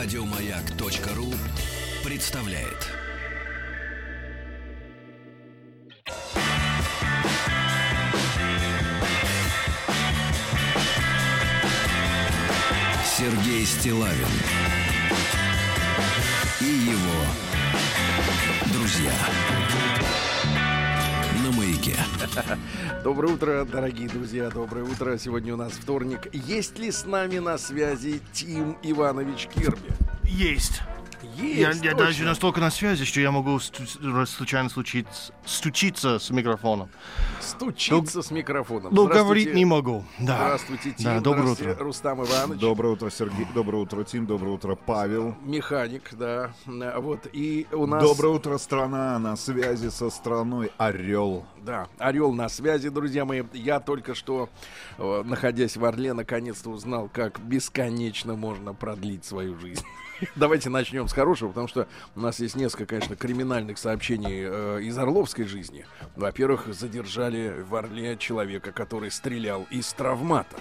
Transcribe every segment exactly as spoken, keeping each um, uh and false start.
Радиомаяк.ру представляет. Сергей Стиллавин и его друзья. Доброе утро, дорогие друзья, доброе утро. Сегодня у нас вторник. Есть ли с нами на связи Тим Иванович Кирби? Есть. Есть, я, я даже настолько на связи, что я могу сту- случайно случиться, стучиться с микрофоном. Стучиться Ду- с микрофоном. Ну, говорить не могу. Да. Здравствуйте, Тим. Да, доброе утро. Рустам Иванович. Доброе утро, Сергей. Доброе утро, Тим. Доброе утро, Павел. Механик, да. Вот, и у нас... Доброе утро, страна. На связи со страной Орел. Да, Орел на связи, друзья мои. Я только что, находясь в Орле, наконец-то узнал, как бесконечно можно продлить свою жизнь. Давайте начнем с хорошего, потому что у нас есть несколько, конечно, криминальных сообщений э, из орловской жизни. Во-первых, задержали в Орле человека, который стрелял из травмата.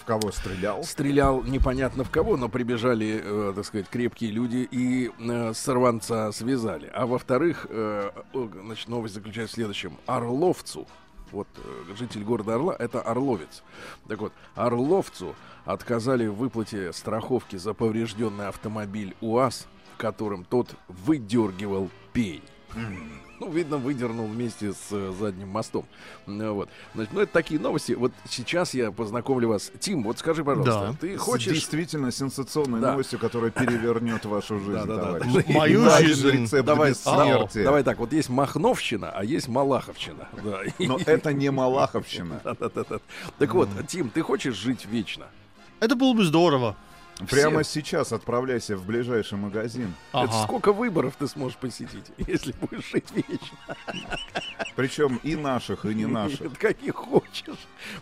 В кого стрелял? Стрелял непонятно в кого, но прибежали, э, так сказать, крепкие люди и э, сорванца связали. А во-вторых, э, значит, новость заключается в следующем. Орловцу, вот э, житель города Орла, это орловец. Так вот, орловцу отказали в выплате страховки за поврежденный автомобиль УАЗ, в котором тот выдергивал пень. Mm. Ну, видно, выдернул вместе с э, задним мостом. Вот. Значит, ну, это такие новости. Вот сейчас я познакомлю вас. Тим, вот скажи, пожалуйста, да. Ты хочешь... С действительно сенсационной да. новостью, которая перевернет вашу жизнь, да, да, товарищ. Да, мою жизнь. Давай, смерти. Давай так, вот есть Махновщина, а есть Малаховщина. Да. Но это не Малаховщина. Так вот, Тим, ты хочешь жить вечно? Это было бы здорово. Прямо Все. сейчас отправляйся в ближайший магазин. Ага. Это сколько выборов ты сможешь посетить, если будешь жить вечно? Причем и наших, и не наших. Нет, каких хочешь.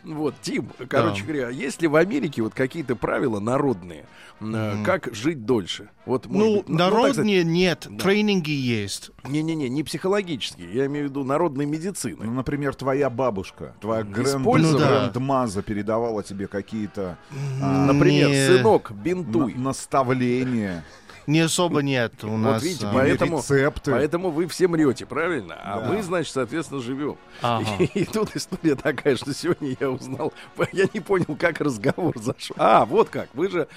Вот, Тим, короче да. говоря, есть ли в Америке вот какие-то правила народные, mm-hmm. как жить дольше? Вот, ну, ну, народные ну, нет, да. тренинги есть. Не-не-не, не психологические, я имею в виду народной медицины. Ну, например, твоя бабушка, твоя грэнд... ну, да. грэндмаза передавала тебе какие-то... А... Например, не... сынок, бинтуй. На- наставление... Не особо нет у вот нас. Видите, а, поэтому, рецепты. Поэтому вы все мрете, правильно? А да. мы, значит, соответственно, живем. Ага. И, и тут история такая, что сегодня я узнал, я не понял, как разговор зашел. А, вот как. Вы же,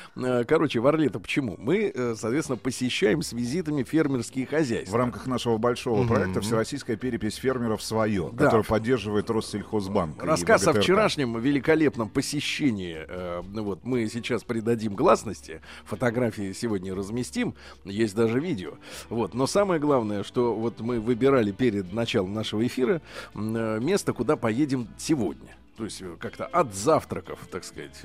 короче, в Орле-то почему? Мы, соответственно, посещаем с визитами фермерские хозяйства. В рамках нашего большого mm-hmm. проекта «Всероссийская перепись фермеров свое», да. который поддерживает Россельхозбанк. Рассказ о вчерашнем великолепном посещении. Э, вот мы сейчас придадим гласности. Фотографии сегодня разместим. Есть даже видео. Вот. Но самое главное, что вот мы выбирали перед началом нашего эфира место, куда поедем сегодня. То есть как-то от завтраков, так сказать,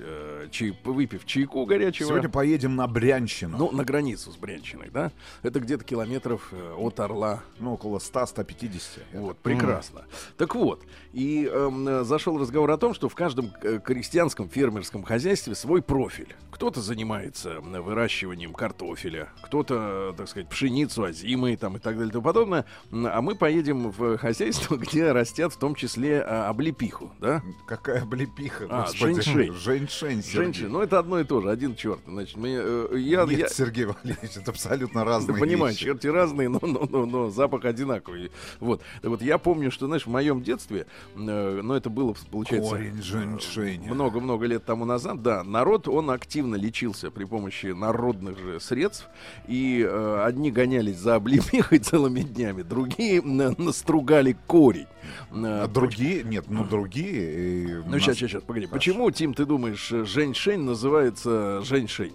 чай, выпив чайку горячего. Сегодня поедем на Брянщину. Ну, на границу с Брянщиной, да? Это где-то километров от Орла. Ну, около ста - ста пятидесяти. Вот, прекрасно. Mm. Так вот, и э, зашел разговор о том, что в каждом крестьянском фермерском хозяйстве свой профиль. Кто-то занимается выращиванием картофеля, кто-то, так сказать, пшеницу, озимой там, и так далее и тому подобное. А мы поедем в хозяйство, где растят в том числе облепиху, да? Какая облепиха, а, господи. Женьшень. Женьшень, Сергей. Ну, это одно и то же, один черт. Значит, мы, э, я, Нет, я... Сергей Валерьевич, это абсолютно разные да, понимаю, вещи. Черти разные, но, но, но, но запах одинаковый. Вот. Вот я помню, что, знаешь, в моем детстве, э, ну, это было, получается... Корень женьшеня. Много-много лет тому назад, да, народ, он активно лечился при помощи народных же средств. И э, одни гонялись за облепихой целыми днями, другие э, настругали корень. Э, а другие? Нет, ну, другие... Ну, сейчас, сейчас, сейчас, погоди. Хорошо. Почему, Тим, ты думаешь, женьшень называется женьшень?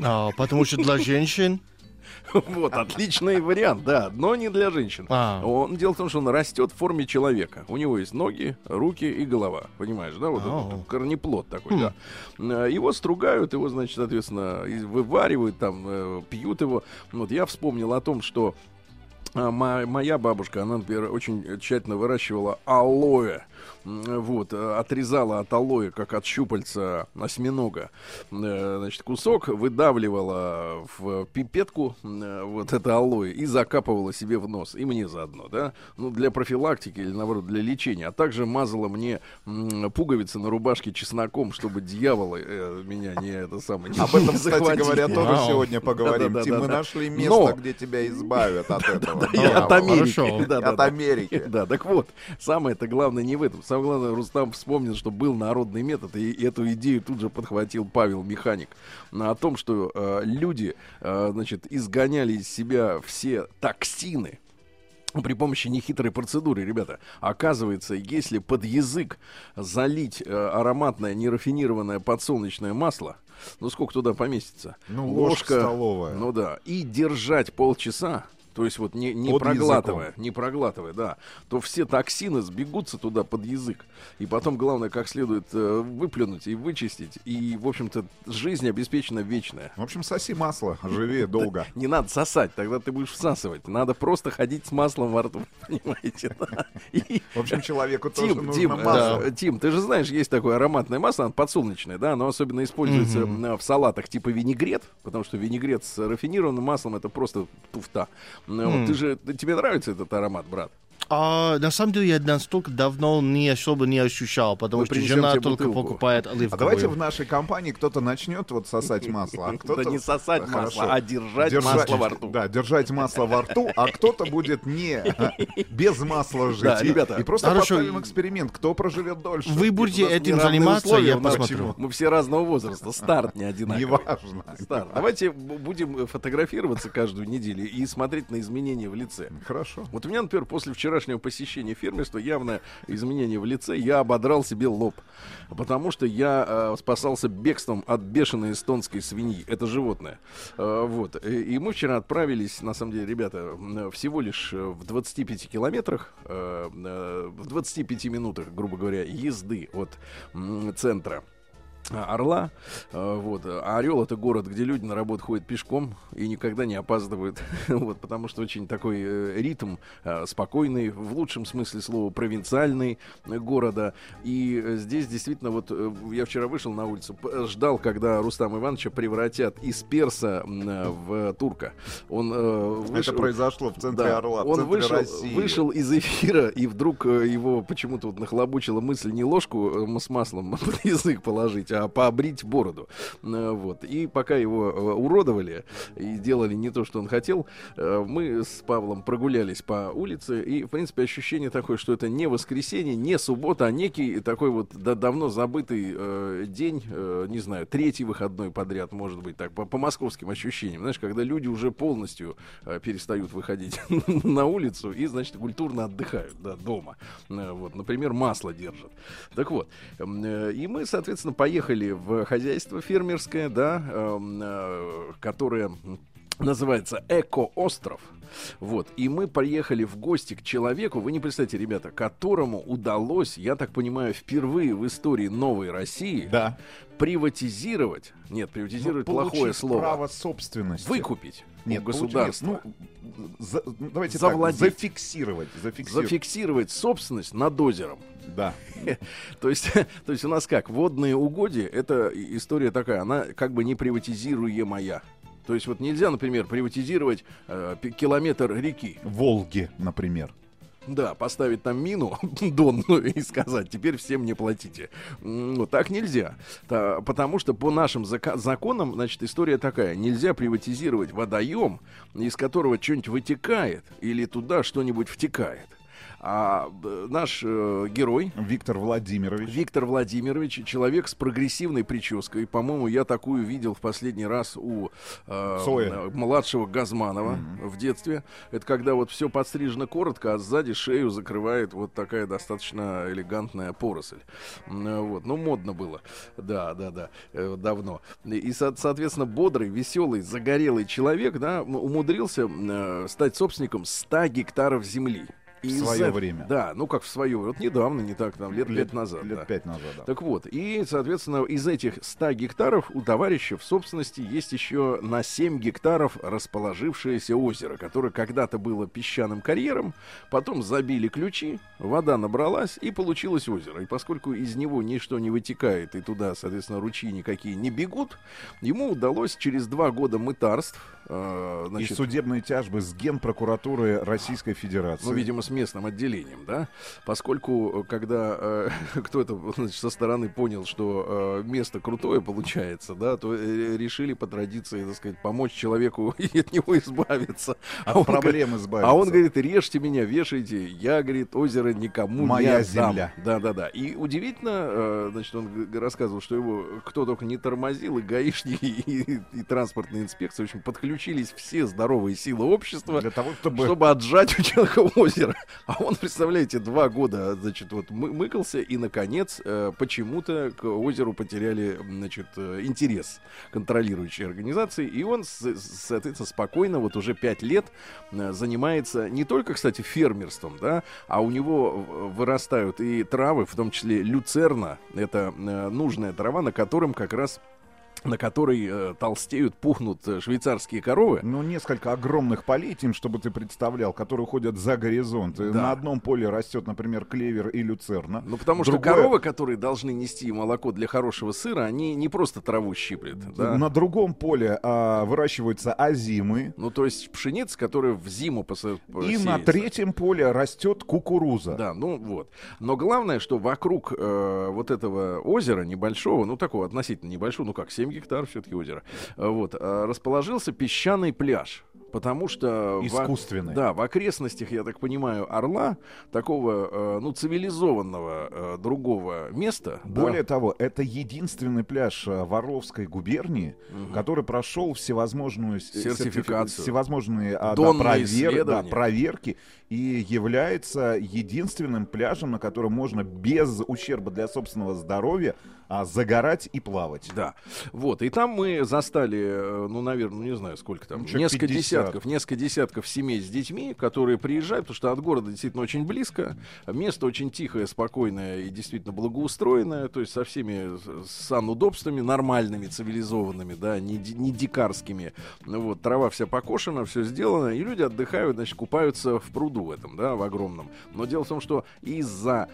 А, потому что для женщин. Вот, отличный вариант, да, но не для женщин. А. Он, дело в том, что он растет в форме человека. У него есть ноги, руки и голова. Понимаешь, да? Вот а. этот корнеплод такой, хм. да. Его стругают, его, значит, соответственно, вываривают, там, пьют его. Вот я вспомнил о том, что моя бабушка, она, например, очень тщательно выращивала алоэ. вот, отрезала от алоэ, как от щупальца осьминога, значит, кусок, выдавливала в пипетку вот это алоэ и закапывала себе в нос, и мне заодно, да, ну, для профилактики или, наоборот, для лечения, а также мазала мне пуговицы на рубашке чесноком, чтобы дьяволы э, меня не это самое... Не об этом, кстати говоря, тоже Ау. сегодня поговорим. Да, да, Тим, да, мы да. нашли место, но... где тебя избавят от этого. От Америки. От Америки. Да, так вот, самое-то главное не в этом. Самое главное, Рустам вспомнил, что был народный метод, и эту идею тут же подхватил Павел Механик. О том, что люди, значит, изгоняли из себя все токсины при помощи нехитрой процедуры, ребята. Оказывается, если под язык залить э, ароматное нерафинированное подсолнечное масло, ну сколько туда поместится? Ну, ложка, ложка столовая. Ну да. И держать полчаса, то есть вот не, не проглатывая, языком. не проглатывая, да, то все токсины сбегутся туда под язык. И потом, главное, как следует э, выплюнуть и вычистить. И, в общем-то, жизнь обеспечена вечная. В общем, соси масло, живи долго. Не надо сосать, тогда ты будешь всасывать. Надо просто ходить с маслом во рту, понимаете? В общем, человеку тоже нужно масло. Тим, ты же знаешь, есть такое ароматное масло, оно подсолнечное, да, оно особенно используется в салатах типа винегрет, потому что винегрет с рафинированным маслом — это просто туфта. Ну, mm. ты же, тебе нравится этот аромат, брат? А, на самом деле я настолько давно не особо не ощущал, потому Мы что жена только бутылку. покупает оливковую. А давайте в нашей компании кто-то начнет вот сосать масло, а кто-то... Да не сосать Хорошо. масло, а держать, держать масло во рту. Да, держать масло во рту, а кто-то будет не без масла жить. Да, ребята, и просто Хорошо. поставим эксперимент, кто проживет дольше. Вы будете этим заниматься, условия, я посмотрю. Мы все разного возраста, старт не одинаковый. Неважно. Старт. Давайте будем фотографироваться каждую неделю и смотреть на изменения в лице. Хорошо. Вот у меня, например, после вчера вчерашнего посещения фермерства явное изменение в лице. Я ободрал себе лоб, потому что я э, спасался бегством от бешеной эстонской свиньи. Это животное. Э, вот. И, и мы вчера отправились, на самом деле, ребята, всего лишь в двадцати пяти километрах, э, в двадцати пяти минутах, грубо говоря, езды от м- центра Орла. Вот. А Орел — это город, где люди на работу ходят пешком и никогда не опаздывают. Вот, потому что очень такой э, ритм э, спокойный, в лучшем смысле слова провинциальный э, города. И здесь действительно, вот э, я вчера вышел на улицу, ждал, когда Рустама Ивановича превратят из перса э, в турка. Он, э, вышел, это произошло в центре да, Орла, в центре вышел, России. Он вышел из эфира, и вдруг э, его почему-то вот нахлобучила мысль не ложку э, с маслом под язык положить, а пообрить бороду. Вот. И пока его уродовали и делали не то, что он хотел, мы с Павлом прогулялись по улице, и, в принципе, ощущение такое, что это не воскресенье, не суббота, а некий такой вот давно забытый э, день, э, не знаю, третий выходной подряд, может быть, так, по, по московским ощущениям, знаешь, когда люди уже полностью э, перестают выходить на улицу и, значит, культурно отдыхают, да, дома. Вот, например, масло держат. Так вот, э, и мы, соответственно, поехали Поехали в хозяйство фермерское, да, э, э, которое называется Эко-Остров. Вот, и мы приехали в гости к человеку, вы не представляете, ребята, которому удалось, я так понимаю, впервые в истории новой России, да, приватизировать, нет, приватизировать ну, плохое слово, право собственности, выкупить нет, у государства, ну, за, давайте завладеть, так, зафиксировать, зафиксировать, зафиксировать собственность над озером. Да. То есть, то есть у нас как? Водные угодья, это история такая, она как бы не приватизируемая. То есть вот нельзя, например, приватизировать э, километр реки. Волги, например. Да, поставить там мину донную и сказать: теперь всем не платите. Ну, так нельзя. Да, потому что по нашим зак- законам, значит, история такая. Нельзя приватизировать водоем, из которого что-нибудь вытекает или туда что-нибудь втекает. А наш э, герой Виктор Владимирович Виктор Владимирович, человек с прогрессивной прической. По-моему, я такую видел в последний раз у э, младшего Газманова mm-hmm. в детстве. Это когда вот все подстрижено коротко, а сзади шею закрывает вот такая достаточно элегантная поросль. Вот. Ну, модно было. Да, да, да, э, давно. И, соответственно, бодрый, веселый, загорелый человек, да, умудрился э, стать собственником ста гектаров земли. В свое время. Да, ну как в свое. Вот недавно, не так, там, лет, лет, лет назад. Лет да. пять назад, да. Так вот, и, соответственно, из этих ста гектаров у товарища в собственности есть еще на семь гектаров расположившееся озеро, которое когда-то было песчаным карьером, потом забили ключи, вода набралась, и получилось озеро. И поскольку из него ничто не вытекает, и туда, соответственно, ручьи никакие не бегут, ему удалось через два года мытарств... Э, значит, и судебные тяжбы с Генпрокуратуры Российской Федерации. Ну, видимо, с местным отделением, да, поскольку когда э, кто-то, значит, со стороны понял, что э, место крутое получается, да, то э, решили по традиции, так сказать, помочь человеку и от него избавиться. От а проблем избавиться. А он говорит, режьте меня, вешайте, я, говорит, озеро никому моя не отдам. Земля. Да-да-да. И удивительно, э, значит, он рассказывал, что его кто только не тормозил, и гаишники, и, и, и транспортные инспекции, в общем, подключились все здоровые силы общества для того, чтобы... чтобы отжать у человека озеро. А он, представляете, два года, значит, вот мы- мыкался, и, наконец, э, почему-то к озеру потеряли, значит, э, интерес контролирующей организации, и он, с- соответственно, спокойно вот уже пять лет э, занимается не только, кстати, фермерством, да, а у него вырастают и травы, в том числе люцерна, это э, нужная трава, на котором как раз на которой э, толстеют, пухнут э, швейцарские коровы. Ну, несколько огромных полей, Тим, чтобы ты представлял, которые уходят за горизонт. Да. На одном поле растет, например, клевер и люцерна. Ну, потому Другое... что коровы, которые должны нести молоко для хорошего сыра, они не просто траву щиплют. Да? На другом поле э, выращиваются озимы. Ну, то есть пшеница, которая в зиму посеется. И на третьем поле растет кукуруза. Да, ну вот. Но главное, что вокруг э, вот этого озера небольшого, ну, такого относительно небольшого, ну, как семь гектар все-таки озеро. Вот. Расположился песчаный пляж. Потому что... Искусственный. В, да, в окрестностях, я так понимаю, Орла, такого, ну, цивилизованного другого места. Более да. того, это единственный пляж в Орловской губернии, угу. который прошел всевозможную... Сертификацию. Всевозможные да, провер, да, проверки. И является единственным пляжем, на котором можно без ущерба для собственного здоровья а, загорать и плавать. Да. Вот, и там мы застали, ну, наверное, не знаю, сколько там, ну, несколько пятьдесят. Десятков, несколько десятков семей с детьми, которые приезжают, потому что от города действительно очень близко, место очень тихое, спокойное и действительно благоустроенное, то есть со всеми санудобствами нормальными, цивилизованными, да, не, не дикарскими. Вот, трава вся покошена, все сделано, и люди отдыхают, значит, купаются в пруду этом, да, в огромном. Но дело в том, что из-за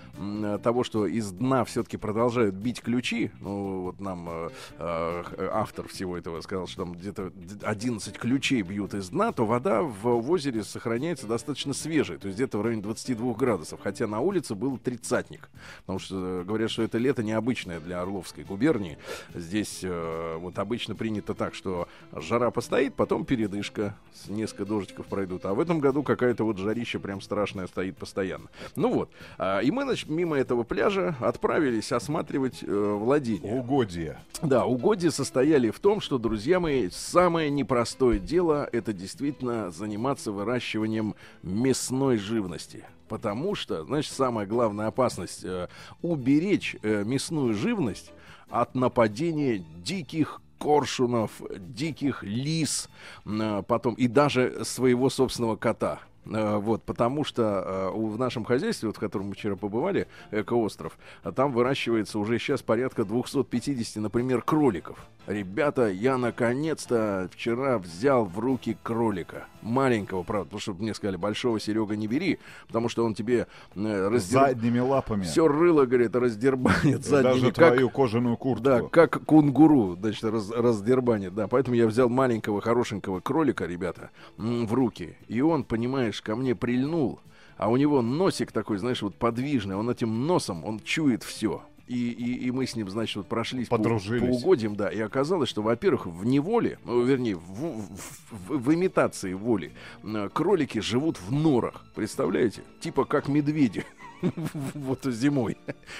того, что из дна все-таки продолжают бить ключи, ну, вот нам э, э, автор всего этого сказал, что там где-то одиннадцать ключей бьют из дна, то вода в, в озере сохраняется достаточно свежей, то есть где-то в районе двадцати двух градусов, хотя на улице был тридцатник, потому что говорят, что это лето необычное для Орловской губернии. Здесь э, вот обычно принято так, что жара постоит, потом передышка, несколько дождиков пройдут, а в этом году какая-то вот жарища прям страшная стоит постоянно. Ну вот, э, и мы, значит, мимо этого пляжа отправились осматривать э, владение. Угодья. Да, угодья состояли в том, что, друзья мои, самое непростое дело это действительно заниматься выращиванием мясной живности. Потому что, значит, самая главная опасность э, уберечь э, мясную живность от нападения диких коршунов, диких лис, э, потом и даже своего собственного кота. Вот, потому что э, в нашем хозяйстве, вот, в котором мы вчера побывали, Эко-Остров, там выращивается уже сейчас порядка двести пятьдесят, например, кроликов. Ребята, я наконец-то вчера взял в руки кролика. Маленького, правда, потому что мне сказали, большого, Серега, не бери, потому что он тебе э, раздер... задними лапами все рыло, говорит, раздербанит задними. Даже как... твою кожаную куртку. Да, как кунгуру, значит, раз... раздербанит. Да, поэтому я взял маленького, хорошенького кролика, ребята, в руки. И он, понимаешь, ко мне прильнул, а у него носик такой, знаешь, вот подвижный, он этим носом, он чует все. И, и, и мы с ним, значит, вот прошлись по, по угодьям, да, и оказалось, что, во-первых, в неволе, ну, вернее, в, в, в, в имитации воли кролики живут в норах, представляете? Типа как медведи. вот зимой.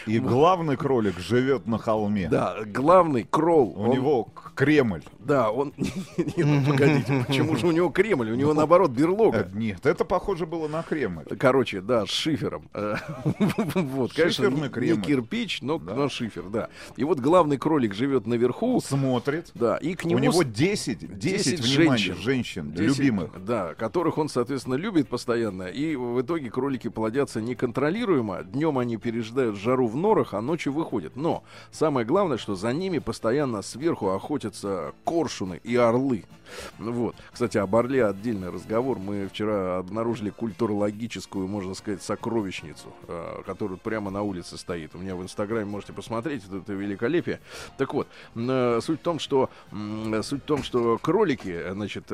И главный кролик живет на холме. Да, главный крол. У он... него Кремль. Да, он... Нет, погодите, почему же у него Кремль? У него, ну, наоборот, берлога. Нет, это похоже было на Кремль. Короче, да, с шифером. Вот, конечно, не кирпич, но на шифер, да. И вот главный кролик живет наверху. Смотрит. Да, и к нему... У него десять женщин, любимых. Да, которых он, соответственно, любит постоянно. И в итоге кролики плодятся неконтролируемо. Днем они переждают жару в норах, а ночью выходят. Но самое главное, что за ними постоянно сверху охотятся коршуны и орлы. Вот. Кстати, об орле отдельный разговор. Мы вчера обнаружили культурологическую, можно сказать, сокровищницу, которая прямо на улице стоит. У меня в Инстаграме можете посмотреть. Это великолепие. Так вот, суть в том, что, суть в том, что кролики, значит,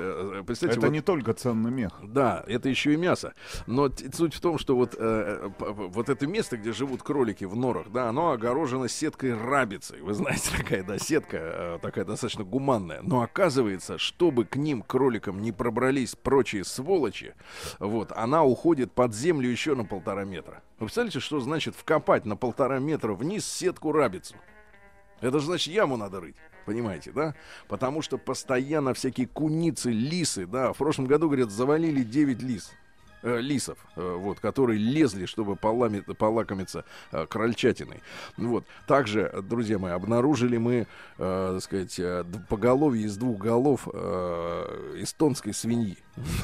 представьте... Это вот, не только ценный мех. Да, это еще и мясо. Но суть в том, что вот, э, вот это место, где живут кролики в норах, да, оно огорожено сеткой рабицы. Вы знаете, такая, да, сетка, э, такая достаточно гуманная. Но оказывается, чтобы к ним, кроликам, не пробрались прочие сволочи, вот, она уходит под землю еще на полтора метра. Вы представляете, что значит вкопать на полтора метра вниз сетку рабицу? Это же значит, яму надо рыть. Понимаете, да? Потому что постоянно всякие куницы, лисы, да. В прошлом году, говорят, завалили девять лис. лисов, вот, которые лезли, чтобы полами, полакомиться э, крольчатиной. Вот. Также, друзья мои, обнаружили мы, э, так сказать, поголовье из двух голов э, эстонской свиньи.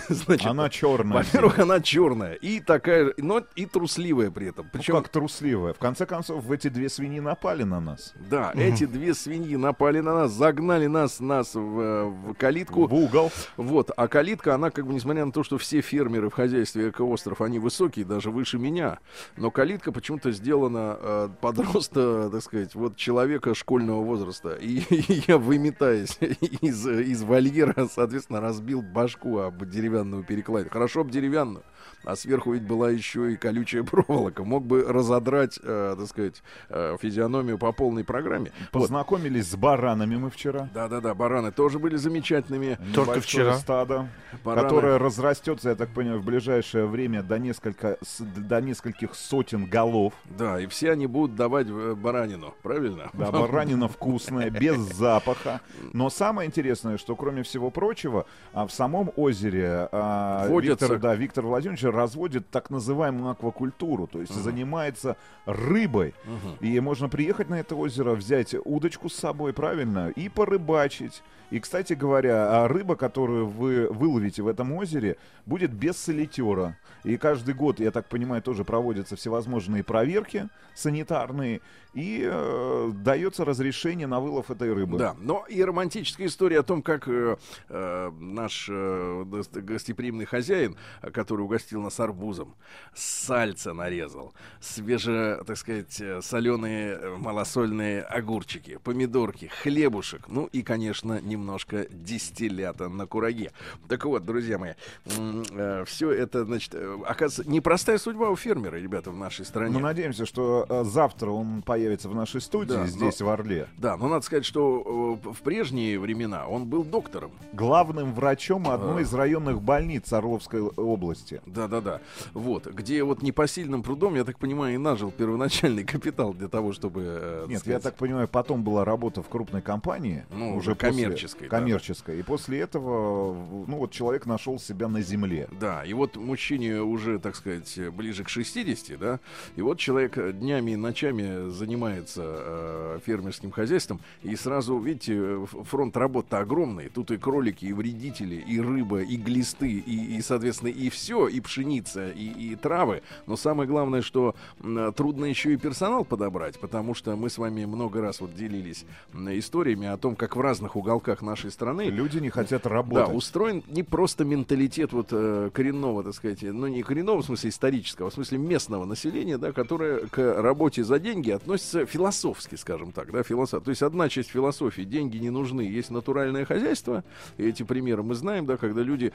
Значит, она черная. Во-первых, она черная. И такая, но и трусливая при этом. Причем, ну, как трусливая? В конце концов, эти две свиньи напали на нас. Да, угу. Эти две свиньи напали на нас, загнали нас, нас в, в калитку. В угол. Вот. А калитка, она, как бы, несмотря на то, что все фермеры в хозяйстве Эко-Остров, они высокие, даже выше меня. Но калитка почему-то сделана э, подроста, так сказать, вот человека школьного возраста. И, и я, выметаясь из, из вольера, соответственно, разбил башку об деревянную перекладину. Хорошо об деревянную. А сверху ведь была еще и колючая проволока. Мог бы разодрать, э, так сказать, э, физиономию по полной программе. Познакомились вот. С баранами мы вчера. Да-да-да, бараны тоже были замечательными. Только вчера. Стадо, бараны... которое разрастется, я так понимаю, в ближайшее время до, несколько, до нескольких сотен голов. Да, и все они будут давать баранину, правильно? Да, баранина вкусная, без запаха. Но самое интересное, что, кроме всего прочего, в самом озере Виктор, да, Виктор Владимирович разводит так называемую аквакультуру, то есть uh-huh. занимается рыбой. Uh-huh. И можно приехать на это озеро, взять удочку с собой, правильно, и порыбачить. И, кстати говоря, рыба, которую вы выловите в этом озере, будет без солитера. И каждый год, я так понимаю, тоже проводятся всевозможные проверки санитарные. И э, дается разрешение на вылов этой рыбы. Да, но и романтическая история о том, как э, э, наш э, гостеприимный хозяин, который угостил нас арбузом, сальца нарезал, свеже, так сказать, соленые малосольные огурчики, помидорки, хлебушек, ну и, конечно, немножко дистиллята на кураге. Так вот, друзья мои, э, все это, значит, оказывается, непростая судьба у фермера, ребята, в нашей стране. Мы надеемся, что э, завтра он поедет в нашей студии, да, здесь, но, в Орле. Да, но надо сказать, что в прежние времена он был доктором. Главным врачом одной а... из районных больниц Орловской области. Да-да-да. Вот, где вот непосильным трудом, я так понимаю, и нажил первоначальный капитал для того, чтобы... Нет, сказать... я так понимаю, потом была работа в крупной компании. Ну, уже коммерческой. После... Да. Коммерческой. И после этого, ну, вот человек нашел себя на земле. Да, и вот мужчине уже, так сказать, ближе к шестидесяти, да, и вот человек днями и ночами занимается занимается э, фермерским хозяйством, и сразу, видите, фронт работы-то огромный. Тут и кролики, и вредители, и рыба, и глисты, и, и соответственно, и все, и пшеница, и, и травы. Но самое главное, что э, трудно еще и персонал подобрать, потому что мы с вами много раз вот делились э, историями о том, как в разных уголках нашей страны люди не хотят работать. Да, устроен не просто менталитет вот э, коренного, так сказать, ну не коренного, в смысле исторического, в смысле местного населения, да, которое к работе за деньги относится философски, скажем так, да, философ. То есть одна часть философии — деньги не нужны, есть натуральное хозяйство. И эти примеры мы знаем, да, когда люди люди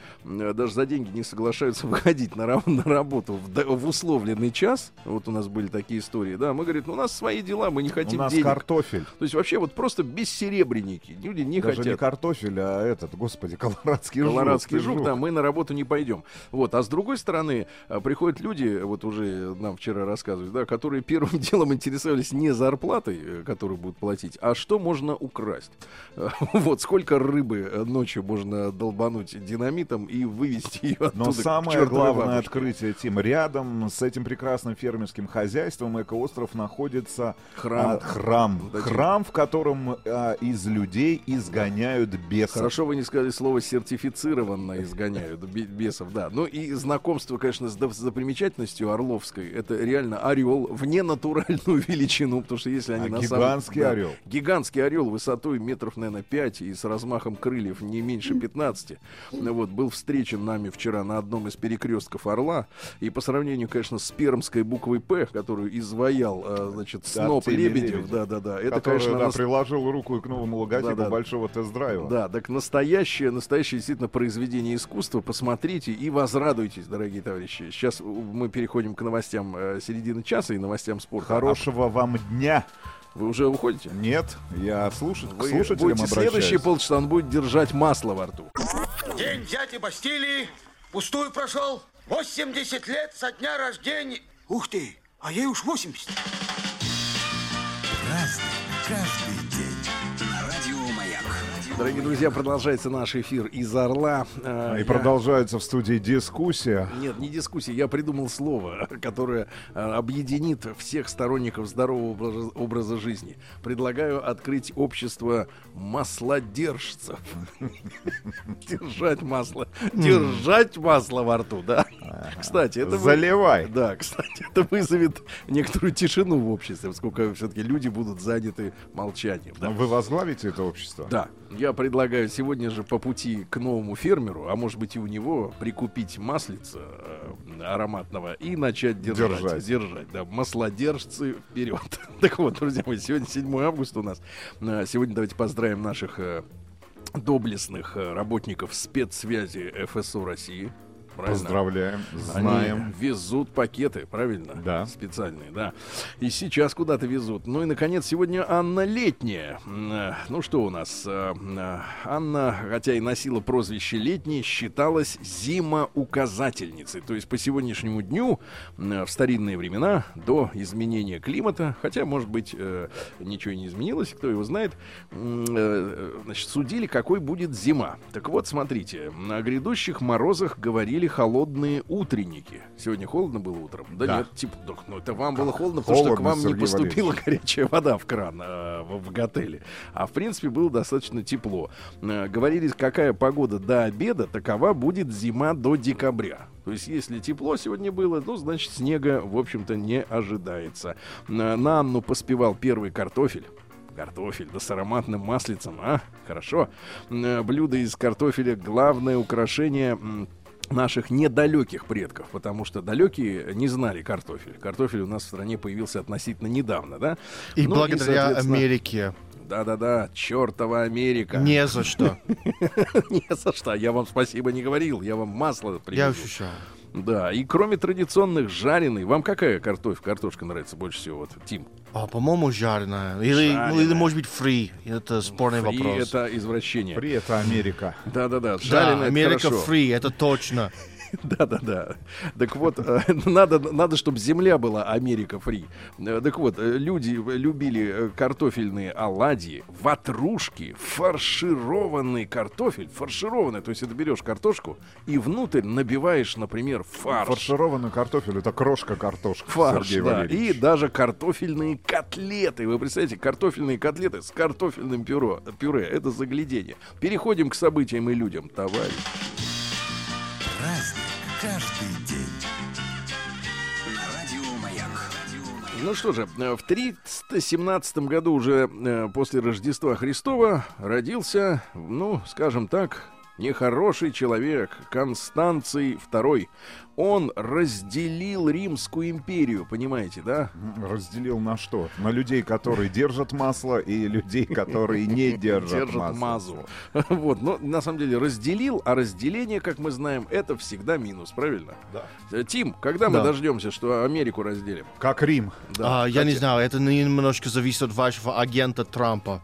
даже за деньги не соглашаются выходить на, на работу в, в условленный час. Вот у нас были такие истории, да. Мы говорим, ну, у нас свои дела, мы не хотим денег. У нас денег. Картофель. То есть вообще вот просто бессеребренники. Люди не даже хотят. Не картофель, а этот, господи, колорадский жук. Колорадский жук, жук, да, мы на работу не пойдем. Вот. А с другой стороны, приходят люди, вот уже нам вчера рассказывали, да, которые первым делом интересовались не зарплатой, которую будут платить, а что можно украсть. Вот сколько рыбы ночью можно долбануть динамитом и вывести ее оттуда. Но самое главное бабушке. Открытие, Тим, рядом с этим прекрасным фермерским хозяйством Эко-Остров находится храм, а, храм, да, храм, в котором а, из людей изгоняют бесов. Хорошо, вы не сказали слово сертифицированно изгоняют бесов, да. Ну и знакомство, конечно, с достопримечательностью Орловской, это реально орел в ненатуральную величину, потому что если они а на гигантский самом, орел. Да, гигантский орел высотой метров, наверное, пять и с размахом крыльев не меньше пятнадцати. Вот, был встречен нами вчера на одном из перекрестков Орла. И по сравнению, конечно, с пермской буквой «П», которую изваял, а, значит, сноп да, Лебедев, да-да-да, это, конечно, да, нас... приложил руку к новому логотипу да, да, большого тест-драйва. Да, так настоящее, настоящее действительно произведение искусства. Посмотрите и возрадуйтесь, дорогие товарищи. Сейчас мы переходим к новостям середины часа и новостям спорта. Хорошего а... вам дня! Вы уже уходите? Нет, я слушать, к слушателям обращаюсь. Следующие полчаса он будет держать масло во рту. День дяди Бастилии пустую прошел. восемьдесят лет со дня рождения. Ух ты, а ей уж восемьдесят. Разный, каждый день. Радио Маяк. Дорогие друзья, продолжается наш эфир из Орла. И я... продолжается в студии дискуссия. Нет, не дискуссия. Я придумал слово, которое объединит всех сторонников здорового образа жизни. Предлагаю открыть общество маслодержцев. Держать масло. Держать масло во рту, да. Кстати, это... Заливай. Да, кстати, это вызовет некоторую тишину в обществе, поскольку все-таки люди будут заняты молчанием. Вы возглавите это общество? Да. Я предлагаю сегодня же по пути к новому фермеру, а может быть и у него, прикупить маслица э, ароматного и начать держать. Держать, держать да, маслодержцы вперед. Так вот, друзья мои, сегодня седьмое августа у нас. Сегодня давайте поздравим наших э, доблестных э, работников спецсвязи ФСО России. Правильно? Поздравляем, знаем. Они везут пакеты, правильно? Да. Специальные, да. И сейчас куда-то везут. Ну и, наконец, сегодня Анна Летняя. Ну что у нас? Анна, хотя и носила прозвище Летняя, считалась зимоуказательницей. То есть по сегодняшнему дню, в старинные времена, до изменения климата, хотя, может быть, ничего и не изменилось, кто его знает, значит, судили, какой будет зима. Так вот, смотрите, на грядущих морозах говорили холодные утренники. Сегодня холодно было утром? Да, да. Нет, типа, да, ну это вам было холодно, потому холодно, что к вам Сергей не поступила Валерьевич. Горячая вода в кран э, в, в готеле. А в принципе было достаточно тепло. Э, говорили, какая погода до обеда, такова будет зима до декабря. То есть, если тепло сегодня было, ну, значит, снега, в общем-то, не ожидается. На, на Анну поспевал первый картофель. Картофель, да с ароматным маслицем, а? Хорошо. Э, блюдо из картофеля — главное украшение наших недалеких предков, потому что далекие не знали картофель. Картофель у нас в стране появился относительно недавно, да? И ну, благодаря и, соответственно... Америке. Да-да-да, чертова Америка. Не за что. Не за что. Я вам спасибо не говорил, я вам масло привезу. Я ощущаю. Да, и кроме традиционных жареной, вам какая картофель, картошка нравится больше всего, вот, Тим? А, по-моему, жареная. Или, ну, или, может быть, фри. Это спорный фри вопрос. Фри — это извращение. Фри — это Америка. Да-да-да, жареная — да, Америка фри, это точно. Да-да-да. Так вот, надо, надо, чтобы земля была Америка фри. Так вот, люди любили картофельные оладьи, ватрушки, фаршированный картофель. Фаршированный, то есть ты берешь картошку и внутрь набиваешь, например, фарш. Фаршированный картофель — это крошка картошки, фарш, Сергей Валерьевич. Да, и даже картофельные котлеты. Вы представляете, картофельные котлеты с картофельным пюре. пюре. Это заглядение. Переходим к событиям и людям, товарищи. Праздник каждый день. Радио Маяк. Ну что же, в триста семнадцатом году уже после Рождества Христова родился, ну, скажем так, нехороший человек, Констанций второй. Он разделил Римскую империю, понимаете, да? Разделил на что? На людей, которые держат масло, и людей, которые не держат масло. Вот, но на самом деле разделил, а разделение, как мы знаем, это всегда минус, правильно? Да. Тим, когда мы дождемся, что Америку разделим? Как Рим. Я не знаю, это немножко зависит от вашего агента Трампа.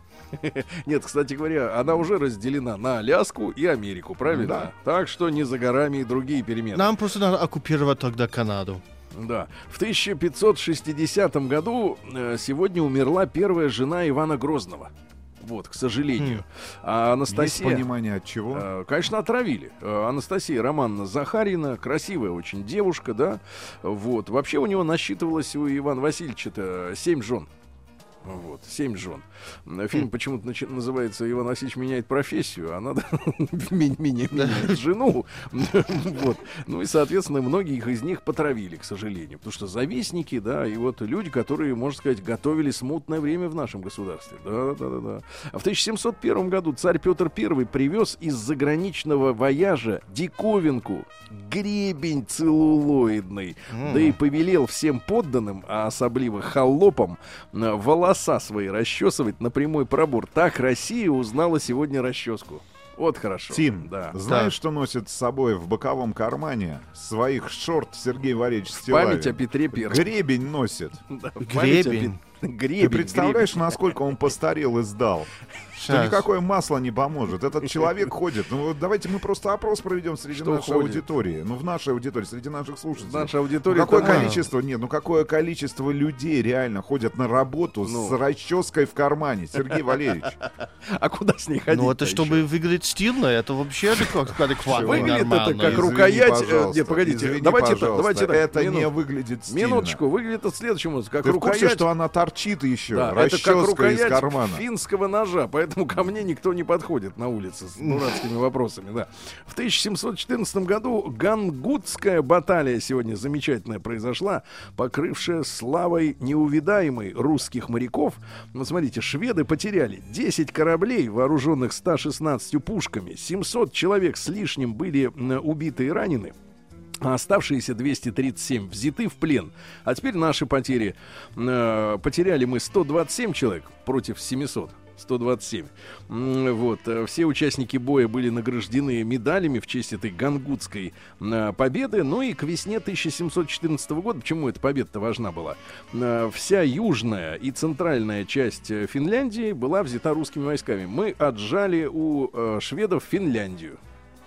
Нет, кстати говоря, она уже разделена на Аляску и Америку, правильно? Да. Так что не за горами и другие перемены. Нам просто надо оккупировать тогда Канаду. Да. В тысяча пятьсот шестидесятом году э, сегодня умерла первая жена Ивана Грозного. Вот, к сожалению. Mm. А Анастасия... Есть понимание, от чего? Э, конечно, отравили. Э, Анастасия Романовна Захарина, красивая очень девушка, да? Вот. Вообще у него насчитывалось, у Ивана Васильевича-то, семь жен. Вот, семь жен. Фильм почему-то начи- называется «Иван Васильевич меняет профессию», а надо менять жену. Вот. Ну и, соответственно, многих из них потравили, к сожалению. Потому что завистники, да, и вот люди, которые, можно сказать, готовили смутное время в нашем государстве. Да, да, да, да. А в тысяча семьсот первом году царь Петр Первый привез из заграничного вояжа диковинку, гребень целлулоидный. Mm. Да и повелел всем подданным, а особливо холопам, волосы свои расчесывать на прямой пробор. Так Россия узнала сегодня расческу. Вот хорошо. Тим, да. Знаешь, да, что носит с собой в боковом кармане своих шорт Сергей Валерьевич Стиллавин? Память о Петре Первом. Гребень носит. Да, гребень. Гребень. Ты представляешь, гребень, насколько он постарел и сдал? Что никакое масло не поможет. Этот человек ходит. Ну, давайте мы просто опрос проведем среди что нашей ходит? аудитории. Ну, в нашей аудитории, среди наших слушателей. Наша аудитория. Ну, какое это... количество? Нет, ну какое количество людей реально ходят на работу, ну, с расческой в кармане, Сергей Валерьевич? А куда с ней ходить? Ну, это чтобы выглядеть стильно, это вообще адекватно. Выглядит это как рукоять. Нет, погодите, давайте так. Это не выглядит стильно. Минуточку, выглядит это следующим образом. Как рукоять, что она торчит еще. Это как рукоять финского ножа. Поэтому ко мне никто не подходит на улице с дурацкими вопросами, да. В тысяча семьсот четырнадцатом году гангутская баталия сегодня замечательная произошла, покрывшая славой неувидаемой русских моряков. Ну, смотрите, шведы потеряли десять кораблей, вооруженных ста шестнадцатью пушками, семьсот человек с лишним были убиты и ранены, а оставшиеся двести тридцать семь взяты в плен. А теперь наши потери. Потеряли мы сто двадцать семь человек против семисот. сто двадцать семь. Вот. Все участники боя были награждены медалями в честь этой гангутской победы. Ну и к весне тысяча семьсот четырнадцатого года, почему эта победа-то важна была, вся южная и центральная часть Финляндии была взята русскими войсками. Мы отжали у шведов Финляндию.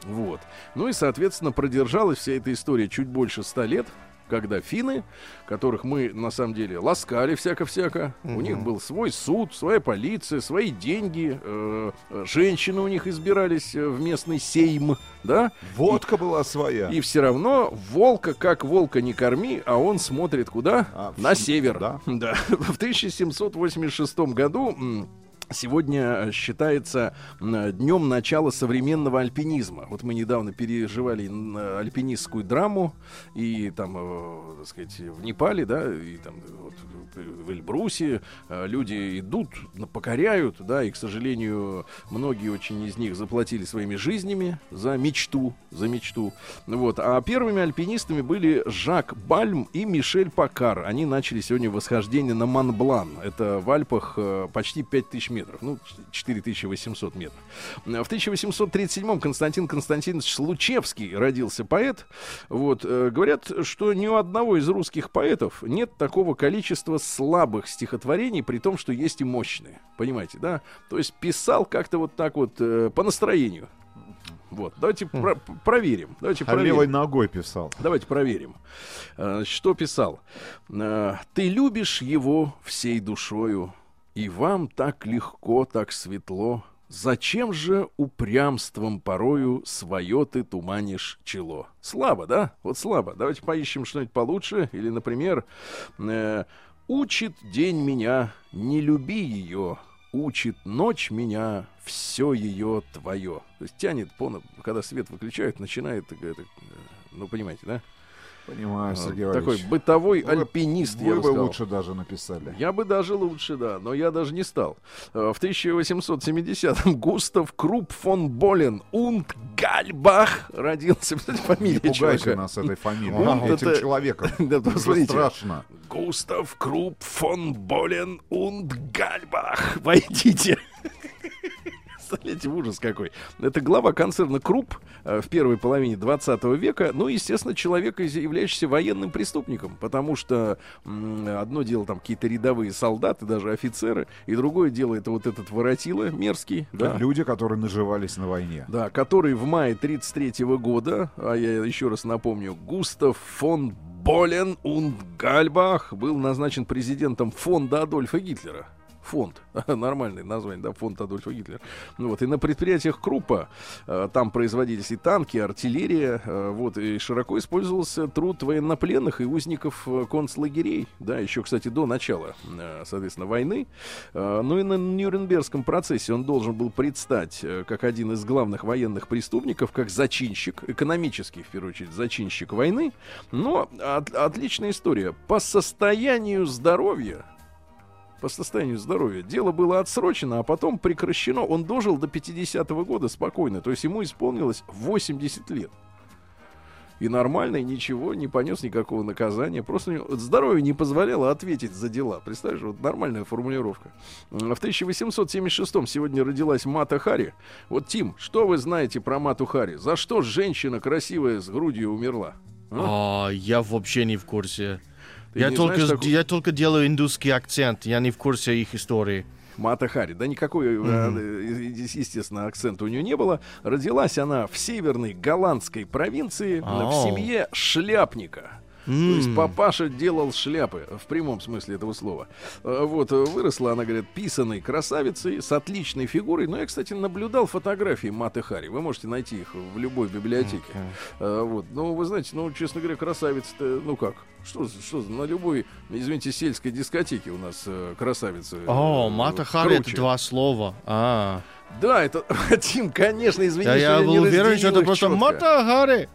Вот. Ну и, соответственно, продержалась вся эта история чуть больше ста лет, когда финны, которых мы, на самом деле, ласкали всяко-всяко, mm-hmm. у них был свой суд, своя полиция, свои деньги, э, женщины у них избирались в местный сейм, да? Водка и, была своя. И все равно волка, как волка не корми, а он смотрит куда? А, На в... север. Да. Да. В тысяча семьсот восемьдесят шестом году... Сегодня считается днем начала современного альпинизма. Вот мы недавно переживали альпинистскую драму, и там, так сказать, в Непале, да, и там вот, в Эльбрусе люди идут, покоряют, да, и, к сожалению, многие очень из них заплатили своими жизнями за мечту, за мечту. Вот. А первыми альпинистами были Жак Бальм и Мишель Пакар. Они начали сегодня восхождение на Монблан. Это в Альпах почти пять тысяч метров. Ну, четыре тысячи восемьсот метров. В тысяча восемьсот тридцать седьмом Константин Константинович Случевский родился, поэт. Вот. Говорят, что ни у одного из русских поэтов нет такого количества слабых стихотворений, при том, что есть и мощные. Понимаете, да? То есть писал как-то вот так вот по настроению. Вот, давайте mm. про- проверим. Давайте а проверим. Левой ногой писал. Давайте проверим, что писал. «Ты любишь его всей душою, и вам так легко, так светло. Зачем же упрямством порою свое ты туманишь чело?» Слабо, да? Вот слабо. Давайте поищем что-нибудь получше. Или, например, э, «Учит день меня, не люби ее. Учит ночь меня, все ее твое». То есть тянет, когда свет выключают, начинает, ну, понимаете, да? Понимаю, Сергей Иванович. Такой бытовой вы, альпинист, вы я бы сказал. Лучше даже написали. Я бы даже лучше, да, но я даже не стал. В тысяча восемьсот семидесятом Густав Крупп фон Болен Унт Гальбах родился. Фамилия не пугайте нас этой фамилией, а, этим это... человеком. Да, посмотрите. Страшно. Густав Крупп фон Болен Унт Гальбах. Войдите. Представляете, ужас какой. Это глава концерна Крупп в первой половине двадцатого века. Ну, естественно, человек, являющийся военным преступником. Потому что одно дело там какие-то рядовые солдаты, даже офицеры. И другое дело это вот этот воротило мерзкий. Да. Люди, которые наживались на войне. Да, который в мае тысяча девятьсот тридцать третьего года, а я еще раз напомню, Густав фон Болен унд Гальбах был назначен президентом фонда Адольфа Гитлера. Фонд, нормальное название, да, фонд Адольфа Гитлера. Ну, вот, и на предприятиях Круппа э, там производились и танки, и артиллерия, э, вот, и широко использовался труд военнопленных и узников э, концлагерей, да, еще, кстати, до начала, э, соответственно, войны. Э, ну и на Нюрнбергском процессе он должен был предстать э, как один из главных военных преступников, как зачинщик, экономический, в первую очередь, зачинщик войны. Но от, отличная история. По состоянию здоровья По состоянию здоровья. Дело было отсрочено, а потом прекращено. Он дожил до пятидесятого года спокойно. То есть ему исполнилось восемьдесят лет. И нормально, и ничего, не понес никакого наказания. Просто здоровье не позволяло ответить за дела. Представляешь, вот нормальная формулировка. В тысяча восемьсот семьдесят шестом сегодня родилась Мата Хари. Вот, Тим, что вы знаете про Мату Хари? За что женщина красивая с грудью умерла? А? А, я вообще не в курсе. Я только, знаешь, такой... я только делаю индусский акцент, я не в курсе их истории. Мата Хари, да никакой, mm-hmm. естественно, акцента у нее не было. Родилась она в северной голландской провинции oh. в семье шляпника. Mm. То есть папаша делал шляпы, в прямом смысле этого слова. Вот, выросла она, говорят, писаной красавицей, с отличной фигурой. Но я, кстати, наблюдал фотографии Маты Хари. Вы можете найти их в любой библиотеке. Okay. Вот, ну, вы знаете, ну, честно говоря, красавица-то, ну как, что, что на любой, извините, сельской дискотеке у нас красавица. О, oh, Мата Хари — это два слова. А. Да, это, Тим, конечно, извините, да, я, я был уверен, что это просто Мата Хари.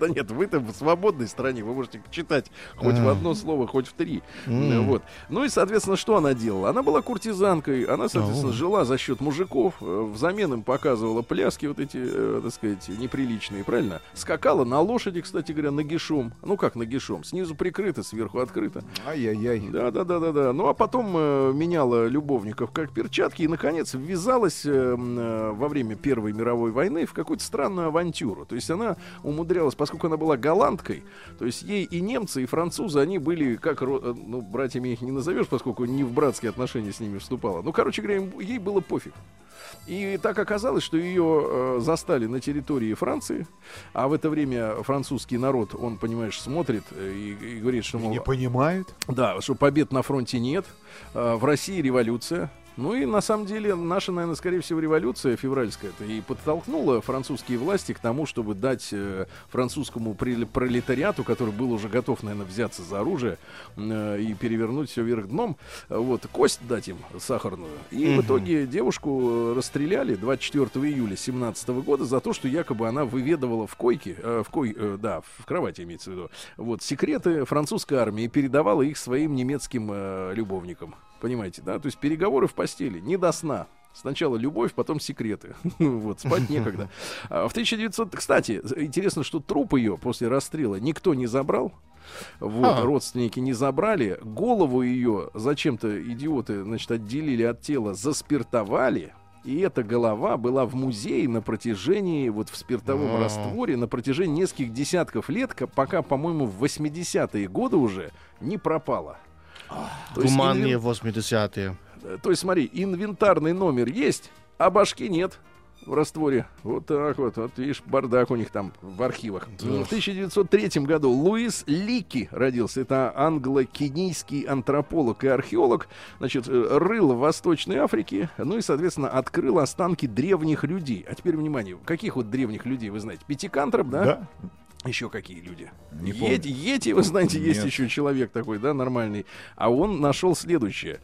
Да нет, вы-то в свободной стране, вы можете читать хоть mm. в одно слово, хоть в три. Mm. Вот. Ну и, соответственно, что она делала? Она была куртизанкой, она, соответственно, oh. жила за счет мужиков, взамен им показывала пляски вот эти, э, так сказать, неприличные, правильно? Скакала на лошади, кстати говоря, нагишом. Ну как нагишом? Снизу прикрыто, сверху открыто. Ай-яй-яй. Да-да-да-да-да. Ну а потом э, меняла любовников как перчатки и, наконец, ввязалась э, э, во время Первой мировой войны в какую-то странную авантюру. То есть она умудрялась, поскольку Поскольку она была голландкой, то есть ей и немцы, и французы, они были как, ну, братьями их не назовешь, поскольку не в братские отношения с ними вступала. Ну, короче говоря, ей было пофиг. И так оказалось, что ее э, застали на территории Франции, а в это время французский народ, он, понимаешь, смотрит и, и говорит, что... Мол, не понимает. Да, что побед на фронте нет, э, в России революция. Ну и, на самом деле, наша, наверное, скорее всего, революция февральская-то и подтолкнула французские власти к тому, чтобы дать э, французскому пролетариату, который был уже готов, наверное, взяться за оружие э, и перевернуть все вверх дном, э, вот, кость дать им сахарную. И mm-hmm. в итоге девушку расстреляли двадцать четвёртого июля семнадцатого года за то, что якобы она выведывала в койке, э, в кой, э, да, в кровати имеется в виду, вот, секреты французской армии и передавала их своим немецким э, любовникам. Понимаете, да? То есть переговоры в постели, не до сна. Сначала любовь, потом секреты. Вот, спать некогда. В тысяча девятисотом... Кстати, интересно, что труп ее после расстрела никто не забрал. Вот, а-а-а. Родственники не забрали. Голову ее зачем-то идиоты, значит, отделили от тела, заспиртовали. И эта голова была в музее на протяжении, вот в спиртовом А-а-а. растворе, на протяжении нескольких десятков лет, пока, по-моему, в восьмидесятые годы уже не пропала. Туманные восьмидесятые. То есть, смотри, инвентарный номер есть, а башки нет в растворе. Вот так вот, вот видишь, бардак у них там в архивах. В тысяча девятьсот третьем году Луис Лики родился. Это англо-кенийский антрополог и археолог. Значит, рыл в Восточной Африке, ну и, соответственно, открыл останки древних людей. А теперь, внимание, каких вот древних людей вы знаете? Пятикантроп, да? Да. Еще какие люди? Йети, Йети, вы знаете, Нет. есть еще человек такой, да, нормальный. А он нашел следующее.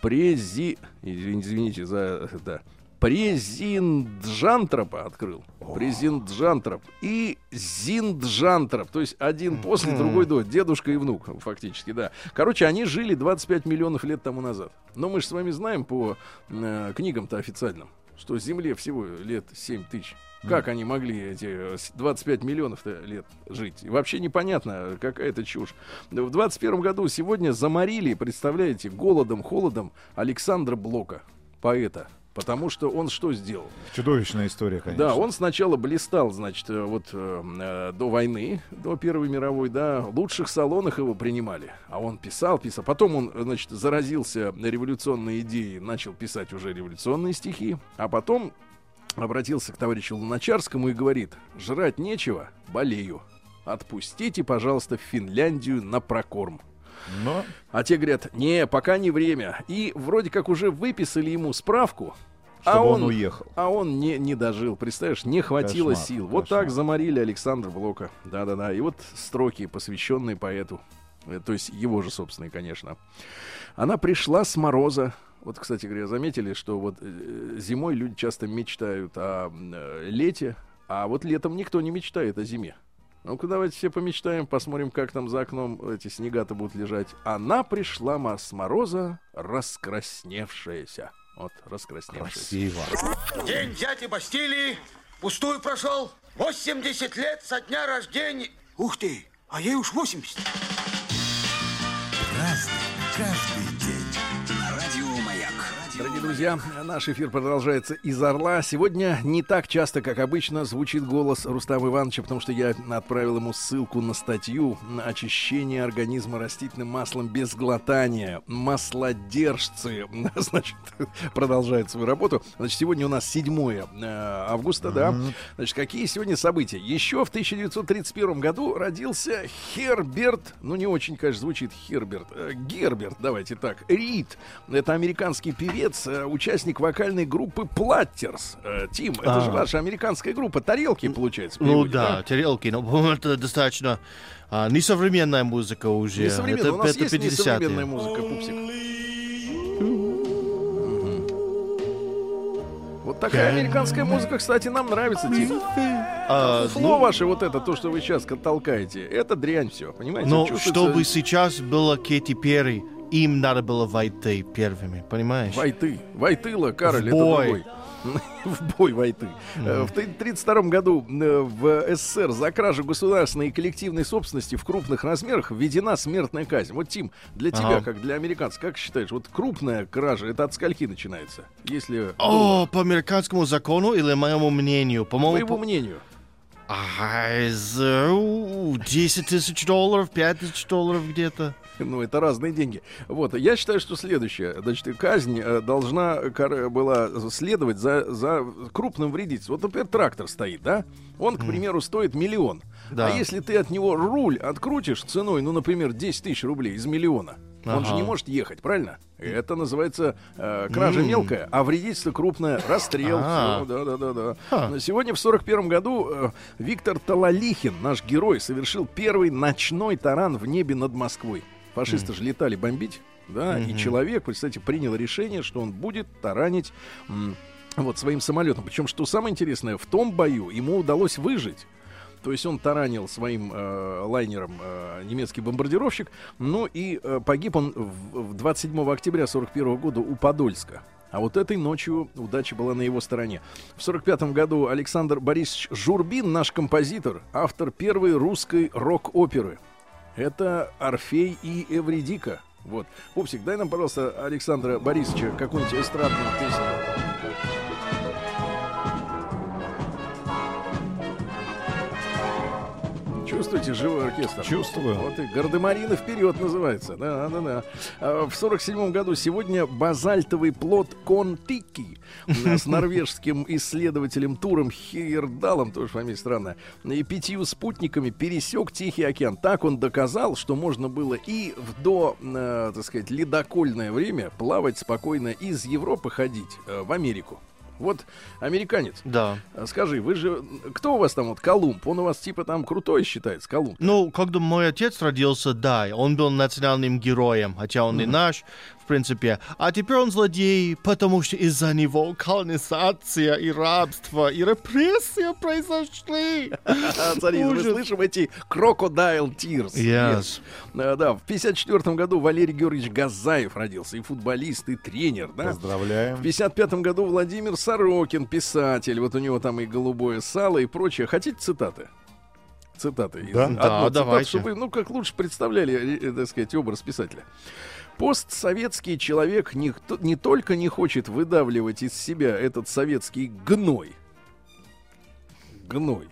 Прези... Извините за... Да. Презинджантропа открыл. Презинджантроп и Зинджантроп. То есть один после, другой до. Дедушка и внук, фактически, да. Короче, они жили двадцать пять миллионов лет тому назад. Но мы же с вами знаем по э, книгам-то официальным, что Земле всего лет семь тысяч. Как они могли эти двадцать пять миллионов-то лет жить? Вообще непонятно, какая-то чушь. В двадцать первом году сегодня заморили, представляете, голодом, холодом Александра Блока, поэта. Потому что он что сделал? Чудовищная история, конечно. Да, он сначала блистал, значит, вот э, до войны, до Первой мировой, да, в лучших салонах его принимали. А он писал, писал. Потом он, значит, заразился революционной идеей, начал писать уже революционные стихи. А потом обратился к товарищу Луначарскому и говорит: «Жрать нечего, болею. Отпустите, пожалуйста, в Финляндию на прокорм». Но... А те говорят: не, пока не время. И вроде как уже выписали ему справку, чтобы а он, он уехал. А он не, не дожил, представляешь, не хватило кошмар, сил. Кошмар. Вот так заморили Александра Блока. Да-да-да, и вот строки, посвященные поэту. То есть его же собственные, конечно. Она пришла с мороза. Вот, кстати говоря, заметили, что вот зимой люди часто мечтают о лете, а вот летом никто не мечтает о зиме. Ну-ка, давайте все помечтаем, посмотрим, как там за окном эти снега-то будут лежать. Она пришла с мороза, раскрасневшаяся. Вот, раскрасневшаяся. Красиво. День дяди Бастилии пустую прошел. восемьдесят лет со дня рождения. Ух ты, а ей уж восемьдесят. Разный, каждый день. Радио Маяк. Дорогие друзья, наш эфир продолжается из Орла. Сегодня не так часто, как обычно, звучит голос Рустама Ивановича, потому что я отправил ему ссылку на статью на очищение организма растительным маслом без глотания. Маслодержцы, значит, продолжают свою работу. Значит, сегодня у нас седьмое августа, mm-hmm. да. Значит, какие сегодня события? Еще в тысяча девятьсот тридцать первом году родился Херберт, ну не очень, конечно, звучит Херберт, Герберт, давайте так, Рид. Это американский певец, участник вокальной группы Платтерс. Тим, это а. же ваша американская группа. Тарелки, получается. Ну да, да, тарелки. Но это достаточно а, несовременная музыка уже. Несовременная. Это, у нас это есть несовременная музыка, пупсик. Вот такая американская музыка, кстати, нам нравится, Тим. А, Слово ну, ваше вот это, то, что вы сейчас толкаете, это дрянь все, понимаете? Но чувствуется... чтобы сейчас было Кэти Перри, им надо было войти первыми, понимаешь? Войти. Войтыла, Кароль, это другой. В бой войты. Mm-hmm. В тридцать втором году в СССР за кражу государственной и коллективной собственности в крупных размерах введена смертная казнь. Вот, Тим, для uh-huh. тебя, как для американцев, как считаешь, вот крупная кража, это от скольки начинается? Если... О, oh, по американскому закону или моему мнению? По моему по... мнению. Ага, десять тысяч долларов, пять тысяч долларов где-то. Ну, это разные деньги. Вот, я считаю, что следующее. Значит, казнь должна была следовать за, за крупным вредительством. Вот, например, трактор стоит, да? Он, к примеру, стоит миллион. Да. А если ты от него руль открутишь ценой, ну, например, десять тысяч рублей из миллиона, ага. он же не может ехать, правильно? Это называется э, кража mm. мелкая, а вредительство крупное, расстрел. А-а-а. Да, да, да, да. Ха. Сегодня в сорок первом году э, Виктор Тололихин, наш герой, совершил первый ночной таран в небе над Москвой. Фашисты mm. же летали бомбить, да, mm-hmm. и человек, представьте, принял решение, что он будет таранить м, вот своим самолетом. Причем, что самое интересное, в том бою ему удалось выжить. То есть он таранил своим э, лайнером э, немецкий бомбардировщик, ну и э, погиб он в, в двадцать седьмого октября сорок первого года у Подольска. А вот этой ночью удача была на его стороне. В сорок пятом году Александр Борисович Журбин, наш композитор, автор первой русской рок-оперы. Это «Орфей и Эвридика». Вот. Пупсик, дай нам, пожалуйста, Александра Борисовича какую-нибудь эстрадную песню. Чувствуете живой оркестр? Чувствую. Вот и «Гардемарины вперед» называется. Да, да, да. В сорок седьмом году сегодня базальтовый плот Контики с норвежским исследователем Туром Хейердалом, тоже фамилия странная, и пятью спутниками пересек Тихий океан. Так он доказал, что можно было и в до, э, так сказать, ледокольное время плавать спокойно из Европы, ходить э, в Америку. Вот американец. Да. Скажи, вы же... Кто у вас там вот Колумб? Он у вас типа там крутой считается, Колумб? Ну, когда мой отец родился, да, он был национальным героем, хотя он mm-hmm. и наш. в принципе. А теперь он злодей, потому что из-за него колонизация и рабство и репрессия произошли. Смотрите, мы слышим эти Crocodile Tears. Yes. Yes. Да, в пятьдесят четвёртом году Валерий Георгиевич Газаев родился, и футболист, и тренер. Да? Поздравляем. В пятьдесят пятом году Владимир Сорокин, писатель. Вот у него там и «Голубое сало» и прочее. Хотите цитаты? Цитаты. Да, из... да давайте. Чтобы вы, ну, как лучше представляли, так сказать, образ писателя. Постсоветский человек не, не только не хочет выдавливать из себя этот советский гной, гной,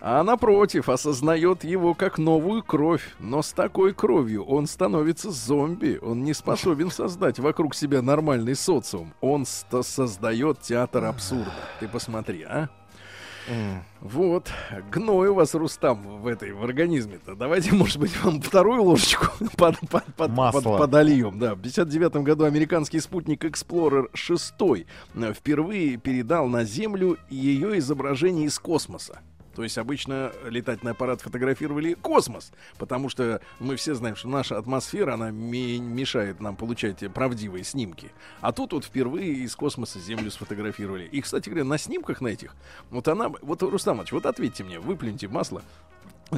а напротив, осознает его как новую кровь. Но с такой кровью он становится зомби. Он не способен создать вокруг себя нормальный социум. Он ст- создает театр абсурда. Ты посмотри, а? Mm. Вот, гной у вас, Рустам, в этой в организме-то. Давайте, может быть, вам вторую ложечку под, под, под, под, подольем. Да. В пятьдесят девятом году американский спутник Explorer шесть впервые передал на Землю ее изображение из космоса. То есть обычно летательный аппарат фотографировали космос, потому что мы все знаем, что наша атмосфера, она ми- мешает нам получать правдивые снимки. А тут вот впервые из космоса Землю сфотографировали. И, кстати говоря, на снимках на этих, вот она, вот, Рустамович, вот ответьте мне, выплюньте масло.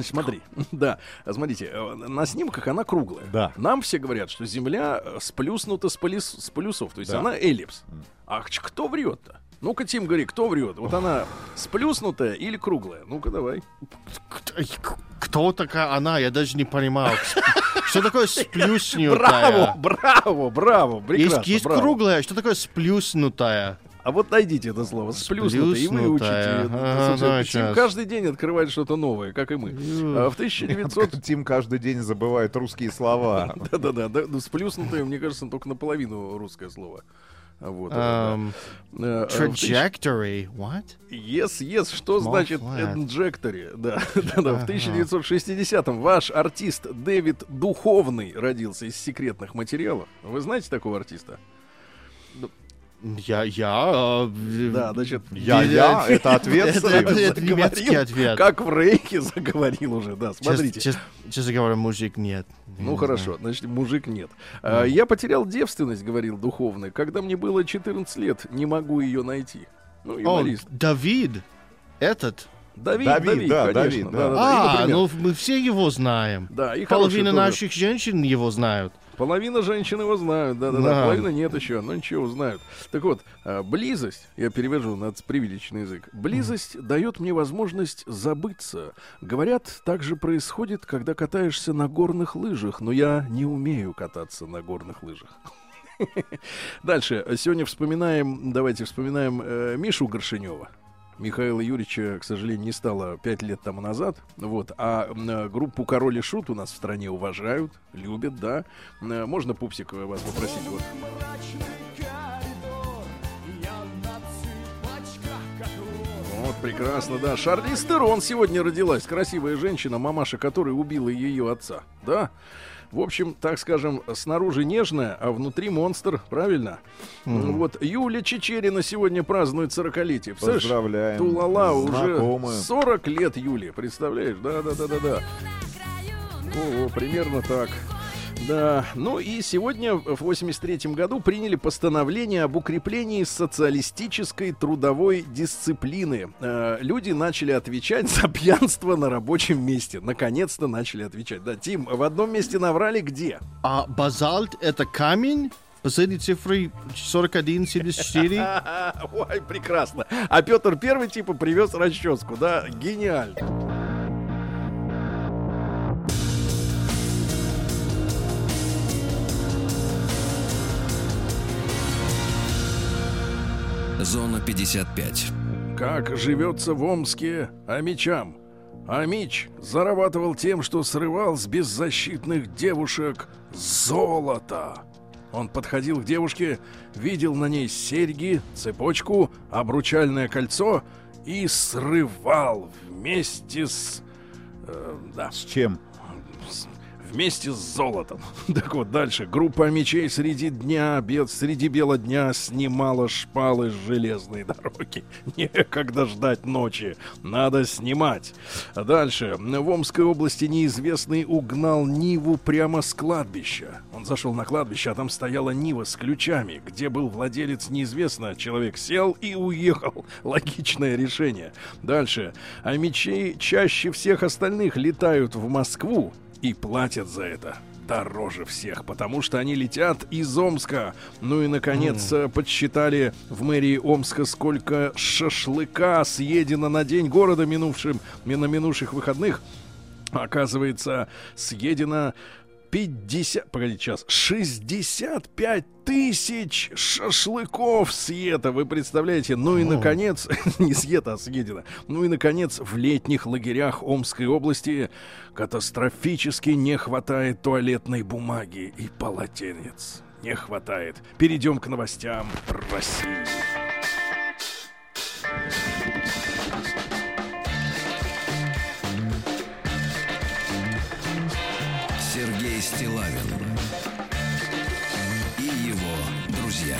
Смотри, да, смотрите, на снимках она круглая. Да. Нам все говорят, что Земля сплюснута с, полис, с полюсов, то есть да. она эллипс. А кто врет-то? Ну-ка, Тим, говори, кто врет? Вот она сплюснутая или круглая? Ну-ка, давай. Кто такая она? Я даже не понимаю. Что такое сплюснутая? Браво, браво, браво, прекрасно. Есть, есть браво. Круглая, что такое сплюснутая? А вот найдите это слово, сплюснутое, и выучите. А, да, Тим каждый день открывает что-то новое, как и мы. А в тысяча девятисотом... Тим каждый день забывает русские слова. Да-да-да, сплюснутое, мне кажется, только наполовину русское слово. Вот, um, да. Trajectory, what? Yes, yes, что Small значит trajectory? Да, да, да. В тысяча девятьсот шестидесятом ваш артист Дэвид Духовный родился из секретных материалов. Вы знаете такого артиста? Я, я, э, да, значит, я, я, это ответ, это, это, это немецкий ответ. Как в рейке заговорил уже, да, смотрите. Честно, честно говоря, мужик нет. Ну не хорошо, знаю. Значит, мужик нет. Mm. Я потерял девственность, говорил Духовный, когда мне было четырнадцать лет, не могу ее найти. Ну, юморист. О, Давид, этот... Давид, Давид, Давид, да, конечно, Давид, да. Да, да, да. А, и, ну мы все его знаем. Да, и половина наших тоже. Женщин его знают. Половина женщин его знают, да, да, да. Половина нет еще, но ничего, узнают. Так вот, близость, я перевожу на приличный язык, близость mm. дает мне возможность забыться. Говорят, так же происходит, когда катаешься на горных лыжах, но я не умею кататься на горных лыжах. Дальше, сегодня вспоминаем, давайте вспоминаем э, Мишу Горшенева. Михаила Юрьевича, к сожалению, не стало пять лет тому назад. Вот. А э, группу «Король и Шут» у нас в стране уважают, любят, да. Э, можно, пупсик, вас попросить? Вот. Вот, прекрасно, да. Шарлиз Терон сегодня родилась. Красивая женщина, мамаша которой убила ее отца, да. В общем, так скажем, снаружи нежная, а внутри монстр, правильно? Mm-hmm. Вот, Юля Чичерина сегодня празднует сорокалетие. Поздравляем. Тулала уже сорок лет Юли, представляешь? Да-да-да-да-да. О, примерно так. Да, ну и сегодня в восемьдесят третьем году приняли постановление об укреплении социалистической трудовой дисциплины. Э, люди начали отвечать за пьянство на рабочем месте. Наконец-то начали отвечать. Да, Тим, в одном месте наврали где? А базальт — это камень? Последние цифры сорок один семьдесят четыре. Ой, прекрасно. А Петр Первый типа привез расческу, да? Гениально. Зона пятьдесят пять. Как живется в Омске Амичам? Амич зарабатывал тем, что срывал с беззащитных девушек золото. Он подходил к девушке, видел на ней серьги, цепочку, обручальное кольцо и срывал вместе с... Э, да. С чем? вместе с золотом. Так вот, дальше. Группа мечей среди дня, бед, среди бела дня снимала шпалы с железной дороги. Некогда ждать ночи. Надо снимать. Дальше. В Омской области неизвестный угнал ниву прямо с кладбища. Он зашел на кладбище, а там стояла нива с ключами. Где был владелец, неизвестно. Человек сел и уехал. Логичное решение. Дальше. А мечи чаще всех остальных летают в Москву. И платят за это дороже всех, потому что они летят из Омска. Ну и, наконец, mm. подсчитали в мэрии Омска, сколько шашлыка съедено на день города минувшим, на минувших выходных. Оказывается, съедено пятьдесят... Погодите, сейчас. шестьдесят пять тысяч шашлыков съедено, вы представляете? Ну и, наконец... Не съедено, а съедено. Ну и, наконец, в летних лагерях Омской области катастрофически не хватает туалетной бумаги и полотенец. Не хватает. Перейдем к новостям России. Сергей Стиллавин и его друзья.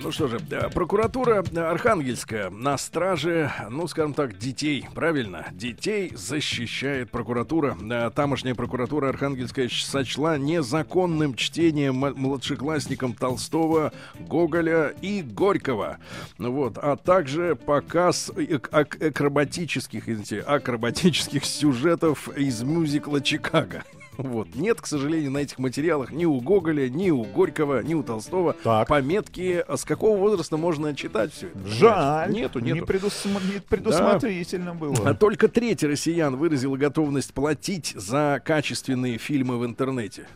Ну что же, прокуратура Архангельская на страже, ну, скажем так, детей, правильно? Детей защищает прокуратура. Тамошняя прокуратура Архангельская сочла незаконным чтение младшеклассникам Толстого, Гоголя и Горького. Вот, а также показ акробатических, извините, акробатических сюжетов из мюзикла «Чикаго». Вот. Нет, к сожалению, на этих материалах ни у Гоголя, ни у Горького, ни у Толстого так. Пометки, с какого возраста можно читать все это. Жаль. Нету, нету. Не предусма... предусмотрительно да. было. Только треть россиян выразила готовность платить за качественные фильмы в интернете.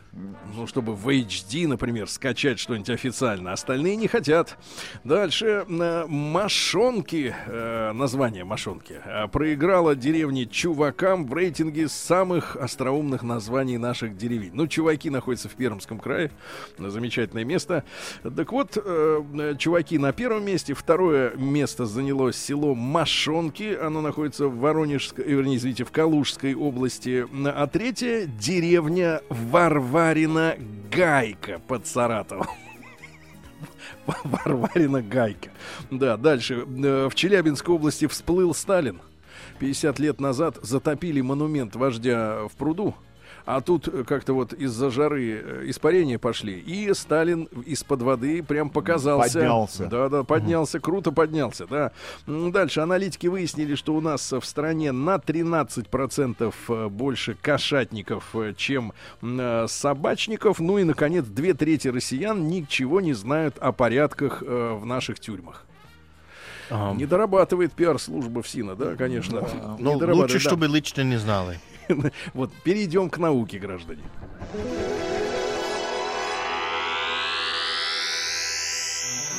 Ну, чтобы в эйч ди, например, скачать что-нибудь официально. Остальные не хотят. Дальше. Мошонки, название Мошонки, проиграла деревне Чувакам в рейтинге самых остроумных названий наших деревень. Ну, Чуваки находятся в Пермском крае. Замечательное место. Так вот, э, Чуваки на первом месте. Второе место заняло село Мошонки. Оно находится в Воронежской, вернее, извините, в Калужской области. А третье — деревня Варварина Гайка под Саратовом. Варварина Гайка. Да, дальше. В Челябинской области всплыл Сталин. пятьдесят лет назад затопили монумент вождя в пруду. А тут как-то вот из-за жары испарения пошли. И Сталин из-под воды прям показался. Поднялся. Да-да, поднялся, угу. Круто поднялся, да. Дальше аналитики выяснили, что у нас в стране на тринадцать процентов больше кошатников, чем собачников. Ну и, наконец, две трети россиян ничего не знают о порядках в наших тюрьмах. Ага. Не дорабатывает пиар-служба ФСИНа, да, конечно. Да. Но лучше, да. чтобы лично не знали. Вот, перейдем к науке, граждане.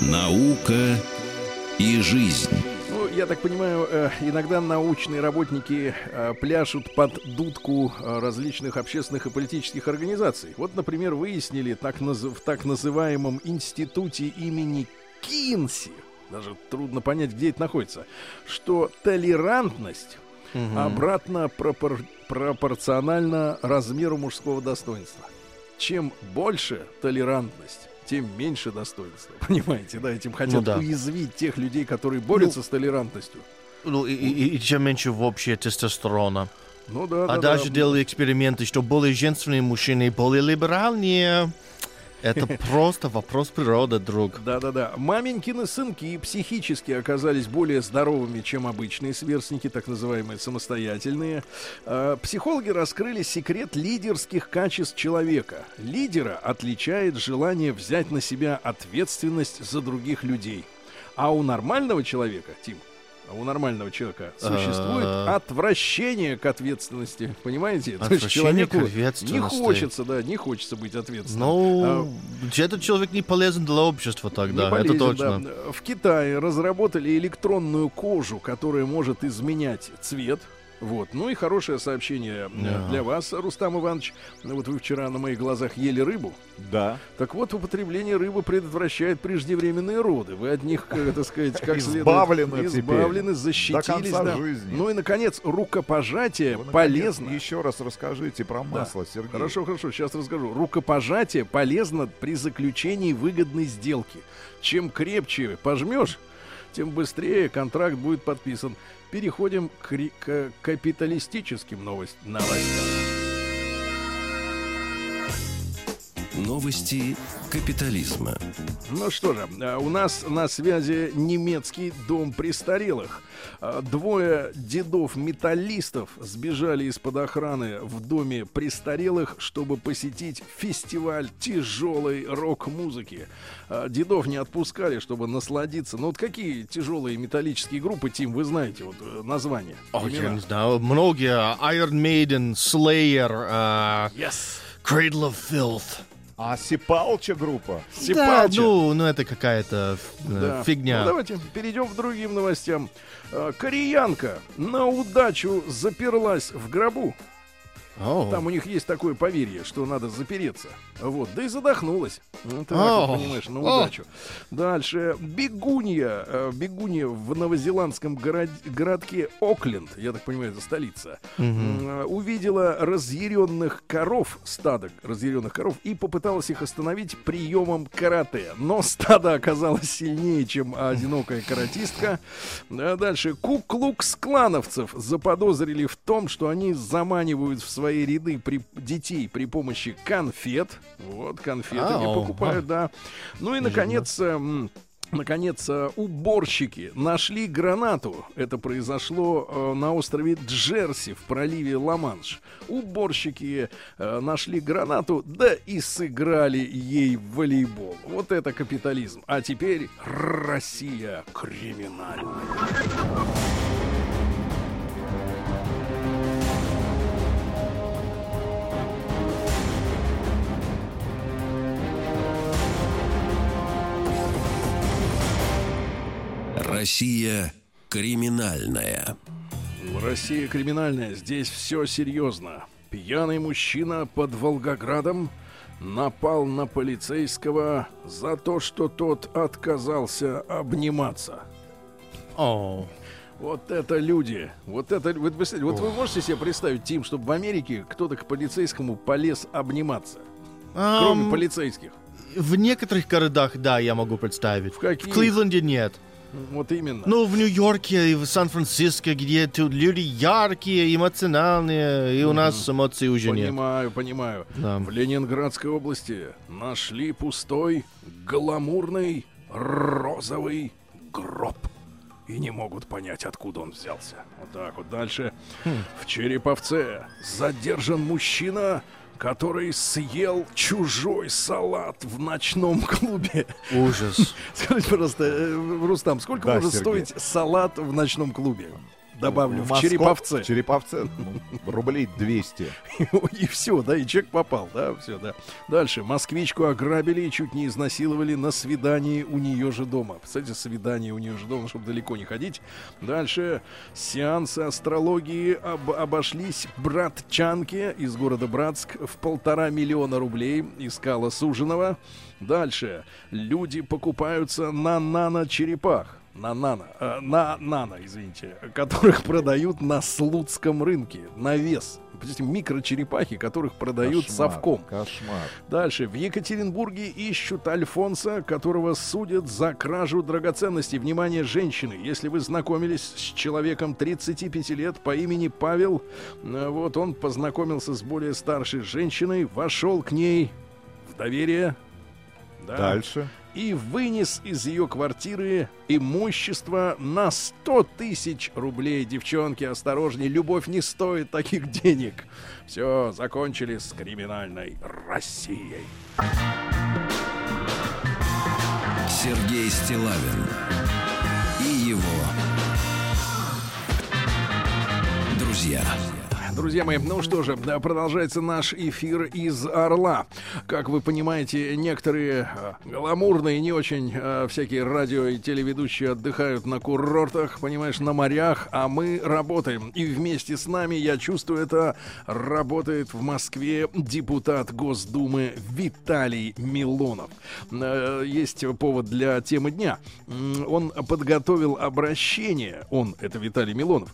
Наука и жизнь. Ну, я так понимаю, иногда научные работники пляшут под дудку различных общественных и политических организаций. Вот, например, выяснили так наз... в так называемом институте имени Кинси, даже трудно понять, где это находится, что толерантность... Угу. обратно пропор- пропорционально размеру мужского достоинства. Чем больше толерантность, тем меньше достоинства. Понимаете, да? Этим хотят ну, да. уязвить тех людей, которые борются ну, с толерантностью. Ну и, и, и чем меньше вообще тестостерона. Ну да. А да, даже да. делали эксперименты, что более женственные мужчины более либеральнее. Это просто вопрос природы, друг. Да-да-да. Маменькины сынки психически оказались более здоровыми, чем обычные сверстники, так называемые самостоятельные. Психологи раскрыли секрет лидерских качеств человека. Лидера отличает желание взять на себя ответственность за других людей. А у нормального человека, Тим, у нормального человека существует отвращение к ответственности, понимаете? Отвращение То есть человеку не хочется, да, не хочется быть ответственным. Ну, а, этот человек не полезен для общества тогда, не полезен, это точно. Да. В Китае разработали электронную кожу, которая может изменять цвет. Вот. Ну и хорошее сообщение yeah. для вас, Рустам Иванович. Вот вы вчера на моих глазах ели рыбу. Да. Так вот, употребление рыбы предотвращает преждевременные роды. Вы от них, так сказать, как следует избавлены, избавлены защитились. До конца да. жизни. Ну и, наконец, рукопожатие ну, полезно. Еще раз расскажите про масло, да. Сергей. Хорошо, хорошо, сейчас расскажу. Рукопожатие полезно при заключении выгодной сделки. Чем крепче пожмешь, тем быстрее контракт будет подписан. Переходим к, к капиталистическим новость, новостям. Новости капитализма. Ну что же, у нас на связи немецкий дом престарелых. Двое дедов-металлистов сбежали из-под охраны в доме престарелых, чтобы посетить фестиваль тяжелой рок-музыки. Дедов не отпускали, чтобы насладиться. Ну вот какие тяжелые металлические группы, Тим, вы знаете вот название? О, я не знаю, многие. Iron Maiden, Slayer, uh, yes. Cradle of Filth. А Сипалча группа? Да, ну, ну это какая-то да. фигня. Ну, давайте перейдем к другим новостям. Кореянка на удачу заперлась в гробу. Oh. Там у них есть такое поверье, что надо запереться. Вот, да и задохнулась. Ну, ты oh. так, понимаешь, на удачу. Oh. Дальше. Бегунья. Бегунья в новозеландском город... городке Окленд, я так понимаю, это столица, mm-hmm. увидела разъяренных коров, стадок разъяренных коров, и попыталась их остановить приемом карате. Но стадо оказалось сильнее, чем одинокая каратистка. Дальше. Ку-клукс-клановцев заподозрили в том, что они заманивают в свои ряды при... детей при помощи конфет. Вот, конфеты oh, они покупают, oh. да. Ну и, наконец... Mm-hmm. Наконец, уборщики нашли гранату. Это произошло на острове Джерси в проливе Ла-Манш. Уборщики нашли гранату, да и сыграли ей в волейбол. Вот это капитализм. А теперь Россия криминальная. Россия криминальная. Россия криминальная. Здесь все серьезно. Пьяный мужчина под Волгоградом напал на полицейского за то, что тот отказался обниматься. Оу. Oh. Вот это люди. Вот это. Вот, вот вы можете себе представить, Тим, чтобы в Америке кто-то к полицейскому полез обниматься? Um... Кроме полицейских. В некоторых городах, да, я могу представить. В, в Кливленде нет. Вот именно. Ну, в Нью-Йорке и в Сан-Франциско, где люди яркие, эмоциональные, и у mm-hmm. нас эмоций уже понимаю, нет. Понимаю, понимаю. Да. В Ленинградской области нашли пустой, гламурный, розовый гроб. И не могут понять, откуда он взялся. Вот так вот. Дальше. Хм. В Череповце задержан мужчина, который съел чужой салат в ночном клубе. Ужас. Скажите, пожалуйста, Рустам, сколько да, может Сергей. Стоить салат в ночном клубе? Добавлю, в, в Череповце. В Череповце ну, рублей двести. И, и все, да, и чек попал, да, все, да. Дальше. Москвичку ограбили и чуть не изнасиловали на свидании у нее же дома. Кстати, свидание у нее же дома, чтобы далеко не ходить. Дальше. Сеансы астрологии об, обошлись братчанке из города Братск в полтора миллиона рублей. Искала суженого. Дальше. Люди покупаются на нано-черепах. На нано, э, на нано, извините, которых продают на Слуцком рынке на вес. Микрочерепахи, которых продают кошмар, совком. Кошмар. Дальше. В Екатеринбурге ищут Альфонса, которого судят за кражу драгоценностей. Внимание, женщины, если вы знакомились с человеком тридцати пяти лет по имени Павел, вот он познакомился с более старшей женщиной, вошел к ней в доверие. Да. Дальше. И вынес из ее квартиры имущество на сто тысяч рублей. Девчонки, осторожней, любовь не стоит таких денег. Все, закончили с криминальной Россией. Сергей Стиллавин и его друзья. Друзья мои, ну что же, продолжается наш эфир из Орла. Как вы понимаете, некоторые гламурные, не очень э, всякие радио и телеведущие отдыхают на курортах, понимаешь, на морях, а мы работаем. И вместе с нами, я чувствую это, работает в Москве депутат Госдумы Виталий Милонов. Э, есть повод для темы дня. Он подготовил обращение, он, это Виталий Милонов,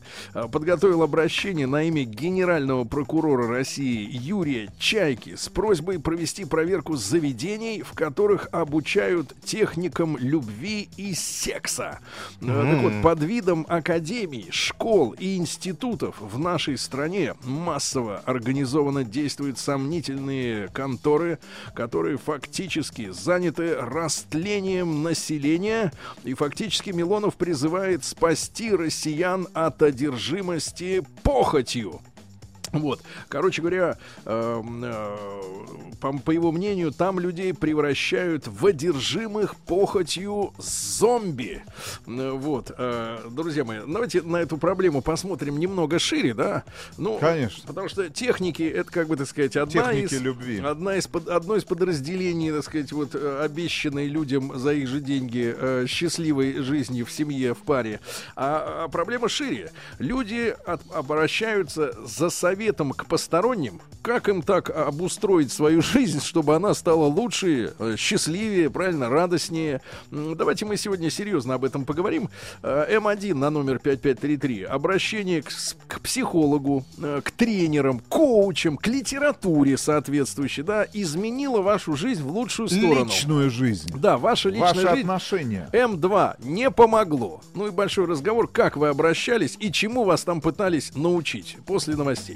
подготовил обращение на имя генерального прокурора России Юрия Чайки с просьбой провести проверку заведений, в которых обучают техникам любви и секса. Mm-hmm. Так вот, под видом академий, школ и институтов в нашей стране массово организованно действуют сомнительные конторы, которые фактически заняты растлением населения. И фактически Милонов призывает спасти россиян от одержимости похотью. Вот, короче говоря, э, э, по, по его мнению, там людей превращают в одержимых похотью зомби. Вот, э, друзья мои, давайте на эту проблему посмотрим немного шире, да? Ну, конечно. Потому что техники, это, как бы, так сказать, одна из, любви. Одна из, одно из подразделений, так сказать, вот, обещанной людям за их же деньги э, счастливой жизни в семье, в паре. А, а проблема шире. Люди от, обращаются за советом к посторонним, как им так обустроить свою жизнь, чтобы она стала лучше, счастливее, правильно, радостнее. Давайте мы сегодня серьезно об этом поговорим. эм один на номер пять пять три три. Обращение к, к психологу, к тренерам, коучам, к литературе соответствующей, да, изменило вашу жизнь в лучшую сторону. Личную жизнь. Да, ваша личная Ваши жизнь. Отношения. эм два не помогло. Ну и большой разговор, как вы обращались и чему вас там пытались научить. После новостей.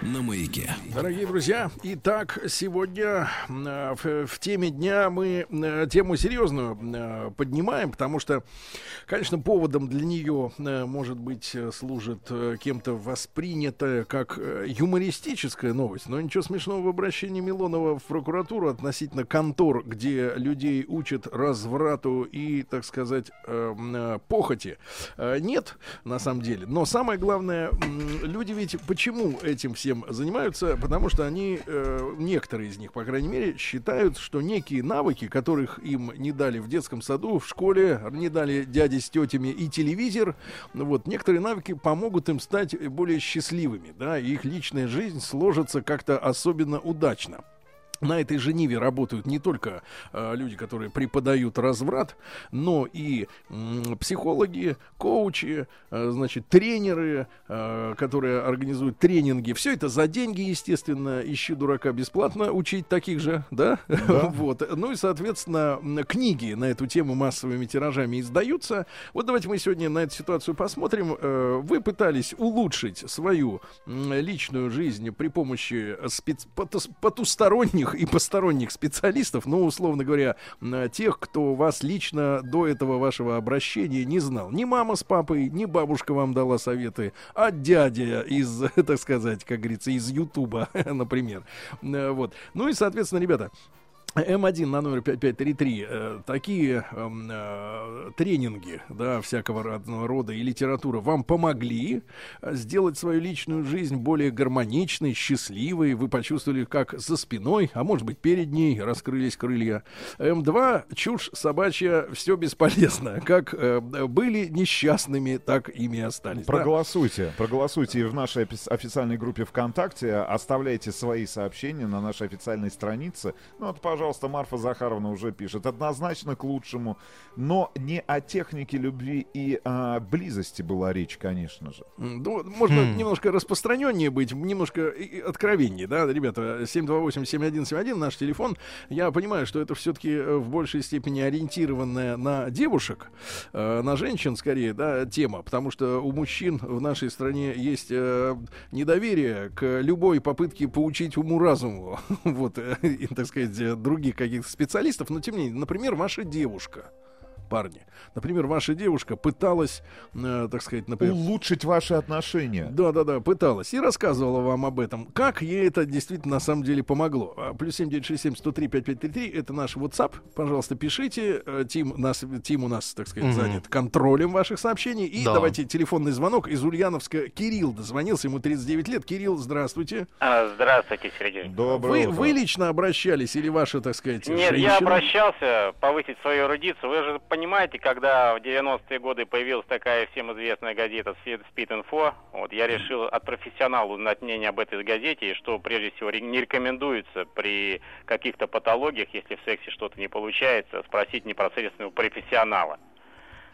на маяке. Дорогие друзья, итак, сегодня э, в, в теме дня мы э, тему серьезную э, поднимаем, потому что, конечно, поводом для нее, э, может быть, служит э, кем-то воспринятая как э, юмористическая новость, но ничего смешного в обращении Милонова в прокуратуру относительно контор, где людей учат разврату и, так сказать, э, э, похоти, э, нет, на самом деле. Но самое главное, э, люди ведь почему этим всем занимаются, потому что они, э, некоторые из них, по крайней мере, считают, что некие навыки, которых им не дали в детском саду, в школе, не дали дяди с тетями и телевизор, вот, некоторые навыки помогут им стать более счастливыми, да, и их личная жизнь сложится как-то особенно удачно. На этой же ниве работают не только э, люди, которые преподают разврат, но и м, психологи, коучи, э, значит, тренеры, э, которые организуют тренинги. Все это за деньги, естественно, ищи дурака бесплатно учить таких же, да? Да. Вот. Ну и, соответственно, книги на эту тему массовыми тиражами издаются. Вот давайте мы сегодня на эту ситуацию посмотрим. Э, вы пытались улучшить свою м, личную жизнь при помощи спец... потусторонних и посторонних специалистов, ну, условно говоря, тех, кто вас лично до этого вашего обращения не знал. Ни мама с папой, ни бабушка вам дала советы, а дядя из, так сказать, как говорится, из Ютуба, например. Вот. Ну и, соответственно, ребята, эм один на номер пять пять три три. Э, такие э, тренинги, да, всякого разного рода и литература вам помогли сделать свою личную жизнь более гармоничной, счастливой. Вы почувствовали, как за спиной, а может быть перед ней раскрылись крылья. эм два чушь собачья, все бесполезно. Как э, были несчастными, так ими и остались. Проголосуйте, да? Проголосуйте в нашей официальной группе ВКонтакте. Оставляйте свои сообщения на нашей официальной странице. Ну, вот, пожалуйста. Пожалуйста, Марфа Захаровна уже пишет. Однозначно к лучшему. Но не о технике любви и а, близости была речь, конечно же. Ну, можно хм. немножко распространеннее быть, немножко откровеннее, да, ребята. семь два восемь семь один семь один наш телефон. Я понимаю, что это все-таки в большей степени ориентированная на девушек, на женщин скорее, да, тема. Потому что у мужчин в нашей стране есть недоверие к любой попытке поучить уму-разуму. Вот, так сказать, других каких-то специалистов, но тем не менее, например, ваша девушка. парни. Например, ваша девушка пыталась, э, так сказать, например... улучшить ваши отношения. Да-да-да, пыталась. И рассказывала вам об этом. Как ей это действительно на самом деле помогло. Плюс семь девять шесть семь сто три пять пять три три. Это наш WhatsApp. Пожалуйста, пишите. Тим, нас, Тим у нас, так сказать, mm-hmm. занят контролем ваших сообщений. И да. давайте телефонный звонок из Ульяновска. Кирилл дозвонился, ему тридцать девять лет. Кирилл, здравствуйте. Здравствуйте, Сергей. Доброе утро. Вы лично обращались или ваша, так сказать, Нет, женщина? Я обращался повысить свою эрудицию. Вы же понимаете, когда в девяностые годы появилась такая всем известная газета «Спид-инфо», вот я решил от профессионала узнать мнение об этой газете, и что прежде всего не рекомендуется при каких-то патологиях, если в сексе что-то не получается, спросить непосредственно у профессионала.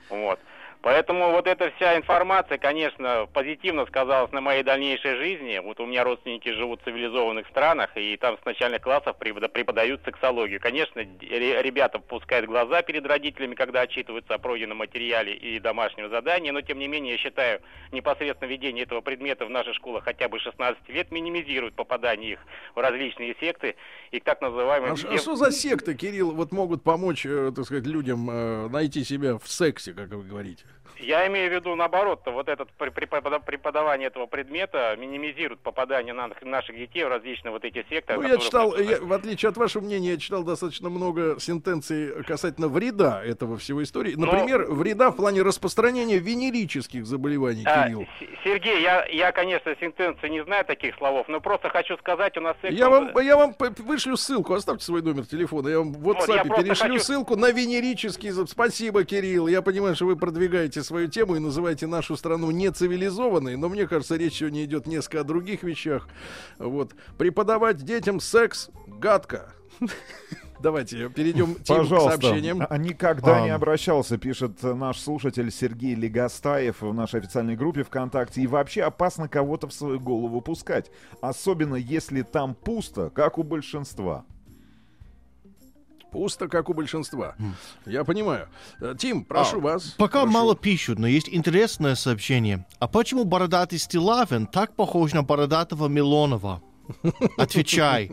Вот. Поэтому вот эта вся информация, конечно, позитивно сказалась на моей дальнейшей жизни. Вот у меня родственники живут в цивилизованных странах, и там с начальных классов преподают сексологию. Конечно, ребята пускают глаза перед родителями, когда отчитываются о пройденном материале и домашнем задании, но тем не менее, я считаю, непосредственно введение этого предмета в нашей школе хотя бы шестнадцати лет минимизирует попадание их в различные секты и так называемые... А всем... что за секты, Кирилл, вот могут помочь, так сказать, людям найти себя в сексе, как вы говорите? Я имею в виду, наоборот, вот это преподавание этого предмета минимизирует попадание наших детей в различные вот эти секторы. Ну, я читал, я, в отличие от вашего мнения, я читал достаточно много сентенций касательно вреда этого всего истории. Например, Но... вреда в плане распространения венерических заболеваний, а, Кирилл. Сергей, я, я, конечно, сентенции не знаю таких словов, но просто хочу сказать, у нас... Сектор... Я, вам, я вам вышлю ссылку, оставьте свой номер телефона, я вам в WhatsApp вот, перешлю хочу... ссылку на венерические... Спасибо, Кирилл, я понимаю, что вы продвигаете свою тему и называете нашу страну нецивилизованной, но мне кажется, речь сегодня идет несколько о других вещах. Вот. Преподавать детям секс гадко. Давайте перейдем к сообщениям. Никогда а. не обращался, пишет наш слушатель Сергей Легостаев в нашей официальной группе ВКонтакте. И вообще опасно кого-то в свою голову пускать. Особенно если там пусто, как у большинства. Пусто, как у большинства. Я понимаю. Тим, прошу а, вас. Пока прошу. Мало пишут, но есть интересное сообщение. А почему бородатый Стиллавин так похож на бородатого Милонова? Отвечай.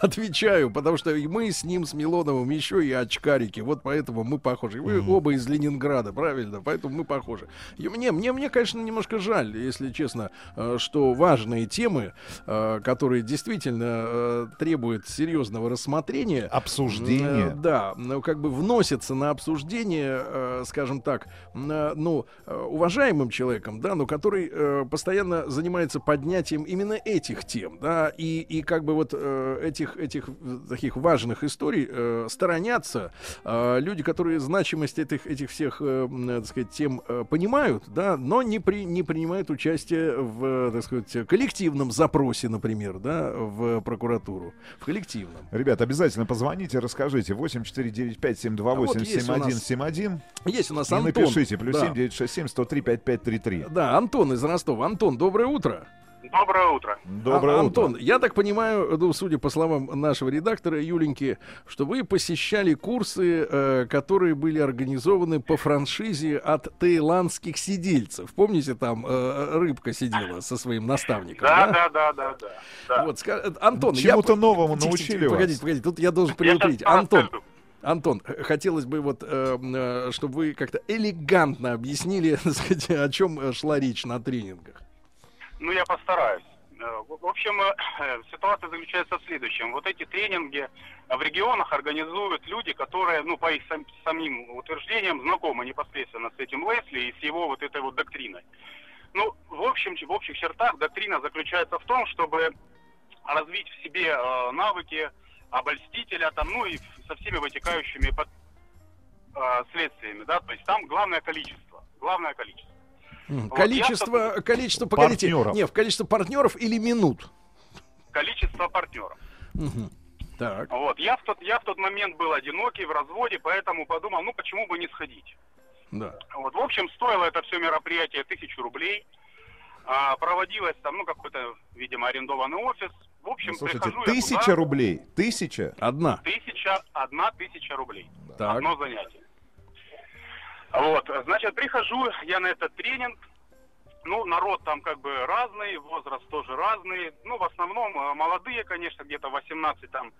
Отвечаю, потому что мы с ним, с Милоновым, еще и очкарики. Вот поэтому мы похожи. Вы mm-hmm. оба из Ленинграда, правильно? Поэтому мы похожи. И мне, мне, мне, конечно, немножко жаль, если честно, что важные темы, которые действительно требуют серьезного рассмотрения, обсуждения, да, как бы вносятся на обсуждение, скажем так, ну, уважаемым человеком, да, но который постоянно занимается поднятием именно этих тем. Да, и, и как бы вот э, этих, этих таких важных историй э, сторонятся э, люди, которые значимость этих, этих всех э, так сказать, тем э, понимают, да, но не, при, не принимают участие в, так сказать, коллективном запросе, например, да, в прокуратуру, в коллективном. Ребят, обязательно позвоните, расскажите. восемь четыре девять пять семь два восемь семь один семь один. Есть у нас Антон. Напишите, плюс семь девять шесть семь сто три пять пять три три. Да, Антон из Ростова. Антон, доброе утро. Доброе утро. Доброе а, Антон, утро. Я так понимаю, ну, судя по словам нашего редактора Юленьки, что вы посещали курсы, э, которые были организованы по франшизе от таиландских сидельцев. Помните, там э, рыбка сидела со своим наставником? Да, да, да, да, да. да. Вот, ска... Антон, чему-то я... новому тих, научили тих, тих, вас. Погодите, погодите, тут я должен предупредить. Я Антон. Антон, хотелось бы вот, э, чтобы вы как-то элегантно объяснили, так сказать, о чем шла речь на тренингах. Ну, я постараюсь. В общем, ситуация заключается в следующем. Вот эти тренинги в регионах организуют люди, которые, ну, по их сам, самим утверждениям, знакомы непосредственно с этим Лесли и с его вот этой вот доктриной. Ну, в общем, в общих чертах доктрина заключается в том, чтобы развить в себе навыки обольстителя, там, ну, и со всеми вытекающими под, э, следствиями, да, то есть там главное количество, главное количество. Количество, вот я... количество, погодите, партнеров. Не, в количество партнеров или минут? Количество партнеров. Угу. Так. Вот, я в, тот, я в тот момент был одинокий, в разводе, поэтому подумал, ну почему бы не сходить. Да. Вот, в общем, стоило это все мероприятие тысячу рублей. А, проводилось там, ну, какой-то, видимо, арендованный офис. В общем, ну, слушайте, прихожу тысяча я туда, рублей, тысяча? Одна. Тысяча, одна тысяча рублей. Так. Одно занятие. Вот, значит, прихожу я на этот тренинг, ну, народ там как бы разный, возраст тоже разный, ну, в основном молодые, конечно, где-то восемнадцать там,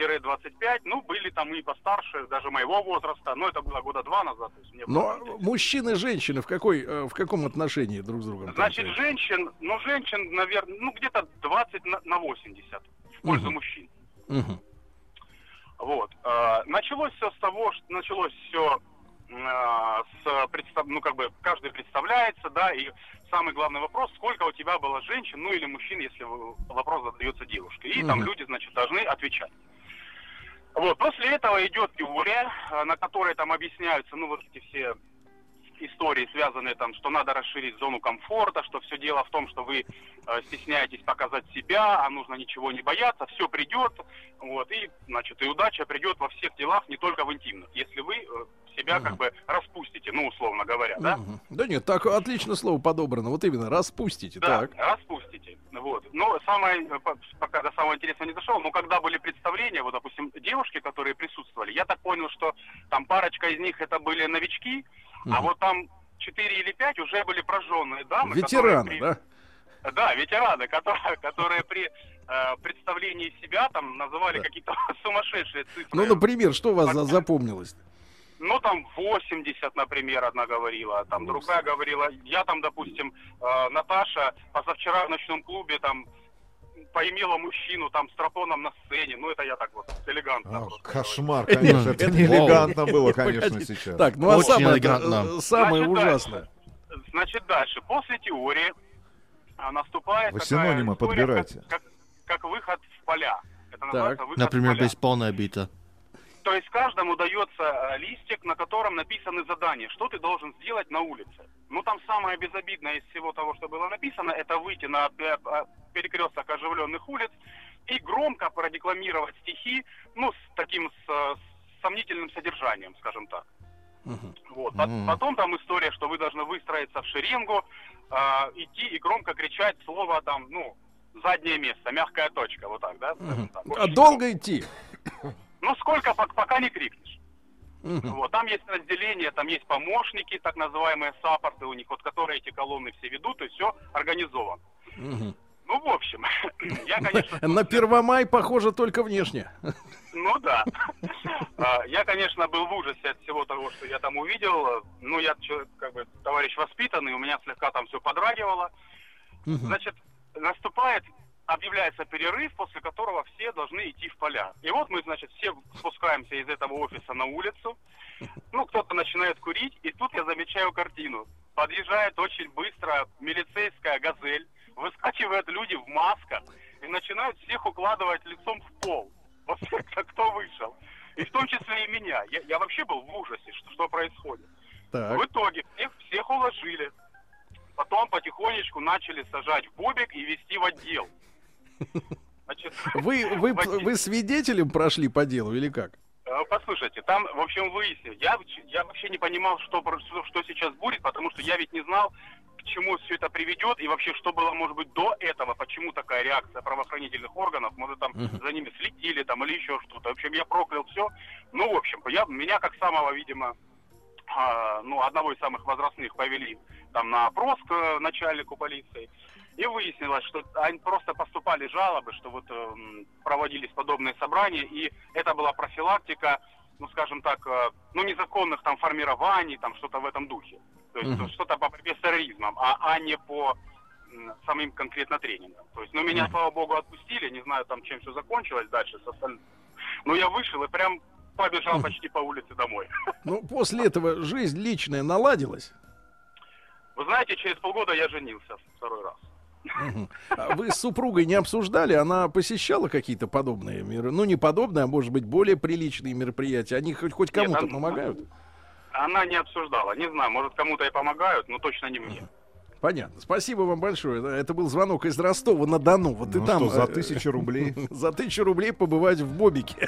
двадцать-двадцать пять, ну, были там и постарше, даже моего возраста, но это было года два назад. То есть мне но было... мужчины и женщины в, какой, в каком отношении друг с другом? Значит, там, женщин, ну, женщин, наверное, ну, где-то двадцать на восемьдесят в пользу угу. мужчин. Угу. Вот. Началось все с того, что началось все с представ... ну, как бы, каждый представляется, да, и самый главный вопрос, сколько у тебя было женщин, ну, или мужчин, если вопрос задается девушке. И mm-hmm. там люди, значит, должны отвечать. Вот, после этого идет теория, на которой там объясняются, ну, вот эти все истории, связанные там, что надо расширить зону комфорта, что все дело в том, что вы э, стесняетесь показать себя, а нужно ничего не бояться, все придет, вот, и, значит, и удача придет во всех делах, не только в интимных, если вы... Э, себя uh-huh. как бы распустите, ну, условно говоря, да? Uh-huh. Да нет, так отлично слово подобрано, вот именно, распустите, да, так. распустите, вот. Но самое, пока до самого интересного не дошел, но когда были представления, вот, допустим, девушки, которые присутствовали, я так понял, что там парочка из них это были новички, uh-huh. а вот там четыре или пять уже были прожженные дамы. Ветераны, при... да? Да, ветераны, которые, которые при э, представлении себя там называли да. какие-то сумасшедшие цифры. Ну, например, что у вас Под... запомнилось? Ну, там восемьдесят, например, одна говорила, там восемьдесят. Другая говорила. Я там, допустим, э, Наташа позавчера в ночном клубе там поимела мужчину там с тропоном на сцене. Ну, это я так вот элегантно. О, кошмар, говорю. Конечно. Это не элегантно было, конечно, сейчас. Так, ну а самое ужасное. Значит, дальше. После теории наступает... Вы синонимы подбираете. Как выход в поля. Например, бейсбольная бита. То есть каждому дается листик, на котором написаны задания, что ты должен сделать на улице. Ну, там самое безобидное из всего того, что было написано, это выйти на перекресток оживленных улиц и громко продекламировать стихи, ну, с таким с, с сомнительным содержанием, скажем так. Uh-huh. Вот. Uh-huh. Потом там история, что вы должны выстроиться в шеренгу, э, идти и громко кричать слово там, ну, заднее место, мягкая точка, вот так, да? Uh-huh. Так, а долго идти? Ну, сколько, пока не крикнешь. Uh-huh. Вот, там есть разделение, там есть помощники, так называемые саппорты у них, вот которые эти колонны все ведут, и все организовано. Uh-huh. Ну, в общем, я, конечно... На Первомай похоже только внешне. Ну, да. Я, конечно, был в ужасе от всего того, что я там увидел. Ну, я, как бы, товарищ воспитанный, у меня слегка там все подрагивало. Uh-huh. Значит, наступает... Объявляется перерыв, после которого все должны идти в поля. И вот мы, значит, все спускаемся из этого офиса на улицу. Ну, кто-то начинает курить, и тут я замечаю картину. Подъезжает очень быстро милицейская «Газель», выскакивают люди в масках и начинают всех укладывать лицом в пол. Вот кто вышел. И в том числе и меня. Я, я вообще был в ужасе, что, что происходит. Так. В итоге всех, всех уложили. Потом потихонечку начали сажать в бобик и везти в отдел. Значит, вы, вы, вы свидетелем прошли по делу или как? Послушайте, там, в общем, выяснил. Я, я вообще не понимал, что, что сейчас будет, потому что я ведь не знал, к чему все это приведет и вообще, что было, может быть, до этого, почему такая реакция правоохранительных органов, может, там uh-huh. за ними следили там, или еще что-то. В общем, я проклял все. Ну, в общем, я, меня как самого, видимо, а, ну, одного из самых возрастных повели там на опрос к начальнику полиции. И выяснилось, что они просто поступали жалобы, что вот э, проводились подобные собрания, и это была профилактика, ну, скажем так, э, ну, незаконных там формирований, там что-то в этом духе. То есть mm-hmm. что-то по борьбе с терроризмом, а, а не по э, самим конкретно тренингам. То есть, ну, меня, mm-hmm. слава богу, отпустили, не знаю, там, чем все закончилось дальше с остальным. Но я вышел и прям побежал mm-hmm. почти по улице домой. Ну, после этого жизнь личная наладилась? Вы знаете, через полгода я женился второй раз. Вы с супругой не обсуждали? Она посещала какие-то подобные мероприятия? Ну, не подобные, а, может быть, более приличные мероприятия. Они хоть, хоть кому-то Нет, она, помогают? Она не обсуждала. Не знаю, может, кому-то и помогают, но точно не мне. Понятно. Спасибо вам большое. Это был звонок из Ростова-на-Дону. Вот ну и там что, за тысячу рублей. За тысячу рублей побывать в бобике.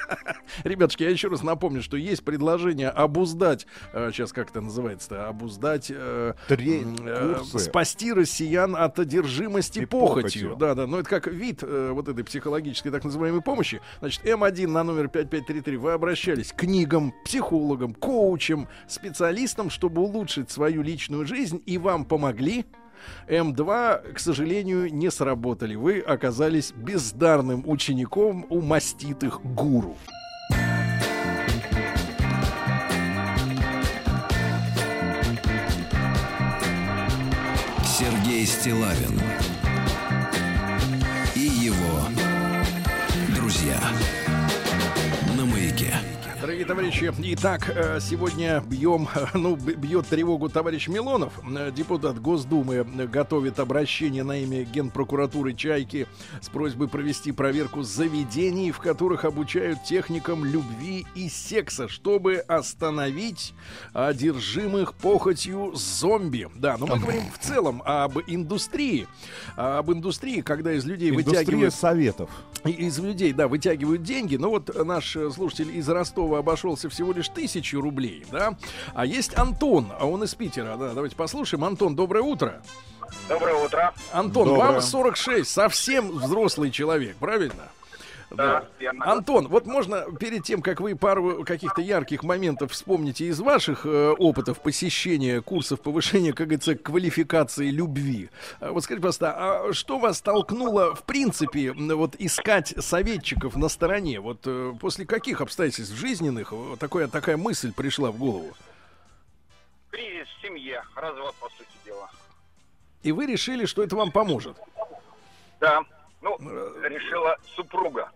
Ребятушки, я еще раз напомню, что есть предложение обуздать, сейчас как это называется-то, обуздать, э, э, спасти россиян от одержимости и похотью. Да-да, но это как вид э, вот этой психологической так называемой помощи. Значит, эм один на номер пять пять три три вы обращались к книгам, психологам, коучам, специалистам, чтобы улучшить свою личную жизнь, и вам помогли. М2, к сожалению, не сработали. Вы оказались бездарным учеником у маститых гуру. Сергей Стиллавин и его друзья. Дорогие товарищи, итак, сегодня бьем, ну, бьет тревогу товарищ Милонов. Депутат Госдумы готовит обращение на имя Генпрокуратуры Чайки с просьбой провести проверку заведений, в которых обучают техникам любви и секса, чтобы остановить одержимых похотью зомби. Да, но мы говорим в целом об индустрии. Об индустрии, когда из людей Индустрия вытягивают... советов. Из людей, да, вытягивают деньги. Но вот наш слушатель из Ростова обошелся всего лишь тысячу рублей, да? А есть Антон, а он из Питера, да? Давайте послушаем. Антон, доброе утро. Доброе утро. Антон, доброе. Вам сорок шесть, совсем взрослый человек, правильно? Да. Да. Антон, вот можно перед тем, как вы пару каких-то ярких моментов вспомните из ваших э, опытов посещения курсов повышения, как говорится, квалификации любви. Вот скажите, просто, а что вас толкнуло, в принципе, вот искать советчиков на стороне? Вот э, после каких обстоятельств жизненных такая, такая мысль пришла в голову? Кризис в семье, развод, по сути дела. И вы решили, что это вам поможет? Да. Ну, решила супруга.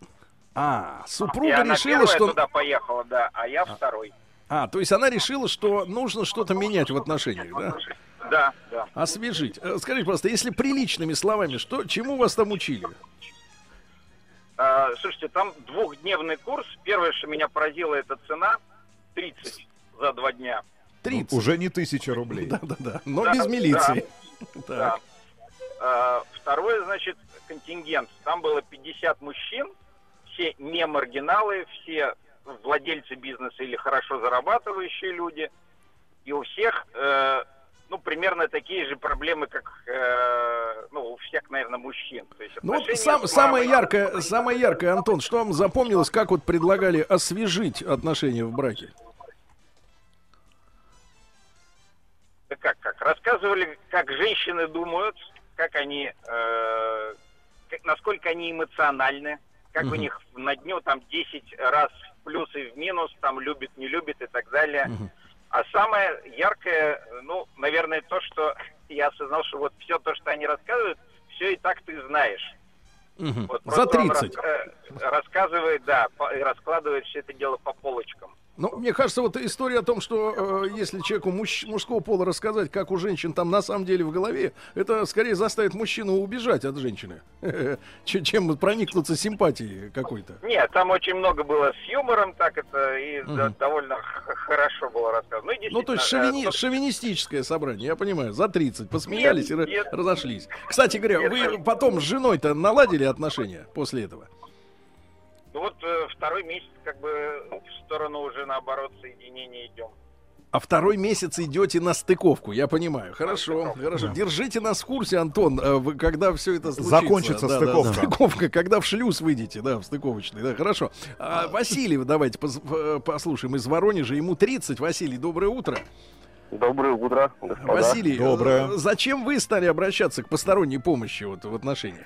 А, супруга она решила, что... туда поехала, да, а я второй. А, то есть она решила, что нужно что-то менять в отношениях, да? Да, да. Освежить. Скажите, просто, если приличными словами, что, чему вас там учили? А, слушайте, там двухдневный курс. Первое, что меня поразило, это цена. тридцать за два дня. тридцать Ну, уже не тысяча рублей. Да-да-да, но да, без милиции. Да, да. А, второе, значит, контингент. Там было пятьдесят мужчин, все не маргиналы, все владельцы бизнеса или хорошо зарабатывающие люди. И у всех, э, ну, примерно такие же проблемы, как, э, ну, у всех, наверное, мужчин. То есть, ну, сам, самое яркое, самое яркое, Антон, что вам запомнилось, как вот предлагали освежить отношения в браке? Да как, как? Рассказывали, как женщины думают, как они, э, как, насколько они эмоциональны, как uh-huh. у них на дню там десять раз в плюс и в минус, там любит, не любит и так далее. Uh-huh. А самое яркое, ну, наверное, то, что я осознал, что вот все то, что они рассказывают, все и так ты знаешь. Uh-huh. Вот, за тридцать. Он рас, рассказывает, да, по, раскладывает все это дело по полочкам. Ну, мне кажется, вот история о том, что э, если человеку муж, мужского пола рассказать, как у женщин там на самом деле в голове, это скорее заставит мужчину убежать от женщины, чем проникнуться симпатией какой-то. Нет, там очень много было с юмором, так это и довольно хорошо было рассказано. Ну, то есть шовинистическое собрание, я понимаю, за тридцать посмеялись и разошлись. Кстати говоря, вы потом с женой-то наладили отношения после этого? Ну вот э, второй месяц как бы в сторону уже наоборот соединения идем. А второй месяц идете на стыковку, я понимаю. Хорошо, хорошо. Да. Держите нас в курсе, Антон, э, когда все это случится. Закончится да, стыковка. Да, да. Стыковка, когда в шлюз выйдете, да, в стыковочный. Да, хорошо. А, Василий, давайте пос- послушаем из Воронежа. Ему тридцать. Василий, доброе утро. Доброе утро, господа. Василий, доброе. Э, зачем вы стали обращаться к посторонней помощи вот, в отношениях?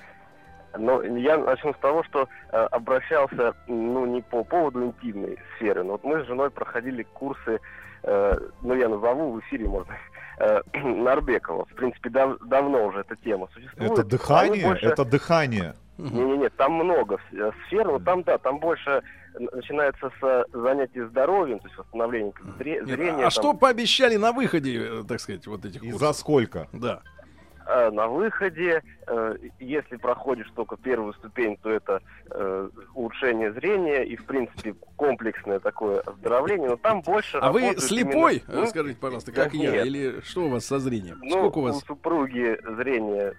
Но я начну с того, что э, обращался, ну, не по поводу интимной сферы, но вот мы с женой проходили курсы, э, ну, я назову, в эфире можно, э, Нарбекова. В принципе, дав- давно уже эта тема существует. Это дыхание? Больше... Это дыхание? Не-не-не, там много сфер, но там, да, там больше начинается с занятий здоровьем, то есть восстановление зрения. Нет, а там... что пообещали на выходе, так сказать, вот этих курсов? И за сколько? Да. На выходе, если проходишь только первую ступень, то это улучшение зрения и, в принципе, комплексное такое оздоровление, но там больше... А вы слепой? Именно... Скажите, пожалуйста, как да я? Нет. Или что у вас со зрением? Ну, сколько у вас? У супруги зрение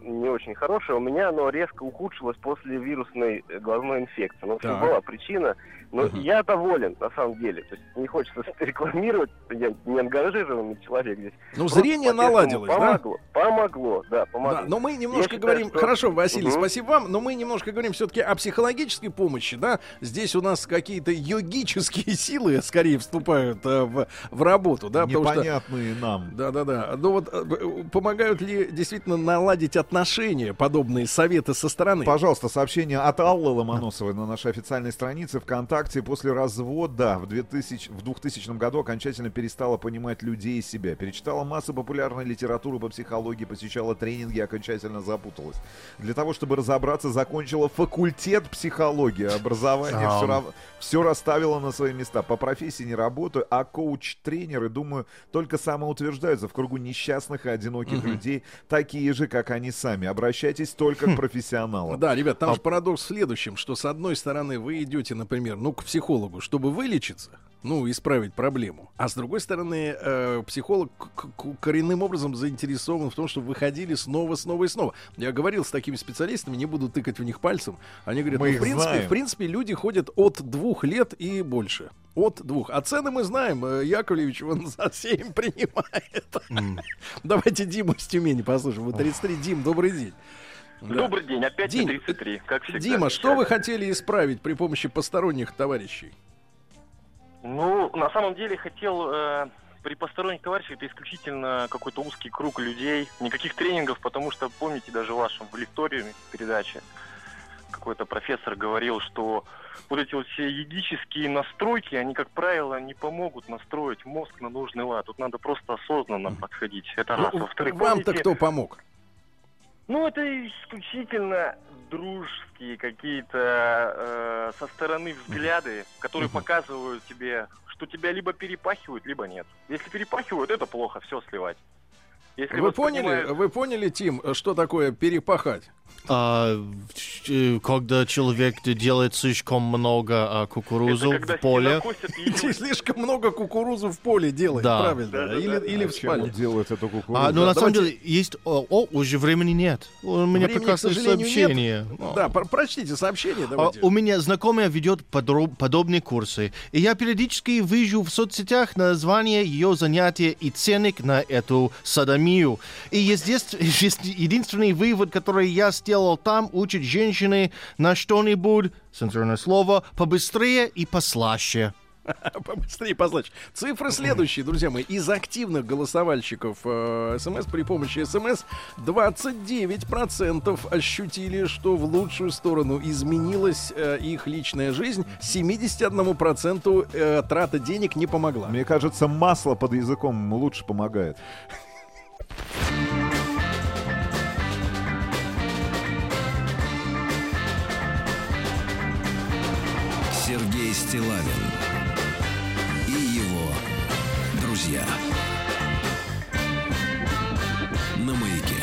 не очень хорошее. У меня оно резко ухудшилось после вирусной глазной инфекции. Ну, в общем, была причина. Но угу. я доволен, на самом деле. То есть не хочется рекламировать. Я не ангажированный человек здесь. Ну, просто зрение наладилось, помогло, да? Помогло, да, помогло. Да, но мы немножко я говорим... Считаю, что... Хорошо, Василий, угу. спасибо вам. Но мы немножко говорим все-таки о психологической помощи, да? Здесь у нас какие-то йогические силы скорее вступают э, в, в работу, да? Непонятные что... нам. Да-да-да. Ну вот э, помогают ли действительно наладить отношения, подобные советы со стороны? Пожалуйста, сообщение от Аллы Ломоносовой на нашей официальной странице ВКонтакте. После развода в двухтысячном году окончательно перестала понимать людей и себя. Перечитала массу популярной литературы по психологии, посещала тренинги, окончательно запуталась. Для того, чтобы разобраться, закончила факультет психологии. Образование все, все расставила на свои места. По профессии не работаю, а коуч-тренеры, думаю, только самоутверждаются в кругу несчастных и одиноких угу. людей, такие же, как они сами. Обращайтесь только хм. к профессионалам. Да, ребят, там а... же парадокс в следующем, что с одной стороны вы идете, например, ну, к психологу, чтобы вылечиться, ну, исправить проблему, а с другой стороны э, психолог к- к- коренным образом заинтересован в том, чтобы выходили снова, снова и снова. Я говорил с такими специалистами, не буду тыкать в них пальцем, они говорят, мы ну, в принципе, в принципе, люди ходят от двух лет и больше. От двух. А цены мы знаем. Яковлевич, он за семь принимает. Mm. Давайте Диму с Тюмени послушаем. Вот тридцать три. Дим, добрый день. Добрый да. день. Опять Дим, тридцать три, как всегда. Дима, что вы хотели исправить при помощи посторонних товарищей? Ну, на самом деле, хотел... Э... При посторонних товарищах это исключительно какой-то узкий круг людей. Никаких тренингов, потому что, помните, даже в вашем в лектории передаче какой-то профессор говорил, что вот эти вот все йогические настройки, они, как правило, не помогут настроить мозг на нужный лад. Тут надо просто осознанно подходить. Это раз. Во-вторых, вам-то помните, кто помог? Ну, это исключительно дружеские какие-то э, со стороны взгляды, которые показывают тебе... что тебя либо перепахивают, либо нет. Если перепахивают, это плохо, все сливать. Если вы поняли, вы поняли, Тим, что такое перепахать? А, когда человек делает слишком много а, кукурузу в поле. Ты слишком много кукурузу в поле делаешь, да. правильно? Да, да, или да. или а в спальне. Он делает эту кукурузу. А, ну, да, на давайте... самом деле, есть... О, о, уже времени нет. У меня времени, прекрасное сообщение. Да, про- прочтите сообщение. Давайте. А, у меня знакомая ведет подро- подобные курсы. И я периодически вижу в соцсетях название ее занятия и ценник на эту садомию. И единственный вывод, который я сделал там, учит женщины на что-нибудь, цензурное слово, побыстрее и послаще. Побыстрее, послаще. Цифры следующие, друзья мои. Из активных голосовальщиков э, СМС при помощи СМС двадцать девять процентов ощутили, что в лучшую сторону изменилась э, их личная жизнь. семьдесят один процент э, трата денег не помогла. Мне кажется, масло под языком лучше помогает. Сергей Стиллавин и его друзья на маяке.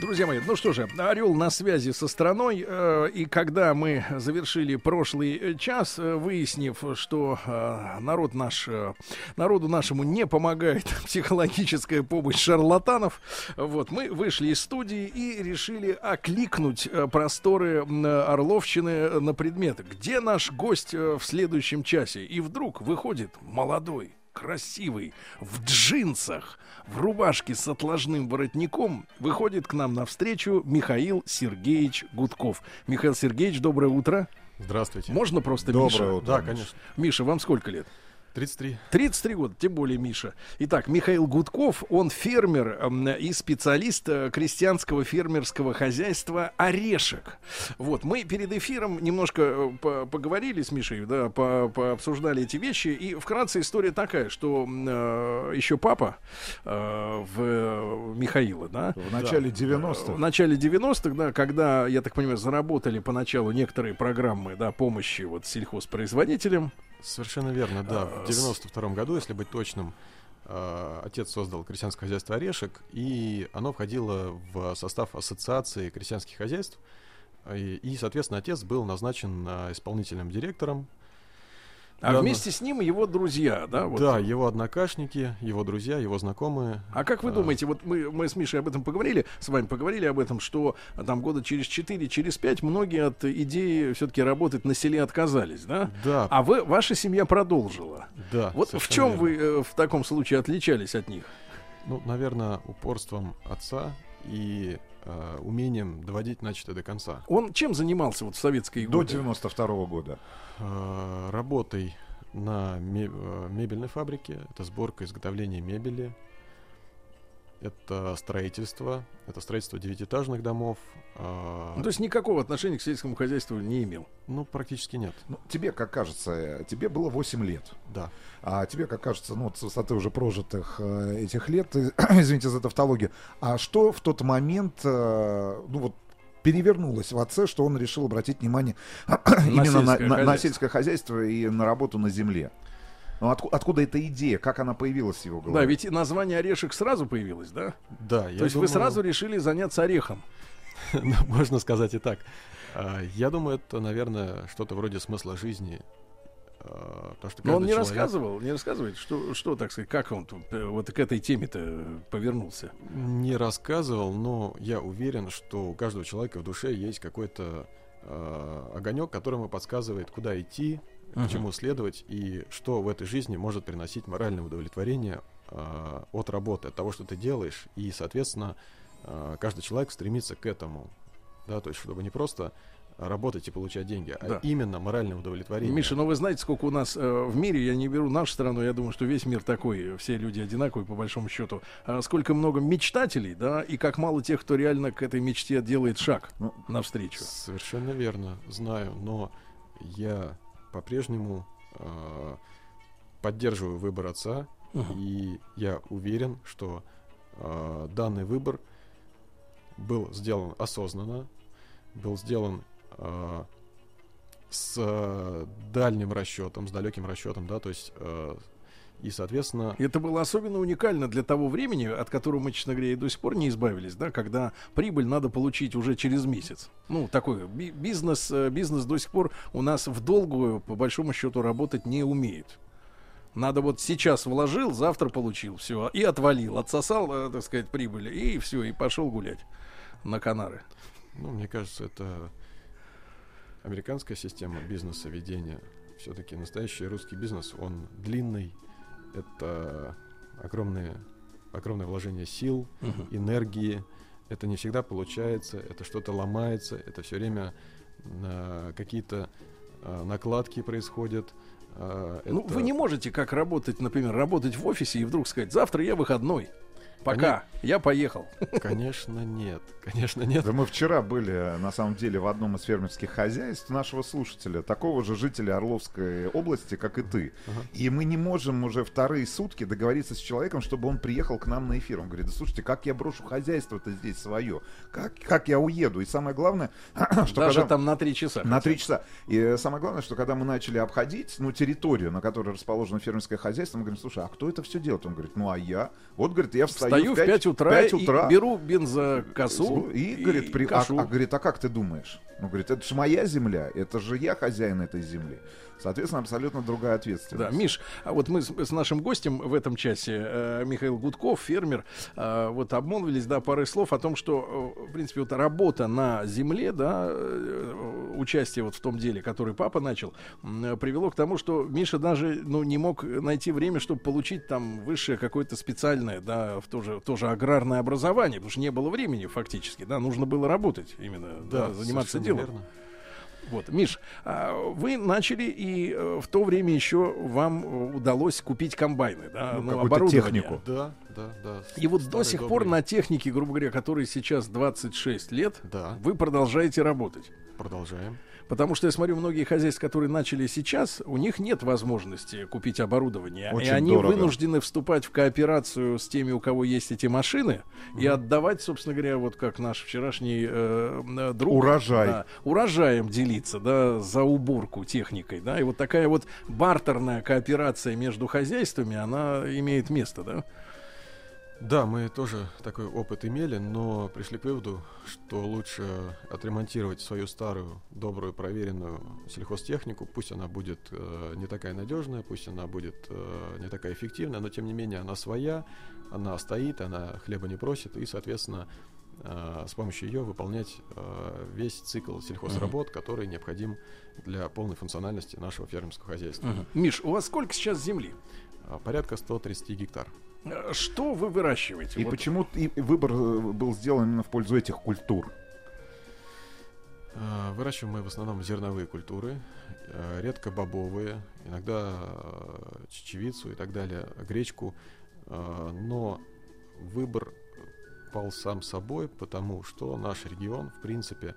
Друзья мои, ну что же, Орел на связи со страной, э, и когда мы завершили прошлый час, э, выяснив, что э, народ наш, э, народу нашему не помогает психологическая помощь шарлатанов, вот, мы вышли из студии и решили окликнуть э, просторы э, Орловщины на предметы. Где наш гость э, в следующем часе? И вдруг выходит молодой, красивый, в джинсах, в рубашке с отложным воротником, выходит к нам навстречу Михаил Сергеевич Гудков. Михаил Сергеевич, доброе утро. Здравствуйте. Можно просто доброе Миша? Доброе утро. Да, конечно. Миша, вам сколько лет? тридцать три. тридцать три года, тем более Миша. Итак, Михаил Гудков, он фермер и специалист крестьянского фермерского хозяйства «Орешек». Вот, мы перед эфиром немножко поговорили с Мишей, да, пообсуждали эти вещи, и вкратце история такая, что э, еще папа э, в Михаила, да? В начале да. девяностых. В начале девяностых, да, когда, я так понимаю, заработали поначалу некоторые программы, да, помощи вот сельхозпроизводителям. Совершенно верно, да. В девяносто втором году, если быть точным, отец создал крестьянское хозяйство «Орешек», и оно входило в состав ассоциации крестьянских хозяйств, и, соответственно, отец был назначен исполнительным директором. А да, вместе с ним его друзья, да? Вот. Да, его однокашники, его друзья, его знакомые. А как вы а... думаете, вот мы, мы с Мишей об этом поговорили, с вами поговорили об этом, что там года через четыре, через пять многие от идеи все-таки работать на селе отказались, да? Да. А вы, ваша семья продолжила. Да. Вот в чем верно. Вы э, в таком случае отличались от них? Ну, наверное, упорством отца и... умением доводить начатое до конца. Он чем занимался вот в советские годы? До девяносто второго года. Э-э- работой на мебельной фабрике. Это сборка, изготовление мебели. Это строительство. Это строительство девятиэтажных домов. Ну, то есть никакого отношения к сельскому хозяйству не имел? Ну, практически нет. Ну, тебе, как кажется, тебе было восемь лет. Да. А тебе, как кажется, ну, с высоты уже прожитых э, этих лет, извините за тавтологию, а что в тот момент, э, ну, вот, перевернулось в отце, что он решил обратить внимание на именно сельское на, хозяйство. на сельское хозяйство и на работу на земле? Но откуда, откуда эта идея? Как она появилась в его голове? Да, ведь название «Орешек» сразу появилось, да? Да. То я есть думаю... вы сразу решили заняться орехом? Можно сказать и так. Я думаю, это, наверное, что-то вроде смысла жизни. Потому что но он не человек... рассказывал, не рассказывает, что, что, так сказать, как он вот к этой теме-то повернулся? Не рассказывал, но я уверен, что у каждого человека в душе есть какой-то э, огонек, который ему подсказывает, куда идти, к чему следовать и что в этой жизни может приносить моральное удовлетворение э, от работы, от того, что ты делаешь. И, соответственно, э, каждый человек стремится к этому. Да, то есть, чтобы не просто работать и получать деньги, да. а именно моральное удовлетворение. Миша, но вы знаете, сколько у нас э, в мире, я не беру нашу страну, я думаю, что весь мир такой, все люди одинаковые, по большому счету. А сколько много мечтателей, да, и как мало тех, кто реально к этой мечте делает шаг ну, навстречу. Совершенно верно, знаю, но я по-прежнему э, поддерживаю выбор отца, uh-huh. и я уверен, что э, данный выбор был сделан осознанно, был сделан э, с дальним расчетом, с далеким расчетом, да, то есть э, и, соответственно... Это было особенно уникально для того времени, от которого мы, честно говоря, и до сих пор не избавились, да, когда прибыль надо получить уже через месяц. Ну, такой бизнес, бизнес до сих пор у нас в долгую, по большому счету, работать не умеет. Надо вот сейчас вложил, завтра получил, все, и отвалил, отсосал, так сказать, прибыль, и все, и пошел гулять на Канары. Ну, мне кажется, это американская система бизнеса, ведения. Все-таки настоящий русский бизнес, он длинный. Это огромные, огромное вложение сил, uh-huh. энергии. Это не всегда получается, это что-то ломается, это все время э, какие-то э, накладки происходят. Э, это... Ну, вы не можете как работать, например, работать в офисе и вдруг сказать, завтра я выходной. Пока. Они... Я поехал. Конечно, нет. Конечно, нет. Да мы вчера были, на самом деле, в одном из фермерских хозяйств нашего слушателя, такого же жителя Орловской области, как и ты. Uh-huh. И мы не можем уже вторые сутки договориться с человеком, чтобы он приехал к нам на эфир. Он говорит, да слушайте, как я брошу хозяйство-то здесь свое? Как, как я уеду? И самое главное... что даже когда... там на три часа. На три часа. И самое главное, что когда мы начали обходить, ну, территорию, на которой расположено фермерское хозяйство, мы говорим, слушай, а кто это все делает? Он говорит, ну, а я? Вот, говорит, я встаю. Встаю в пять утра, утра, беру бензокосу и, и, говорит, при, а, а, говорит, а как ты думаешь? Он говорит, это же моя земля, это же я хозяин этой земли. Соответственно, абсолютно другая ответственность. Да, Миш, а вот мы с, с нашим гостем в этом часе, э, Михаил Гудков, фермер, э, вот обмолвились, да, парой слов о том, что, э, в принципе, вот работа на земле, да, э, участие вот в том деле, который папа начал, э, привело к тому, что Миша даже, ну, не мог найти время, чтобы получить там высшее какое-то специальное, да, в тоже, тоже аграрное образование, потому что не было времени фактически, да, нужно было работать именно, да, да, заниматься делом. Верно. Вот, Миш, вы начали, и в то время еще вам удалось купить комбайны, да, ну, какую-то технику. Да, да, да. И вот до сих пор на технике, грубо говоря, которой сейчас двадцать шесть лет, да. вы продолжаете работать. Продолжаем. Потому что я смотрю, многие хозяйства, которые начали сейчас, у них нет возможности купить оборудование. Очень и они дорого. Вынуждены вступать в кооперацию с теми, у кого есть эти машины, mm-hmm. и отдавать, собственно говоря, вот как наш вчерашний э, друг. Урожай. Да, урожаем делиться, да, за уборку техникой. Да, и вот такая вот бартерная кооперация между хозяйствами, она имеет место, да? Да, мы тоже такой опыт имели, но пришли к выводу, что лучше отремонтировать свою старую, добрую, проверенную сельхозтехнику. Пусть она будет э, не такая надежная, пусть она будет э, не такая эффективная, но тем не менее она своя, она стоит, она хлеба не просит, и, соответственно, э, с помощью ее выполнять э, весь цикл сельхозработ, uh-huh. который необходим для полной функциональности нашего фермерского хозяйства. Uh-huh. Миш, у вас сколько сейчас земли? Порядка сто тридцать гектар. Что вы выращиваете? И вот. Почему и выбор был сделан именно в пользу этих культур? Выращиваем мы в основном зерновые культуры, редко бобовые, иногда чечевицу и так далее, гречку. Но выбор пал сам собой, потому что наш регион, в принципе,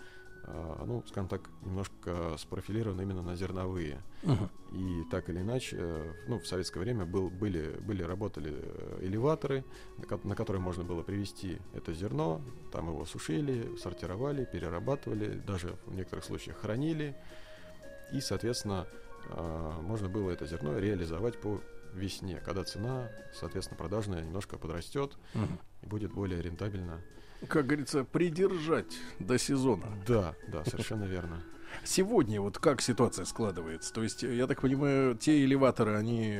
ну, скажем так, немножко спрофилирован именно на зерновые. Uh-huh. И так или иначе, ну, в советское время был, были, были, работали элеваторы, на которые можно было привезти это зерно, там его сушили, сортировали, перерабатывали, даже в некоторых случаях хранили. И, соответственно, можно было это зерно реализовать по весне, когда цена, соответственно, продажная немножко подрастет uh-huh. и будет более рентабельно. Как говорится, придержать до сезона. Да, да, совершенно верно. Сегодня вот как ситуация складывается? То есть, я так понимаю, те элеваторы, они...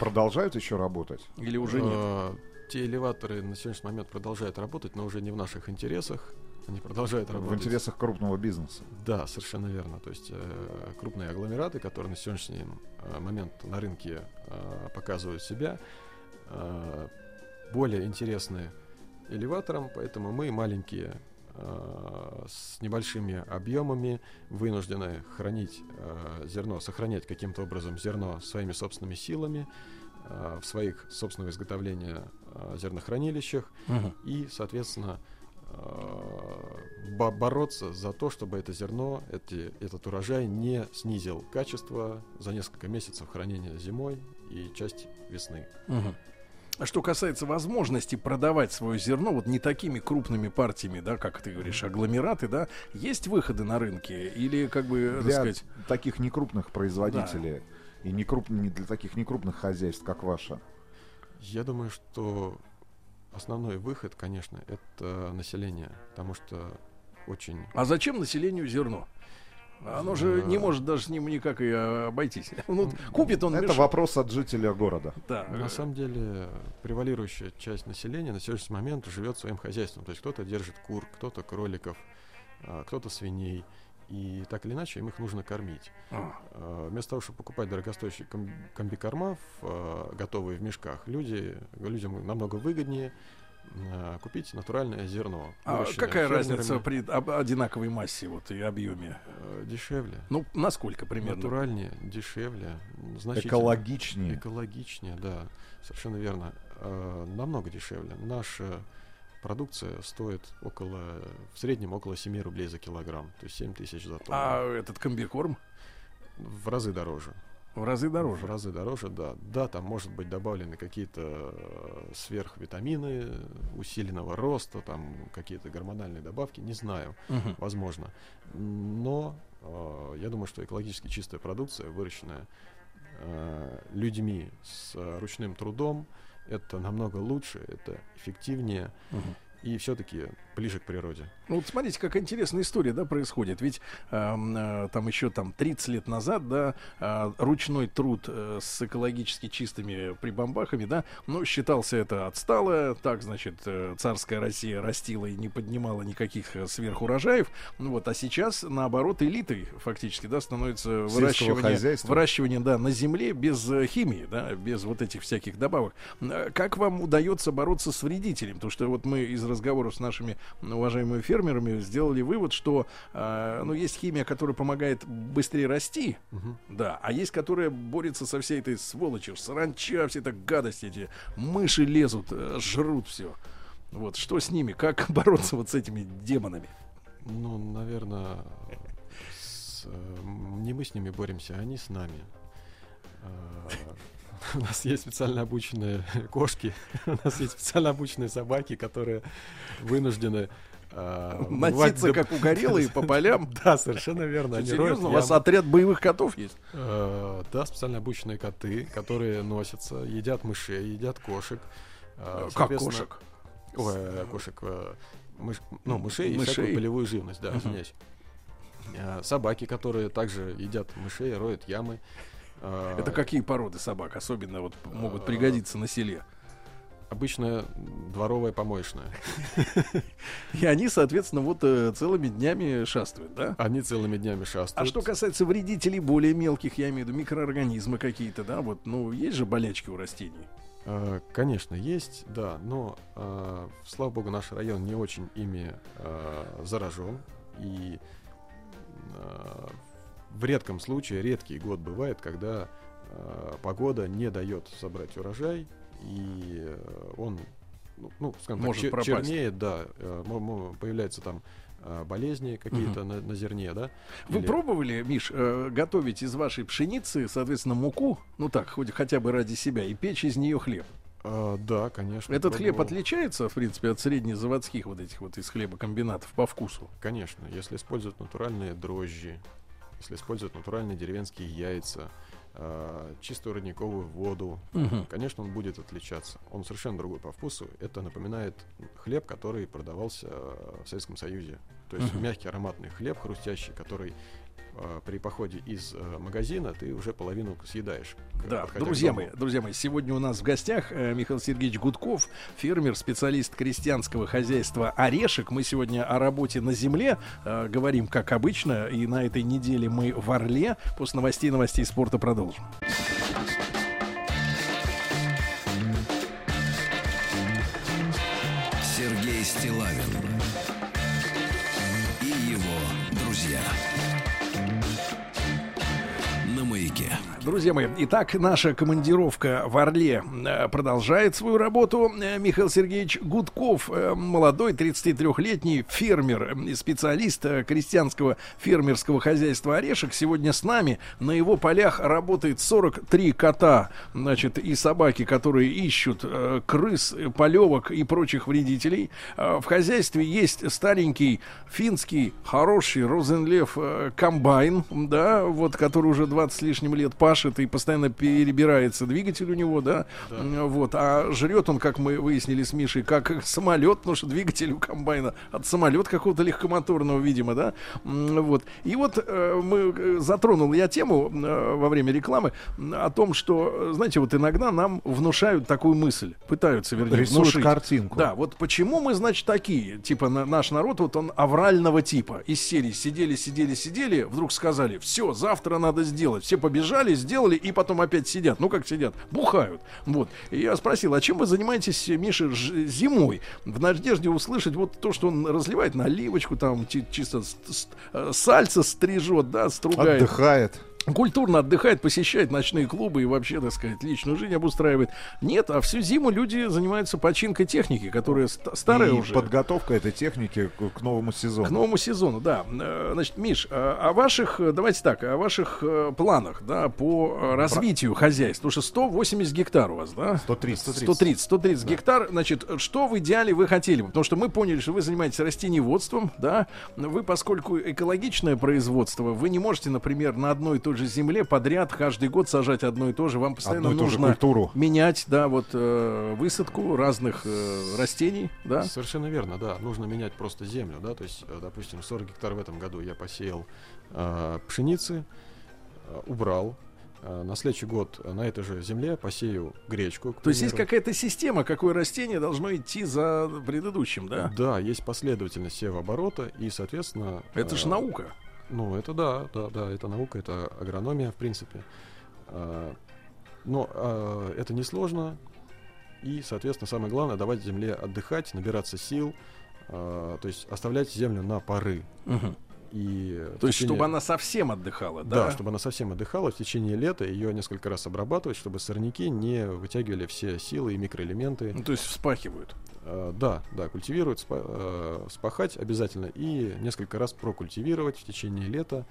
Продолжают еще работать? Или уже нет? Те элеваторы на сегодняшний момент продолжают работать, но уже не в наших интересах. Они продолжают работать. В интересах крупного бизнеса. Да, совершенно верно. То есть, крупные агломераты, которые на сегодняшний момент на рынке показывают себя, более интересные элеватором, поэтому мы маленькие э, с небольшими объемами вынуждены хранить э, зерно, сохранять каким-то образом зерно своими собственными силами э, в своих собственного изготовления э, зернохранилищах угу. и, соответственно, э, бо- бороться за то, чтобы это зерно, эти, этот урожай не снизил качество за несколько месяцев хранения зимой и часть весны. Угу. А что касается возможности продавать свое зерно вот не такими крупными партиями, да, как ты говоришь, агломераты, да, есть выходы на рынке или как бы для сказать... таких некрупных производителей да. и не круп... для таких некрупных хозяйств, как ваше? Я думаю, что основной выход, конечно, это население, потому что очень. А зачем населению зерно? Оно же не может даже с ним никак и обойтись. Ну, купит он. Это мешок. Вопрос от жителя города. Да. На самом деле превалирующая часть населения на сегодняшний момент живет своим хозяйством. То есть кто-то держит кур, кто-то кроликов, кто-то свиней. И так или иначе им их нужно кормить. А. Вместо того, чтобы покупать дорогостоящие комбикорма, готовые в мешках, люди, людям намного выгоднее купить натуральное зерно. А какая разница при одинаковой массе вот, и объеме? Дешевле. Ну, насколько примерно? Натуральнее, дешевле, значительно. Экологичнее. Экологичнее, да, совершенно верно. Намного дешевле. Наша продукция стоит около, в среднем около семь рублей за килограмм, то есть семь тысяч за тонну. А этот комбикорм? В разы дороже. В разы дороже. В разы дороже, да. Да, там может быть добавлены какие-то сверхвитамины, усиленного роста, там какие-то гормональные добавки, не знаю, угу. возможно. Но э, я думаю, что экологически чистая продукция, выращенная э, людьми с э, ручным трудом, это намного лучше, это эффективнее. Угу. И все-таки ближе к природе. Ну вот смотрите, как интересная история, да, происходит. Ведь э, там еще там тридцать лет назад, да, э, ручной труд э, с экологически чистыми прибамбахами, да, ну, считался это отсталое. Так, значит, э, царская Россия растила и не поднимала никаких сверхурожаев. Ну вот, а сейчас, наоборот, элитой фактически, да, становится выращивание, выращивание, да, на земле без химии, да, без вот этих всяких добавок. Как вам удается бороться с вредителем? Потому что вот мы из разговоров с нашими уважаемыми фермерами сделали вывод, что э, ну, есть химия, которая помогает быстрее расти, угу. да, а есть, которая борется со всей этой сволочью, саранча, все это гадости эти, мыши лезут, э, жрут все. Вот, что с ними, как бороться вот с этими демонами? Ну, наверное, с, э, не мы с ними боремся, а они с нами. У нас есть специально обученные кошки, у нас есть специально обученные собаки, которые вынуждены э, носиться бывать... как угорелые по полям. Да, совершенно верно. Они серьезно? У вас отряд боевых котов есть? Э, да, специально обученные коты, которые носятся, едят мышей, едят кошек. Э, как кошек? Ой, кошек, э, мыш, ну, мышей, мышей и всякую полевую живность, да, извиняюсь. Uh-huh. Собаки, которые также едят мышей, роют ямы. Это какие породы собак особенно вот могут пригодиться на селе? Обычно дворовая, помоечная. И они, соответственно, вот целыми днями шастают, да? Они целыми днями шастают. А что касается вредителей более мелких, я имею в виду микроорганизмы какие-то, да? Вот, ну, есть же болячки у растений? Конечно, есть, да. Но, слава богу, наш район не очень ими заражен. И в редком случае, редкий год бывает, когда погода не дает собрать урожай. И он, ну, скажем так, чер- чернеет, да, появляются там болезни какие-то uh-huh. на, на зерне, да. Вы Или... пробовали, Миш, готовить из вашей пшеницы, соответственно, муку, ну так, хоть хотя бы ради себя, и печь из нее хлеб? Uh, да, конечно. Этот пробовал. Хлеб отличается, в принципе, от среднезаводских вот этих вот из хлебокомбинатов по вкусу? Конечно, если используют натуральные дрожжи, если используют натуральные деревенские яйца, чистую родниковую воду, угу. конечно, он будет отличаться. Он совершенно другой по вкусу. Это напоминает хлеб, который продавался в Советском Союзе. То есть угу. мягкий ароматный хлеб, хрустящий, который при походе из магазина ты уже половину съедаешь. Да, друзья мои, друзья мои, сегодня у нас в гостях Михаил Сергеевич Гудков, фермер, специалист крестьянского хозяйства «Орешек». Мы сегодня о работе на земле э, говорим, как обычно, и на этой неделе мы в Орле. После новостей и новостей спорта продолжим. Сергей Стиллавин и его друзья. Друзья мои, итак, наша командировка в Орле продолжает свою работу. Михаил Сергеевич Гудков, молодой тридцатитрёхлетний фермер, специалист крестьянского фермерского хозяйства «Орешек», сегодня с нами. На его полях работает сорок три кота, значит, и собаки, которые ищут крыс, полевок и прочих вредителей. В хозяйстве есть старенький финский хороший розенлев комбайн, да, вот, который уже двадцать с лишним лет пашет и постоянно перебирается двигатель у него, да? Да. Вот. А жрет он, как мы выяснили с Мишей, как самолет, потому что двигатель у комбайна от самолета какого-то легкомоторного, видимо, да? Вот. И вот э, мы затронул я тему э, во время рекламы о том, что, знаете, вот иногда нам внушают такую мысль, пытаются, вернее, рисуют внушить. Картинку. Да, вот почему мы, значит, такие, типа на, наш народ, вот он аврального типа, из серии сидели, сидели, сидели, вдруг сказали, все, завтра надо сделать, все побежали, сделали, и потом опять сидят. Ну, как сидят? Бухают. Вот. И я спросил, а чем вы занимаетесь, Миша, ж- зимой? В надежде услышать вот то, что он разливает наливочку, там чи- чисто с- с- сальца стрижет, да, стругает. Отдыхает. Культурно отдыхает, посещает ночные клубы и вообще, так сказать, личную жизнь обустраивает. Нет, а всю зиму люди занимаются починкой техники, которая ст- старая и уже. И подготовка этой техники к новому сезону. К новому сезону, да. Значит, Миш, о ваших, давайте так, о ваших планах, да, по развитию Про... хозяйства. Потому что сто восемьдесят гектар у вас, да? сто тридцать. сто тридцать, сто тридцать да. гектар. Значит, что в идеале вы хотели бы? Потому что мы поняли, что вы занимаетесь растениеводством, да. Вы, поскольку экологичное производство, вы не можете, например, на одной и той же земле подряд каждый год сажать одно и то же. Вам постоянно нужно менять, да, вот э, высадку разных э, растений, да? Совершенно верно, да. Нужно менять просто землю, да. То есть, допустим, сорок гектар в этом году я посеял э, пшеницы, э, убрал. На следующий год на этой же земле посею гречку. То есть есть какая-то система, какое растение должно идти за предыдущим, да? Да, есть последовательность севооборота и, соответственно... Это э, же наука. Ну, это да, да, да, это наука, это агрономия, в принципе. Но это несложно. И, соответственно, самое главное, давать земле отдыхать, набираться сил, то есть оставлять землю на поры. Угу. И то есть, течение... чтобы она совсем отдыхала, да? Да, чтобы она совсем отдыхала в течение лета, ее несколько раз обрабатывать, чтобы сорняки не вытягивали все силы и микроэлементы. Ну, то есть вспахивают. Uh, да, да, культивируют, спа, uh, спахать обязательно и несколько раз прокультивировать в течение лета,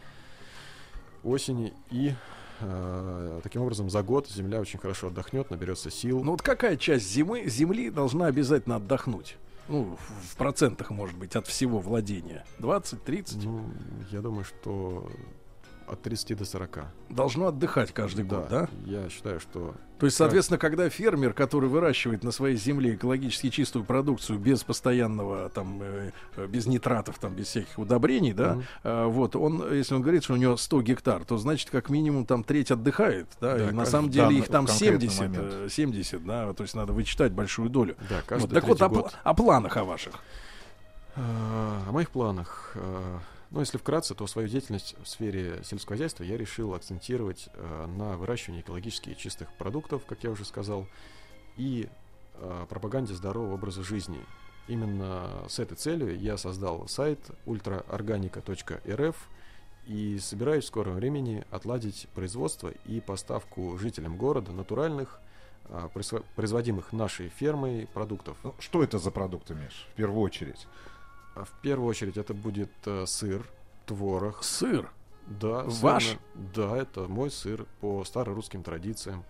осени и uh, таким образом за год земля очень хорошо отдохнет, наберется сил. Ну вот какая часть зимы, земли должна обязательно отдохнуть? Ну, в процентах, может быть, от всего владения? двадцать-тридцать? Ну, я думаю, что от тридцати до сорока. Должно отдыхать каждый год, да? Я считаю, что... То есть, соответственно, когда фермер, который выращивает на своей земле экологически чистую продукцию без постоянного, там, без нитратов, там, без всяких удобрений, да, mm-hmm. вот, он, если он говорит, что у него сто гектар, то, значит, как минимум, там, треть отдыхает, да, да и на самом деле их там семьдесят, семьдесят, да, то есть надо вычитать большую долю. Да, каждый вот. Так вот, год. О, о планах о ваших. О моих планах... Ну, если вкратце, то свою деятельность в сфере сельского хозяйства я решил акцентировать э, на выращивании экологически чистых продуктов, как я уже сказал, и э, пропаганде здорового образа жизни. Именно с этой целью я создал сайт ультраорганика точка эр эф и собираюсь в скором времени отладить производство и поставку жителям города натуральных, э, производимых нашей фермой продуктов. Ну, что это за продукты, Миш, в первую очередь? В первую очередь это будет э, сыр, творог. Сыр? Да. Ваш? Сыр, да, это мой сыр по старорусским традициям.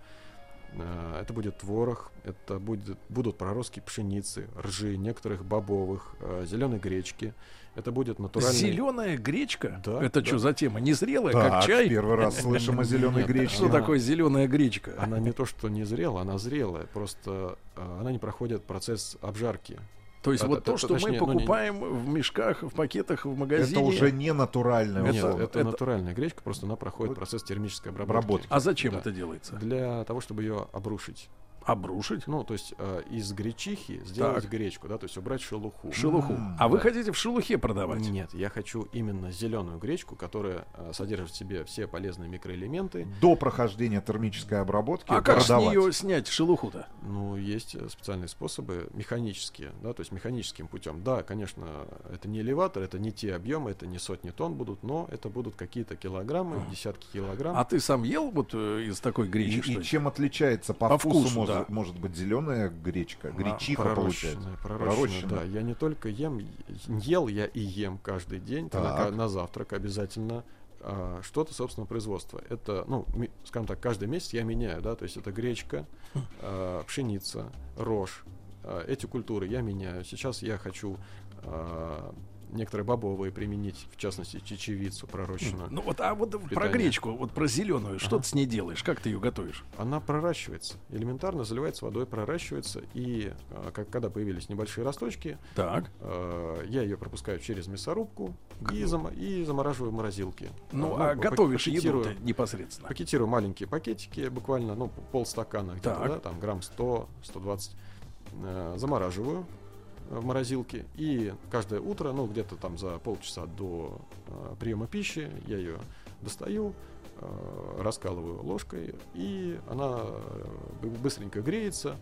Э, это будет творог, это будет, будут проростки пшеницы, ржи, некоторых бобовых, э, зеленой гречки. Это будет натуральный... Зеленая гречка? Да. Это да. Что за тема? Незрелая, да, как чай? Первый раз слышим о зеленой гречке. Что такое зеленая гречка? Она не то, что не зрелая, она зрелая. Просто она не проходит процесс обжарки. То есть а, вот это, то, что точнее, мы покупаем ну, не, в мешках, в пакетах, в магазине... Это уже не натуральная. Нет, это, это натуральная гречка, просто она проходит вот процесс термической обработки. обработки. А зачем да. это делается? Для того, чтобы ее обрушить. Обрушить? Ну, то есть э, из гречихи сделать так. гречку, да, то есть убрать шелуху. Шелуху. Mm-hmm. А вы да. хотите в шелухе продавать? Нет, я хочу именно зеленую гречку, которая э, содержит в себе все полезные микроэлементы. До прохождения термической обработки. А продавать. Как с нее снять шелуху-то? Ну, есть специальные способы, механические, да, то есть механическим путем. Да, конечно, это не элеватор, это не те объемы, это не сотни тонн будут, но это будут какие-то килограммы, mm. десятки килограмм. А ты сам ел вот э, из такой гречи? И, что-то? И чем отличается по, по вкусу? вкусу Да. Может быть, зеленая гречка, гречиха пророщенная, пророщенная, пророщенная. Да, я не только ем, ел я и ем каждый день на, на завтрак обязательно а, что-то собственного производства. Это, ну, ми, скажем так, каждый месяц я меняю, да, то есть это гречка, а, пшеница, рожь, а, эти культуры я меняю. Сейчас я хочу а, некоторые бобовые применить, в частности, чечевицу пророщенную. Ну вот, а вот питание. Про гречку, вот про зеленую, что ага. ты с ней делаешь? Как ты ее готовишь? Она проращивается. Элементарно заливается водой, проращивается. И а, как, когда появились небольшие росточки, так. А, я ее пропускаю через мясорубку и, зам, и замораживаю в морозилке. Ну, а, а готовишь еду непосредственно? Пакетирую маленькие пакетики, буквально ну, полстакана, где-то, да, там грамм сто - сто двадцать. А, замораживаю в морозилке, и каждое утро, ну, где-то там за полчаса до э, приема пищи, я ее достаю, э, раскалываю ложкой, и она быстренько греется,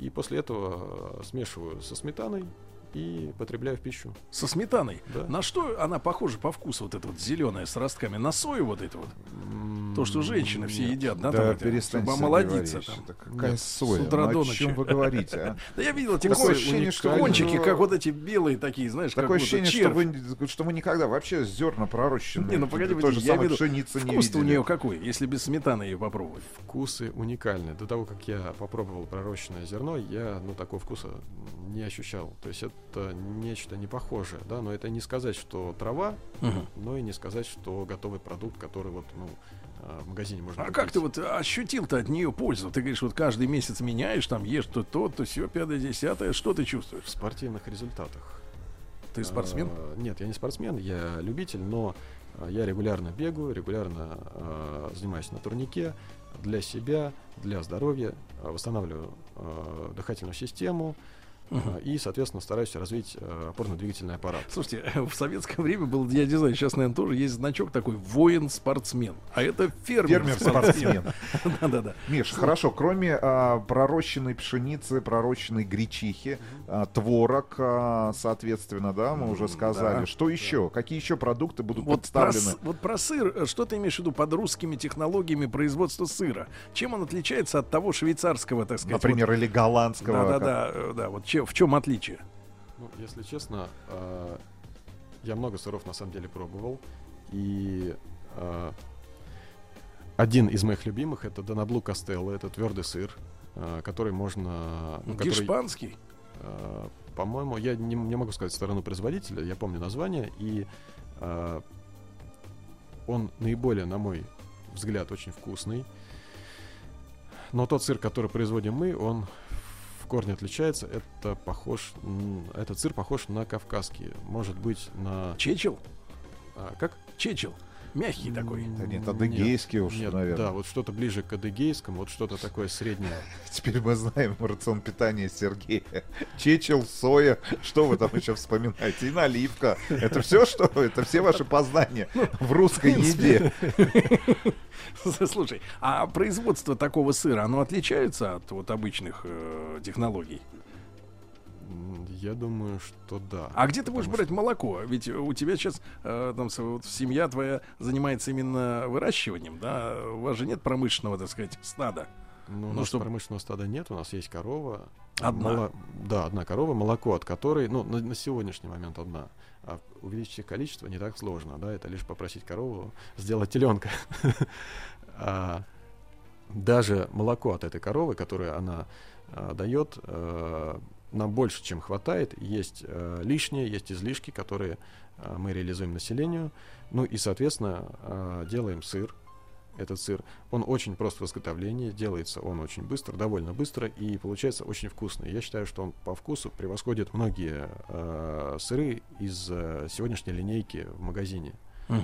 и после этого смешиваю со сметаной и потребляю в пищу. Со сметаной? Да. На что она похожа по вкусу, вот эта вот зеленая с ростками? На сою вот это вот? Mm-hmm. То, что женщины Нет. все едят, да? Да, перестаньте себе говорить. Какая соя? О чем вы говорите, а? Да я видел эти кончики, как вот эти белые такие, знаешь, как будто червь. Такое ощущение, что вы никогда вообще зерна пророщенные. Не, ну погоди, я видел, вкус-то у нее какой, если без сметаны ее попробовать? Вкусы уникальны. До того, как я попробовал пророщенное зерно, я, ну, такого вкуса не ощущал. То есть это нечто не похожее, да, но это не сказать, что трава, угу. но и не сказать, что готовый продукт, который вот, ну, в магазине можно купить. А как ты вот ощутил-то от нее пользу? Ты говоришь, вот каждый месяц меняешь, там ешь то, то, то, все, пятое, десятое. Что ты чувствуешь? В спортивных результатах. Ты спортсмен? А, нет, я не спортсмен, я любитель, но я регулярно бегаю, регулярно а, занимаюсь на турнике для себя, для здоровья, восстанавливаю а, дыхательную систему. Uh-huh. И, соответственно, стараюсь развить э, опорно-двигательный аппарат. Слушайте, в советское время был, я не знаю, сейчас, наверное, тоже есть значок такой воин-спортсмен. А это фермер-спортсмен. Да-да-да. Миш, хорошо, кроме пророщенной пшеницы, пророщенной гречихи, творог, соответственно, да, мы уже сказали. Что еще? Какие еще продукты будут представлены? Вот про сыр, что ты имеешь в виду под русскими технологиями производства сыра? Чем он отличается от того швейцарского, так сказать? Например, или голландского? Да-да-да, вот. В чем отличие? Ну, если честно, э, я много сыров на самом деле пробовал. И э, один из моих любимых — это Донаблу Костелло. Это твердый сыр, э, который можно... Гешпанский? Э, по-моему, я не, не могу сказать сторону производителя. Я помню название. И э, Он наиболее, на мой взгляд, очень вкусный. Но тот сыр, который производим мы, он в корне отличается. Это похож, этот сыр похож на кавказский. Может быть, на... Чечил? А, как? Чечил. Мягкий такой. Да нет, адыгейский нет, уж, нет, наверное. Да, вот что-то ближе к адыгейскому, вот что-то такое среднее. Теперь мы знаем рацион питания Сергея. Чечил, соя, что вы там еще вспоминаете? И наливка. Это все, что? Это все ваши познания в русской еде. Слушай, а производство такого сыра, оно отличается от вот обычных э, технологий? Я думаю, что да. А где ты будешь что... брать молоко? Ведь у тебя сейчас э, там, вот, семья твоя занимается именно выращиванием, да? У вас же нет промышленного, так сказать, стада. Ну, у нас что... промышленного стада нет, у нас есть корова. Одна? Моло... Да, одна корова, молоко от которой, ну, на, на сегодняшний момент одна. А увеличить их количество не так сложно, да? Это лишь попросить корову сделать теленка. Даже молоко от этой коровы, которое она дает... Нам больше, чем хватает. Есть э, лишнее, есть излишки, которые э, мы реализуем населению. Ну и, соответственно, э, делаем сыр. Этот сыр, он очень прост в изготовлении. Делается он очень быстро, довольно быстро. И получается очень вкусный. Я считаю, что он по вкусу превосходит многие э, сыры из э, сегодняшней линейки в магазине. Угу.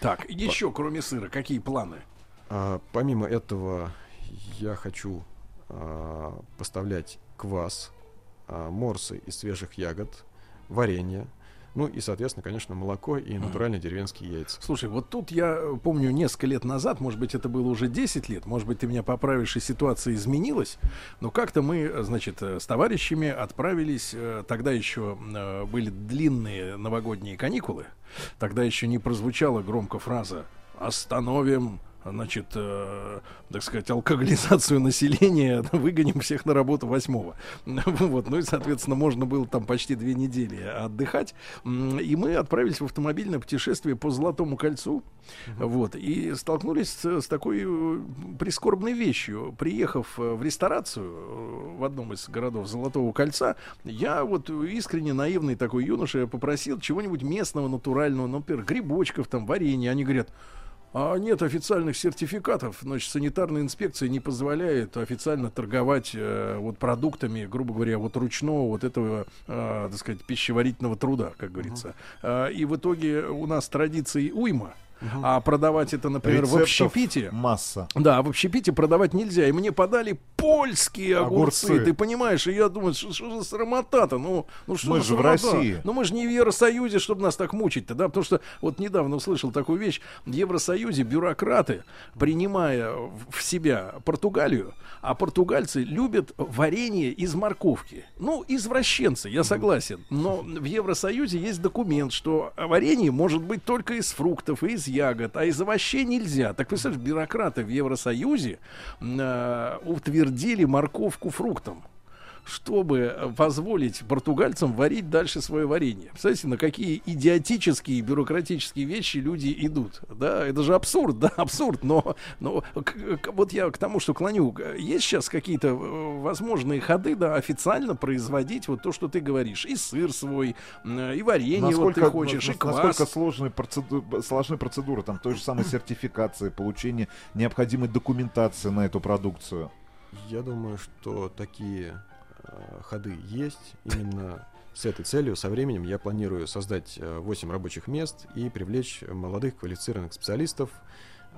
Так, и еще, по... кроме сыра, какие планы? Э, помимо этого, я хочу... поставлять квас, морсы из свежих ягод, варенье, ну и, соответственно, конечно, молоко и натуральные деревенские яйца. Слушай, вот тут я помню несколько лет назад, может быть, это было уже десять лет, может быть, ты меня поправишь, и ситуация изменилась, но как-то мы, значит, с товарищами отправились, тогда еще были длинные новогодние каникулы, тогда еще не прозвучала громко фраза «Остановим», значит, э, так сказать, алкоголизацию населения, выгоним всех на работу восьмого. Вот, ну и, соответственно, можно было там почти две недели отдыхать. И мы отправились в автомобильное путешествие по Золотому кольцу. Mm-hmm. Вот, и столкнулись с, с такой прискорбной вещью. Приехав в ресторацию в одном из городов Золотого кольца, я вот искренне наивный такой юноша попросил чего-нибудь местного, натурального, например, грибочков, там, варенья. Они говорят... А нет официальных сертификатов, значит, санитарная инспекция не позволяет официально торговать э, вот продуктами, грубо говоря, вот ручного вот этого, э, так сказать, пищеварительного труда, как говорится. Uh-huh. э, и в итоге у нас традиции уйма. Uh-huh. А продавать это, например, рецептов в общепите масса. Да, в общепите продавать нельзя. И мне подали польские огурцы, огурцы. Ты понимаешь, и я думаю, что за срамота-то? Ну, ну что мы же в России. Ну мы же не в Евросоюзе, чтобы нас так мучить-то, да? Потому что вот недавно услышал такую вещь. В Евросоюзе бюрократы, принимая в себя Португалию, а португальцы любят варенье из морковки. Ну, извращенцы, я согласен. Но в Евросоюзе есть документ, что варенье может быть только из фруктов и из ягод, а из овощей нельзя. Так, представляешь, бюрократы в Евросоюзе э, утвердили морковку фруктом, чтобы позволить португальцам варить дальше свое варенье. Представляете, на какие идиотические бюрократические вещи люди идут. Да, это же абсурд, да, абсурд. Но, но к, к, вот я к тому, что клоню. Есть сейчас какие-то возможные ходы, да, официально производить вот то, что ты говоришь. И сыр свой, и варенье, насколько, вот ты хочешь, на, и квас. Насколько сложные процедуры, сложные процедуры, там, той же самой сертификации, получение необходимой документации на эту продукцию. Я думаю, что такие... ходы есть. Именно с этой целью со временем я планирую создать восемь рабочих мест и привлечь молодых квалифицированных специалистов,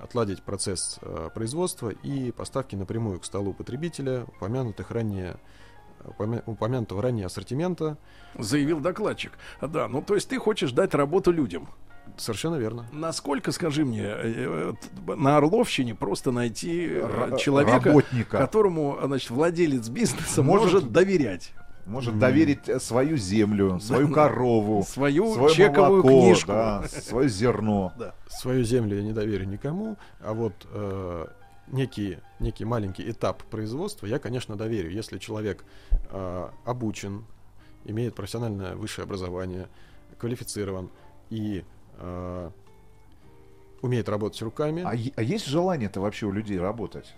отладить процесс производства и поставки напрямую к столу потребителя упомянутых ранее упомянутого ранее ассортимента. Заявил докладчик. Да, ну то есть ты хочешь дать работу людям. Совершенно верно. Насколько, скажи мне, на Орловщине просто найти Р- человека, работника, которому, значит, владелец бизнеса может, может доверять? Может доверить mm. свою землю, свою корову, свою свое чековую молоко, книжку, да, свое зерно. Да. Свою землю я не доверю никому, а вот э, некий, некий маленький этап производства я, конечно, доверю. Если человек э, обучен, имеет профессиональное высшее образование, квалифицирован и Uh, умеет работать руками. А, а есть желание-то вообще у людей работать?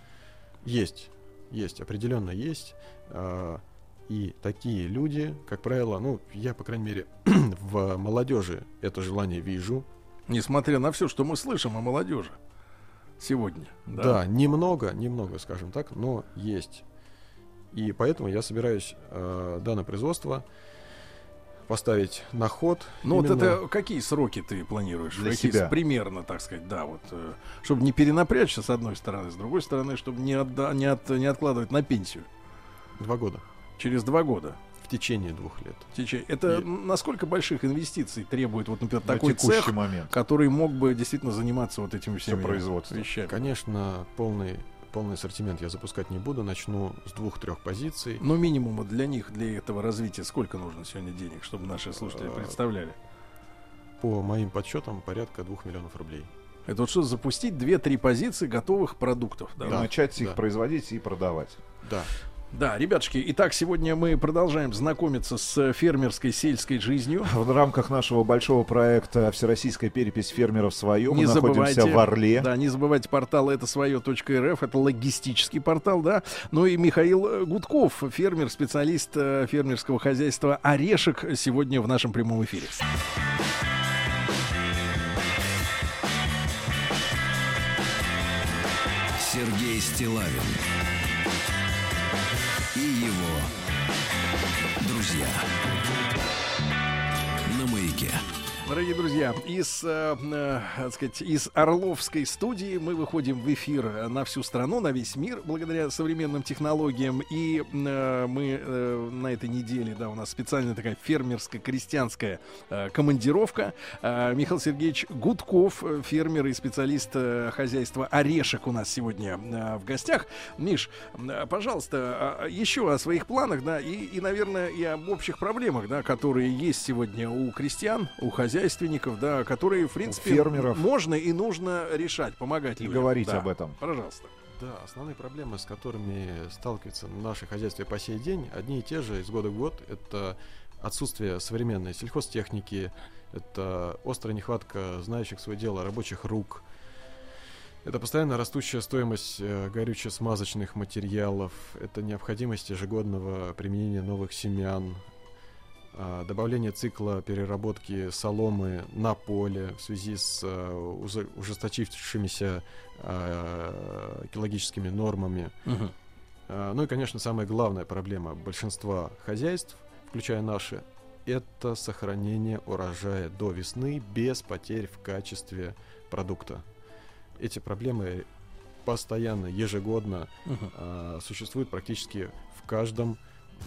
Есть, есть, определенно есть. Uh, и такие люди, как правило, ну, я, по крайней мере, в молодежи это желание вижу. несмотря на все, что мы слышим о молодежи сегодня. Да, да, немного, немного, скажем так, но есть. И поэтому я собираюсь э, данное производство поставить на ход. Ну вот это какие сроки ты планируешь? Для какие себя? Примерно, так сказать, да, вот, э, чтобы не перенапрячься с одной стороны, с другой стороны, чтобы не, отда- не, от- не откладывать на пенсию. Два года. Через два года. В течение двух лет. В течение. Это и... насколько больших инвестиций требует, вот, например, на такой цех, момент, который мог бы действительно заниматься вот этими всеми производствами? Конечно, полный, полный ассортимент я запускать не буду. Начну с двух-трех позиций. Но минимума для них, для этого развития, сколько нужно сегодня денег, чтобы наши слушатели представляли? По моим подсчетам, порядка двух миллионов рублей. Это вот что, запустить две-три позиции готовых продуктов? Да? Да. Начать да. их производить и продавать. Да. Да, ребятушки, итак, сегодня мы продолжаем знакомиться с фермерской сельской жизнью. В рамках нашего большого проекта «Всероссийская перепись фермеров свое» мы находимся в Орле. Да, не забывайте портал это свое точка эр эф, это логистический портал, да. Ну и Михаил Гудков, фермер, специалист фермерского хозяйства «Орешек», сегодня в нашем прямом эфире. Сергей Стиллавин и его друзья на маяке. Дорогие друзья, из, э, так сказать, из Орловской студии мы выходим в эфир на всю страну, на весь мир, благодаря современным технологиям. И э, мы э, на этой неделе, да, у нас специальная такая фермерско-крестьянская э, командировка. Э, Михаил Сергеевич Гудков, фермер и специалист э, хозяйства «Орешек», у нас сегодня э, в гостях. Миш, э, пожалуйста, э, еще о своих планах, да, и, и, наверное, и об общих проблемах, да, которые есть сегодня у крестьян, у хозяйства. Хозяйственников, да, которые, в принципе, фермеров, можно и нужно решать, помогать людям. Говорить да. об этом. Пожалуйста. Да, основные проблемы, с которыми сталкиваются наше хозяйство по сей день, одни и те же из года в год. Это отсутствие современной сельхозтехники, это острая нехватка знающих свое дело рабочих рук, это постоянно растущая стоимость горюче-смазочных материалов, это необходимость ежегодного применения новых семян, добавление цикла переработки соломы на поле в связи с ужесточившимися экологическими нормами. Uh-huh. Ну и, конечно, самая главная проблема большинства хозяйств, включая наши, это сохранение урожая до весны без потерь в качестве продукта. Эти проблемы постоянно, ежегодно uh-huh. существуют практически в каждом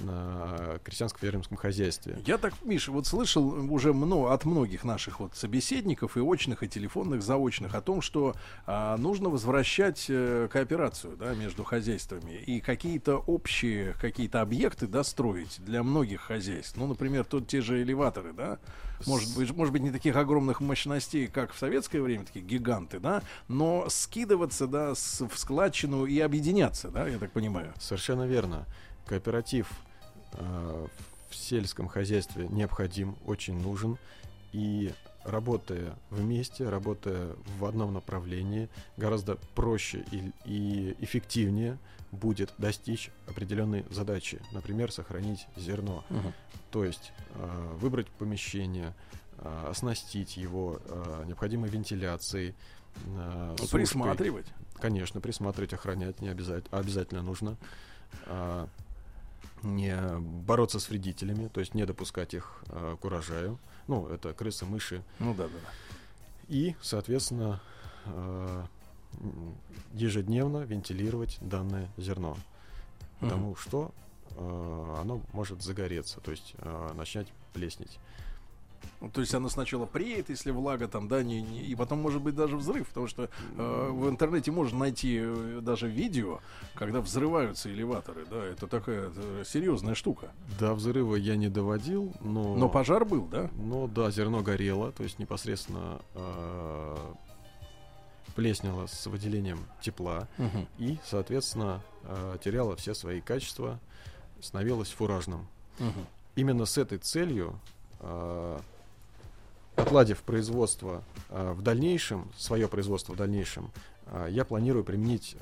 на крестьянско-фермерском хозяйстве. Я так, Миша, вот слышал уже много, от многих наших вот собеседников, и очных, и телефонных, заочных, о том, что а, нужно возвращать э, кооперацию, да, между хозяйствами и какие-то общие, какие-то объекты достроить для многих хозяйств. Ну, например, тут те же элеваторы, да, может быть, может быть, не таких огромных мощностей, как в советское время, такие гиганты, да, но скидываться, да, с, в складчину и объединяться, да, я так понимаю. Совершенно верно. Кооператив э, в сельском хозяйстве необходим, очень нужен. И работая вместе, работая в одном направлении, гораздо проще и, и эффективнее будет достичь определенной задачи. Например, сохранить зерно. Угу. То есть э, выбрать помещение, э, оснастить его э, необходимой вентиляцией. Э, присматривать? Конечно, присматривать, охранять не обяза- обязательно нужно. Э, не бороться с вредителями, то есть не допускать их э, к урожаю. Ну, это крысы, мыши. Ну да, да. И, соответственно, э, ежедневно вентилировать данное зерно. Mm-hmm. Потому что э, оно может загореться, то есть э, начать плеснеть. То есть оно сначала преет, если влага там, да, не, не, и потом может быть даже взрыв, потому что э, в интернете можно найти даже видео, когда взрываются элеваторы, да, это такая это серьезная штука. До взрыва я не доводил, но... Но пожар был, да? Ну да, зерно горело, то есть непосредственно э, плеснело с выделением тепла, угу. и, соответственно, э, теряло все свои качества, становилось фуражным. Угу. Именно с этой целью, отладив производство в дальнейшем, свое производство в дальнейшем, я планирую применить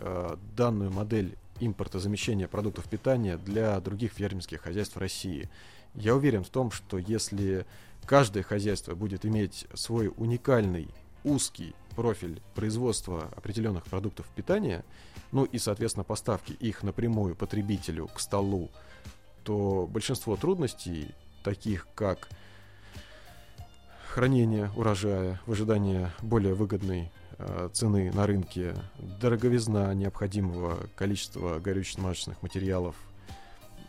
данную модель импортозамещения продуктов питания для других фермерских хозяйств России. Я уверен в том, что если каждое хозяйство будет иметь свой уникальный узкий профиль производства определенных продуктов питания, ну и, соответственно, поставки их напрямую потребителю к столу, то большинство трудностей, таких как хранение урожая в ожидании более выгодной э, цены на рынке, дороговизна необходимого количества горюче-смазочных материалов,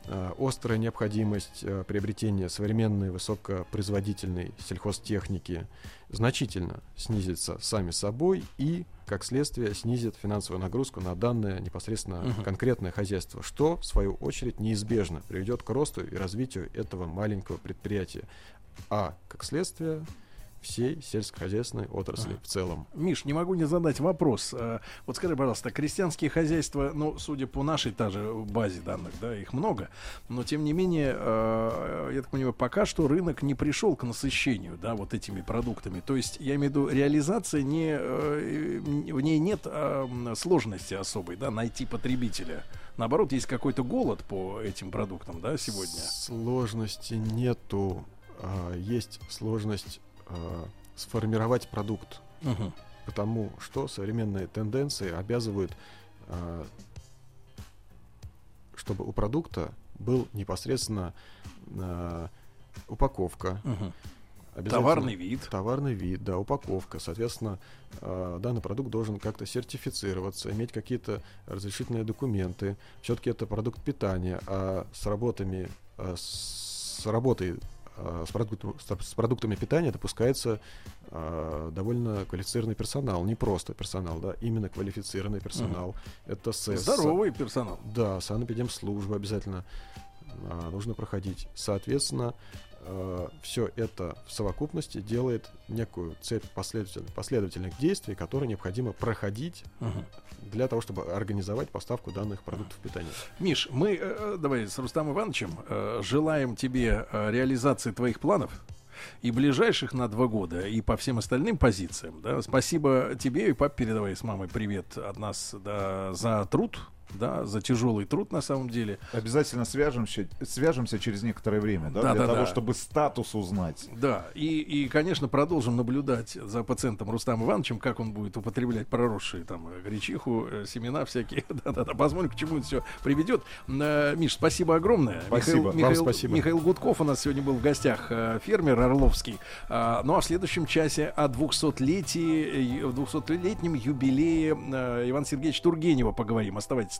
э, острая необходимость э, приобретения современной высокопроизводительной сельхозтехники значительно снизится сами собой и, как следствие, снизит финансовую нагрузку на данное непосредственно угу. конкретное хозяйство, что, в свою очередь, неизбежно приведет к росту и развитию этого маленького предприятия. А, как следствие, всей сельскохозяйственной отрасли а. в целом. Миш, не могу не задать вопрос. Вот скажи, пожалуйста, крестьянские хозяйства, ну, судя по нашей та же базе данных, да, их много, но, тем не менее, я так понимаю, пока что рынок не пришел к насыщению, да, вот этими продуктами. То есть, я имею в виду, реализация не, в ней нет сложности особой, да, найти потребителя. Наоборот, есть какой-то голод по этим продуктам, да, сегодня? Сложности нету. Есть сложность э, сформировать продукт, угу. потому что современные тенденции обязывают, э, чтобы у продукта был непосредственно э, упаковка, угу. товарный вид, товарный вид, да, упаковка. Соответственно, э, данный продукт должен как-то сертифицироваться, иметь какие-то разрешительные документы. Все-таки это продукт питания, а с работами, э, с работой С, продуктами, с продуктами питания допускается э, довольно квалифицированный персонал. Не просто персонал, да, именно квалифицированный персонал. Mm-hmm. Это СЭС. Здоровый персонал. Да, санэпидемслужба обязательно э, нужно проходить. Соответственно, э, все это в совокупности делает некую цепь последовательных, последовательных действий, которые необходимо проходить mm-hmm. для того, чтобы организовать поставку данных продуктов питания. Миш, мы, э, давай с Рустамом Ивановичем э, желаем тебе э, реализации твоих планов и ближайших на два года, и по всем остальным позициям. Да? Спасибо тебе и пап, передавай с мамой привет от нас, да, за труд, да, за тяжелый труд на самом деле. Обязательно свяжемся, свяжемся через некоторое время, да, да, для да, того, да. чтобы статус узнать. Да, и, и, конечно, продолжим наблюдать за пациентом Рустамом Ивановичем, как он будет употреблять проросшие там гречиху, семена всякие. Да-да-да, посмотрим, к чему это все приведет. Миш, спасибо огромное. Спасибо, Михаил, вам Михаил, спасибо. Михаил Гудков у нас сегодня был в гостях, фермер орловский. Ну а в следующем часе о двухсотлетии, в двухсотлетнем юбилее Ивана Сергеевича Тургенева поговорим. Оставайтесь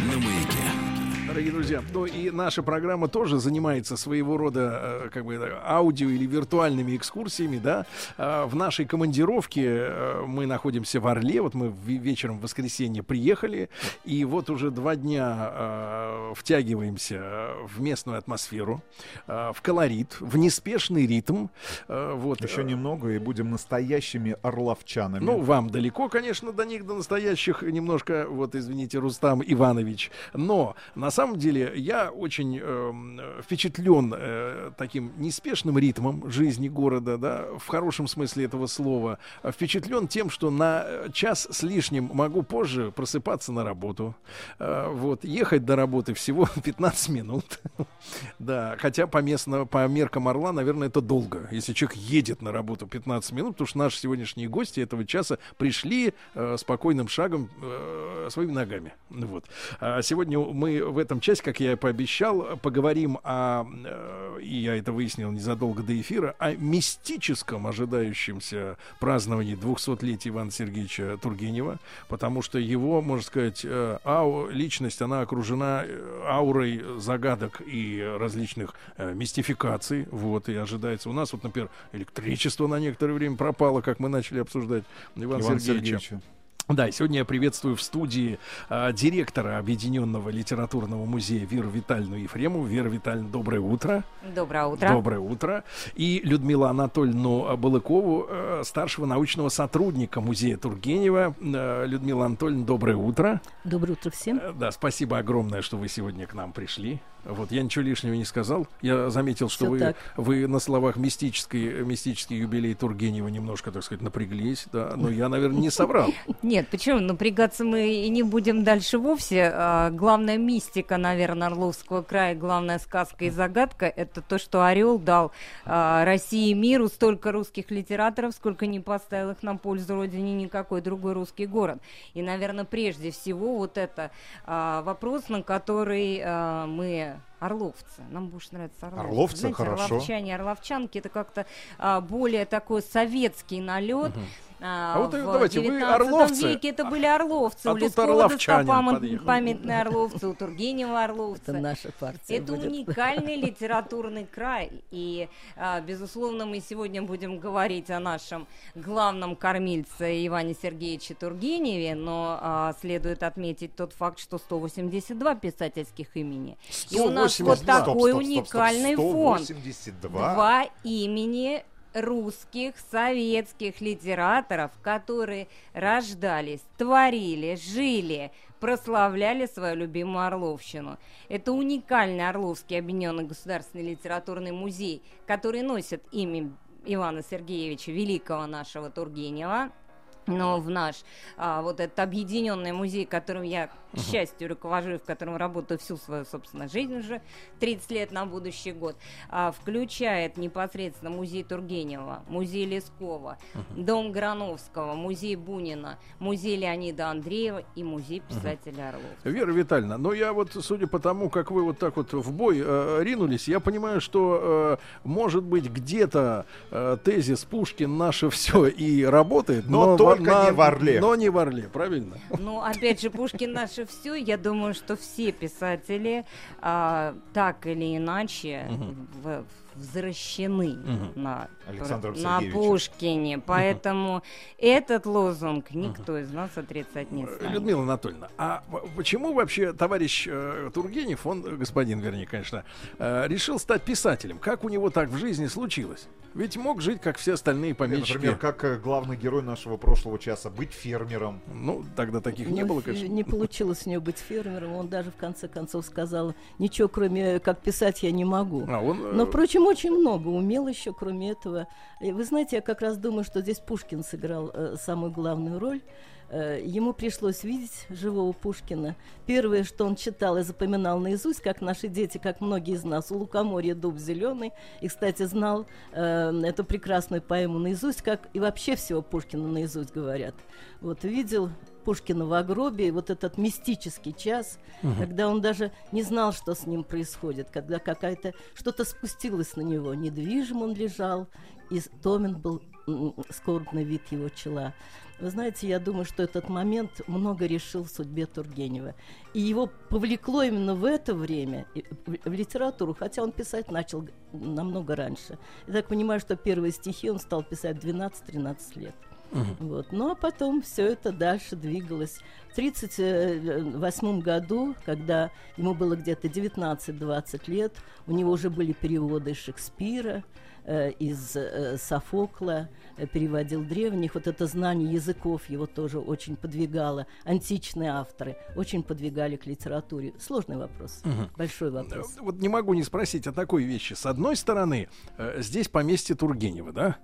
на маяке. Дорогие друзья, ну и наша программа тоже занимается своего рода как бы аудио или виртуальными экскурсиями, да. В нашей командировке мы находимся в Орле, вот мы вечером в воскресенье приехали, и вот уже два дня втягиваемся в местную атмосферу, в колорит, в неспешный ритм. Вот. Еще немного и будем настоящими орловчанами. Ну, вам далеко, конечно, до них, до настоящих немножко, вот извините, Рустам Иванович, но на самом На самом деле, я очень э, впечатлен э, таким неспешным ритмом жизни города, да, в хорошем смысле этого слова. Впечатлен тем, что на час с лишним могу позже просыпаться на работу. Э, вот, ехать до работы всего пятнадцать минут. Да, хотя по местно, по меркам Орла, наверное, это долго. Если человек едет на работу пятнадцать минут, потому что наши сегодняшние гости этого часа пришли э, спокойным шагом э, своими ногами. Вот. А сегодня мы в этом часть, как я и пообещал, поговорим о, и я это выяснил незадолго до эфира, о мистическом ожидающемся праздновании двухсотлетия Ивана Сергеевича Тургенева, потому что его, можно сказать, ау, личность, она окружена аурой загадок и различных мистификаций, вот, и ожидается. У нас, вот, например, электричество на некоторое время пропало, как мы начали обсуждать Ивана Иван Сергеевича. Сергеевича. Да, и сегодня я приветствую в студии э, директора Объединенного литературного музея Веру Витальевну Ефремову. Вера Витальевна, доброе утро. Доброе утро. Доброе утро. И Людмилу Анатольевну Балыкову, э, старшего научного сотрудника музея Тургенева. Э, Людмила Анатольевна, доброе утро. Доброе утро всем. Э, да, спасибо огромное, что вы сегодня к нам пришли. Вот, я ничего лишнего не сказал. Я заметил, что вы, вы на словах мистический, мистический юбилей Тургенева немножко, так сказать, напряглись, да, но я, наверное, не соврал. Нет, почему? Напрягаться мы и не будем дальше вовсе. А, главная мистика, наверное, Орловского края, главная сказка и загадка — это то, что Орел дал а, России и миру столько русских литераторов, сколько не поставил их на пользу Родине никакой другой русский город. И, наверное, прежде всего вот это а, вопрос, на который а, мы... Орловцы. Нам больше нравится орловцы. Орловцы, знаете, хорошо. Орловчане, орловчанки — это как-то а, более такой советский налет. Угу. А, а вот давайте, вы орловцы. Веке это были орловцы. А у Лескова памятные памятные орловцы, у Тургенева орловцы. Это наша партия. Это будет уникальный литературный край. И, а, безусловно, мы сегодня будем говорить о нашем главном кормильце Иване Сергеевиче Тургеневе, но а, следует отметить тот факт, что сто восемьдесят два писательских имени. сто восемьдесят два. И у нас вот такой стоп, стоп, стоп, уникальный фонд. сто восемьдесят два. Два имени русских советских литераторов, которые рождались, творили, жили, прославляли свою любимую Орловщину. Это уникальный Орловский объединенный государственный литературный музей, который носит имя Ивана Сергеевича, великого нашего Тургенева. Но в наш а, вот этот объединенный музей, которым я, к счастью, руковожу, в котором работаю всю свою, собственно, жизнь уже тридцать лет на будущий год, а, включает непосредственно музей Тургенева, музей Лескова, uh-huh. дом Грановского, музей Бунина, музей Леонида Андреева и музей писателя uh-huh. Орлов. Вера Витальевна, но я вот, судя по тому, как вы вот так вот в бой э, ринулись, я понимаю, что, э, может быть, где-то э, тезис «Пушкин наше все» и работает, но... но Только на... не в Орле. Но не в Орле, правильно? Ну, опять же, Пушкин наше все. Я думаю, что все писатели а, так или иначе uh-huh. взращены uh-huh. на, на Пушкине. Поэтому uh-huh. этот лозунг никто uh-huh. из нас отрицать не станет. Людмила Анатольевна, а почему вообще товарищ э, Тургенев, он, господин, вернее, конечно, э, решил стать писателем? Как у него так в жизни случилось? Ведь мог жить, как все остальные помещики. Например, как главный герой нашего прошлого часа, быть фермером. Ну, тогда таких ну, не было, конечно. Не получилось у него быть фермером. Он даже, в конце концов, сказал: ничего, кроме как писать, я не могу. А он, но, впрочем, очень много умел еще, кроме этого. И вы знаете, я как раз думаю, что здесь Пушкин сыграл э, самую главную роль. Ему пришлось видеть живого Пушкина. Первое, что он читал и запоминал наизусть, как наши дети, как многие из нас, «У лукоморья дуб зеленый». И, кстати, знал э, эту прекрасную поэму наизусть, как и вообще всего Пушкина наизусть говорят. Вот, видел Пушкина в гробе, вот этот мистический час, угу. когда он даже не знал, что с ним происходит, когда какая-то что-то спустилось на него. Недвижим он лежал, и томен был скорбный вид его чела. Вы знаете, я думаю, что этот момент много решил в судьбе Тургенева. И его повлекло именно в это время в литературу, хотя он писать начал намного раньше. Я так понимаю, что первые стихи он стал писать в двенадцать-тринадцать лет. Uh-huh. Вот. Ну, а потом все это дальше двигалось. В тысяча девятьсот тридцать восьмом году, когда ему было где-то девятнадцать-двадцать лет, у него уже были переводы из Шекспира, э, из э, Софокла, э, переводил древних. Вот это знание языков его тоже очень подвигало. Античные авторы очень подвигали к литературе. Сложный вопрос, uh-huh. большой вопрос. Вот не могу не спросить о такой вещи. С одной стороны, э, здесь поместье Тургенева, да?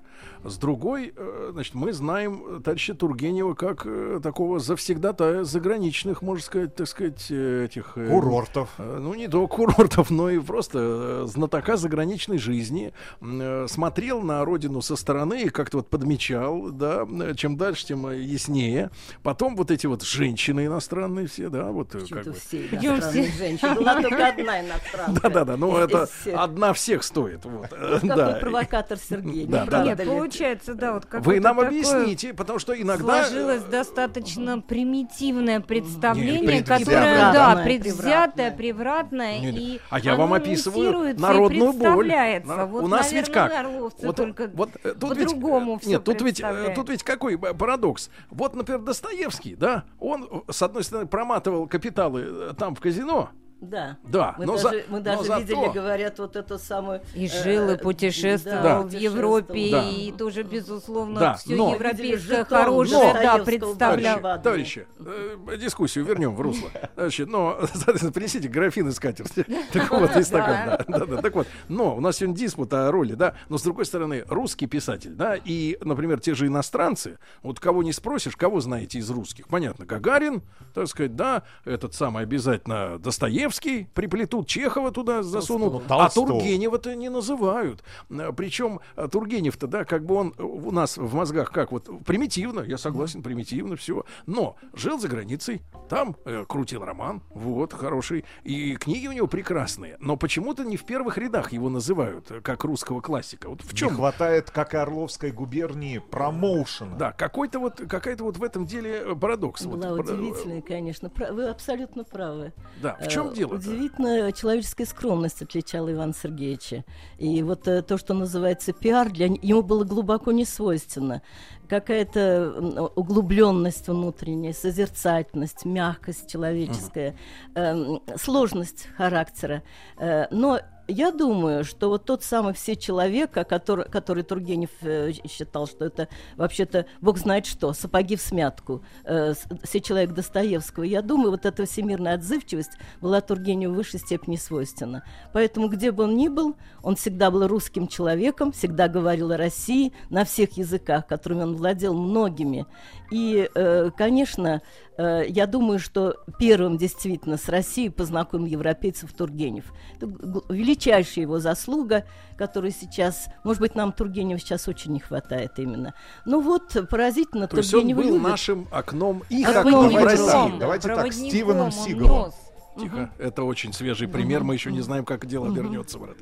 С другой, э, значит, мы знаем товарища Тургенева как э, такого завсегдатая заграничных, можно сказать, так сказать, этих... Э, курортов. Э, ну, не только курортов, но и просто э, знатока заграничной жизни. Э, смотрел на родину со стороны и как-то вот подмечал, да, чем дальше, тем яснее. Потом вот эти вот женщины иностранные все, да, вот... Как бы. Все иностранные все. Женщины. Была только одна иностранная. Да-да-да, ну это одна всех стоит. Какой провокатор Сергей. Нет, получается, да, вот как... Вы нам объясните, потому что иногда сложилось достаточно примитивное представление, Нет, которое, да, предвзятое, превратное, и а я вам описываю народную боль. На... Вот, у нас наверное, ведь как? Вот, только вот, тут по-другому ведь... все Нет, тут ведь, тут ведь какой парадокс? Вот, например, Достоевский, да, он, с одной стороны, проматывал капиталы там в казино, Да, да. Мы, но даже, за, мы даже но видели, зато... говорят, вот это самое... И жил, и путешествовал да, в Европе, да. и тоже, безусловно, да, все но... европейское хорошее да, представлял. Товарищи, товарищи э, дискуссию вернем в русло. Значит, но, соответственно, принесите графин и скатерть. Так вот, и стакан, да. Так вот, но у нас сегодня диспут о роли, да, но, с другой стороны, русский писатель, да, и, например, те же иностранцы, вот кого не спросишь, кого знаете из русских? Понятно, Гагарин, так сказать, да, этот самый обязательно Достоевский, приплетут, Чехова туда засунут, Толстого. А Тургенева-то не называют. Причем Тургенев-то, да, как бы он у нас в мозгах как вот примитивно, я согласен, примитивно все, но жил за границей, там э, крутил роман, вот, хороший, и книги у него прекрасные, но почему-то не в первых рядах его называют как русского классика. Вот в чем? Не хватает, как и Орловской губернии, промоушена. Да, какой-то вот, какая-то вот в этом деле парадокс. Была вот, удивительная, про... конечно, вы абсолютно правы. Да, в чем дело? Удивительно, человеческая скромность отличала Ивана Сергеевича. И вот э, то, что называется пиар, для него было глубоко не свойственно. Какая-то углубленность внутренняя, созерцательность, мягкость человеческая, э, сложность характера. Э, но я думаю, что вот тот самый всечеловек, который, который Тургенев э, считал, что это вообще-то бог знает что, сапоги в смятку, э, всечеловек Достоевского, я думаю, вот эта всемирная отзывчивость была Тургеневу в высшей степени свойственна. Поэтому где бы он ни был, он всегда был русским человеком, всегда говорил о России на всех языках, которыми он владел, многими. И, э, конечно, э, я думаю, что первым действительно с Россией познакомил европейцев Тургенев. Это величайший Величайшая его заслуга, которую сейчас, может быть, нам Тургенева сейчас очень не хватает именно. Ну вот, поразительно, то Тургенева любит. То есть он был нашим окном, их окном, окном в России. Давайте так, Стивеном Сигалом. Тихо, uh-huh. это очень свежий uh-huh. пример, мы еще uh-huh. не знаем, как дело uh-huh. вернется, брат.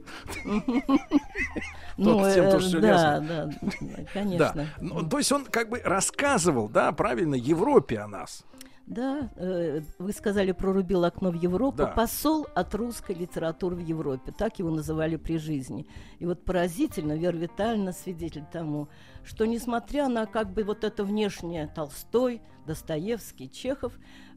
Ну, да, да, конечно. То есть он как бы рассказывал, да, правильно, Европе о нас. Да, э, вы сказали, прорубил окно в Европу, да. Посол от русской литературы в Европе, так его называли при жизни. И вот поразительно, Вера Витальевна свидетель тому, что несмотря на как бы вот это внешнее Толстой, Достоевский, Чехов,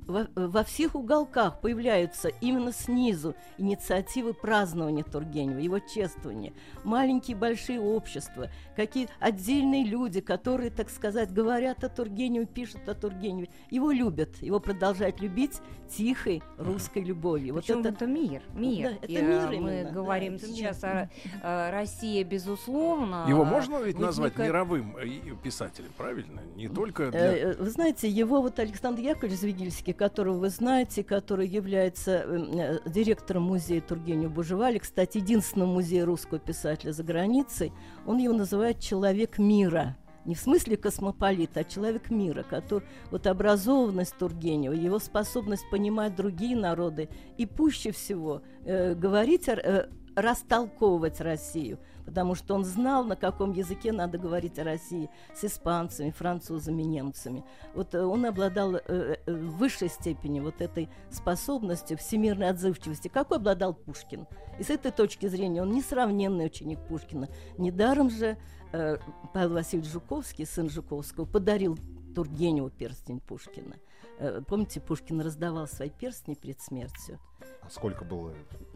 во, во всех уголках появляются именно снизу инициативы празднования Тургенева, его чествования, маленькие и большие общества, какие отдельные люди, которые, так сказать, говорят о Тургеневе, пишут о Тургеневе, его любят, его продолжают любить тихой русской любовью. Вот это... это мир, мир. Да, это и, мир именно, мы да, говорим это сейчас мир. О, о России, безусловно. Его можно ведь возникает... назвать мировым писателем, правильно? Не только для... Вы знаете, его вот Александр Яковлевич Звегильский, которого вы знаете, который является э, директором музея Тургенева Бужевали, кстати, единственного музея русского писателя за границей, он его называет «человек мира». Не в смысле космополит, а человек мира, который, вот образованность Тургенева, его способность понимать другие народы и пуще всего э, говорить, э, растолковывать Россию, потому что он знал, на каком языке надо говорить о России с испанцами, французами, немцами. Вот он обладал э, в высшей степени вот этой способностью всемирной отзывчивости, какой обладал Пушкин. И с этой точки зрения он несравненный ученик Пушкина. Недаром же э, Павел Васильевич Жуковский, сын Жуковского, подарил Тургеневу перстень Пушкина. Э, помните, Пушкин раздавал свои перстни перед смертью. А сколько было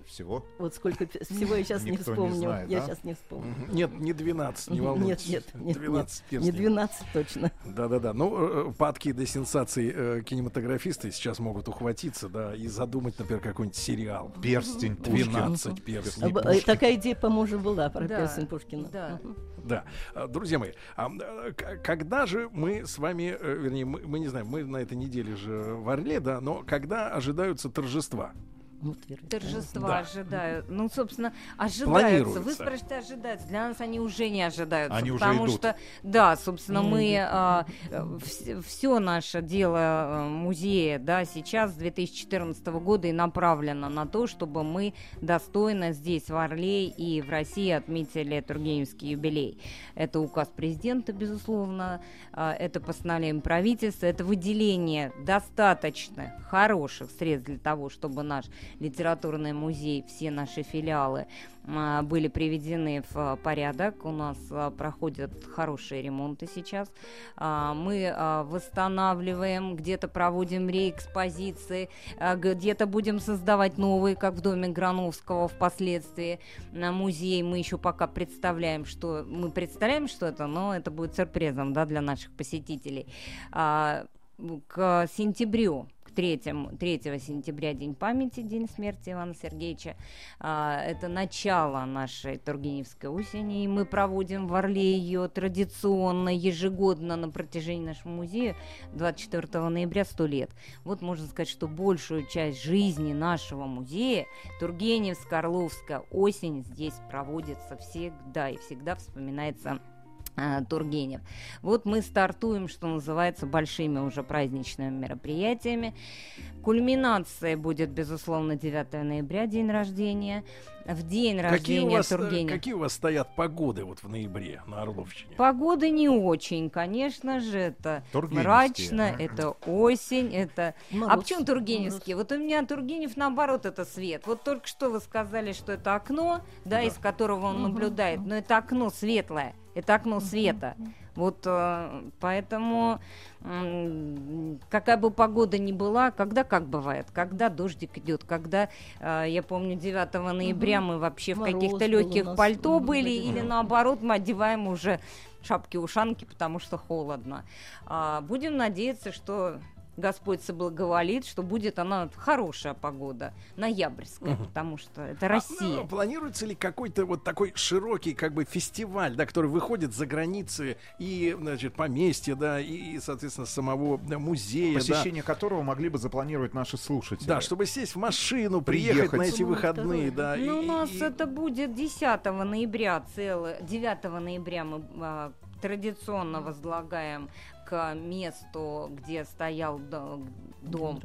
всего? Вот сколько всего я сейчас не вспомню. Не знает, я да? сейчас не вспомню. Нет, не двенадцать, не волнуйтесь. Нет, нет, двенадцать нет, не двенадцать точно. Да-да-да. Ну, падки до сенсаций э, кинематографисты сейчас могут ухватиться, да, и задумать, например, какой-нибудь сериал. Перстень Пушкина. двенадцать перстней Пушкина. Такая идея, по-моему, была про да, перстень Пушкина. Да. да. Друзья мои, а, когда же мы с вами, вернее, мы, мы не знаем, мы на этой неделе же в Орле, да, но когда ожидаются торжества? Торжества да. ожидают. Ну, собственно, ожидаются. Вы спрашиваете, ожидаются. Для нас они уже не ожидаются. Они потому уже идут. Что, да, собственно, mm-hmm. мы а, в, все наше дело музея, да, сейчас, с две тысячи четырнадцатого года, и направлено на то, чтобы мы достойно здесь, в Орле и в России, отметили Тургеневский юбилей. Это указ президента, безусловно, это постановление правительства, это выделение достаточно хороших средств для того, чтобы наш литературный музей, все наши филиалы были приведены в порядок. У нас проходят хорошие ремонты сейчас. Мы восстанавливаем, где-то проводим реэкспозиции, где-то будем создавать новые, как в доме Грановского впоследствии. На музей мы еще пока представляем, что мы представляем что-то, но это будет сюрпризом, да, для наших посетителей. К сентябрю, к третьему, третьего сентября, День памяти, День смерти Ивана Сергеевича. Это начало нашей Тургеневской осени, и мы проводим в Орле ее традиционно, ежегодно на протяжении нашего музея, двадцать четвёртого ноября, сто лет. Вот можно сказать, что большую часть жизни нашего музея Тургеневская, Орловская осень здесь проводится всегда, и всегда вспоминается Тургенев. Вот мы стартуем, что называется, большими уже праздничными мероприятиями. Кульминация будет, безусловно, девятого ноября, день рождения. В день рождения какие у вас, Тургенев. Какие у вас стоят погоды вот в ноябре на Орловщине? Погоды не очень, конечно же. Это мрачно, это осень, это... Мороз. А почему Тургеневский? Мороз. Вот у меня Тургенев, наоборот, это свет. Вот только что вы сказали, что это окно, да, да. из которого он угу. наблюдает. Но это окно светлое. Это окно света. Вот поэтому, какая бы погода ни была, когда как бывает, когда дождик идет, когда, я помню, девятого ноября мы вообще Мороз в каких-то легких пальто были, или наоборот мы одеваем уже шапки-ушанки, потому что холодно. Будем надеяться, что Господь соблаговолит, что будет она хорошая погода, ноябрьская, угу. потому что это Россия. А, ну, планируется ли какой-то вот такой широкий, как бы, фестиваль, да, который выходит за границы и, значит, поместья, да, и, соответственно, самого музея, посещение да. которого могли бы запланировать наши слушатели. Да, чтобы сесть в машину, приехать, приехать на эти ну, выходные, да. Ну, и, у нас и... это будет десятого ноября, целый девятого ноября мы а, традиционно возлагаем к месту, где стоял дом,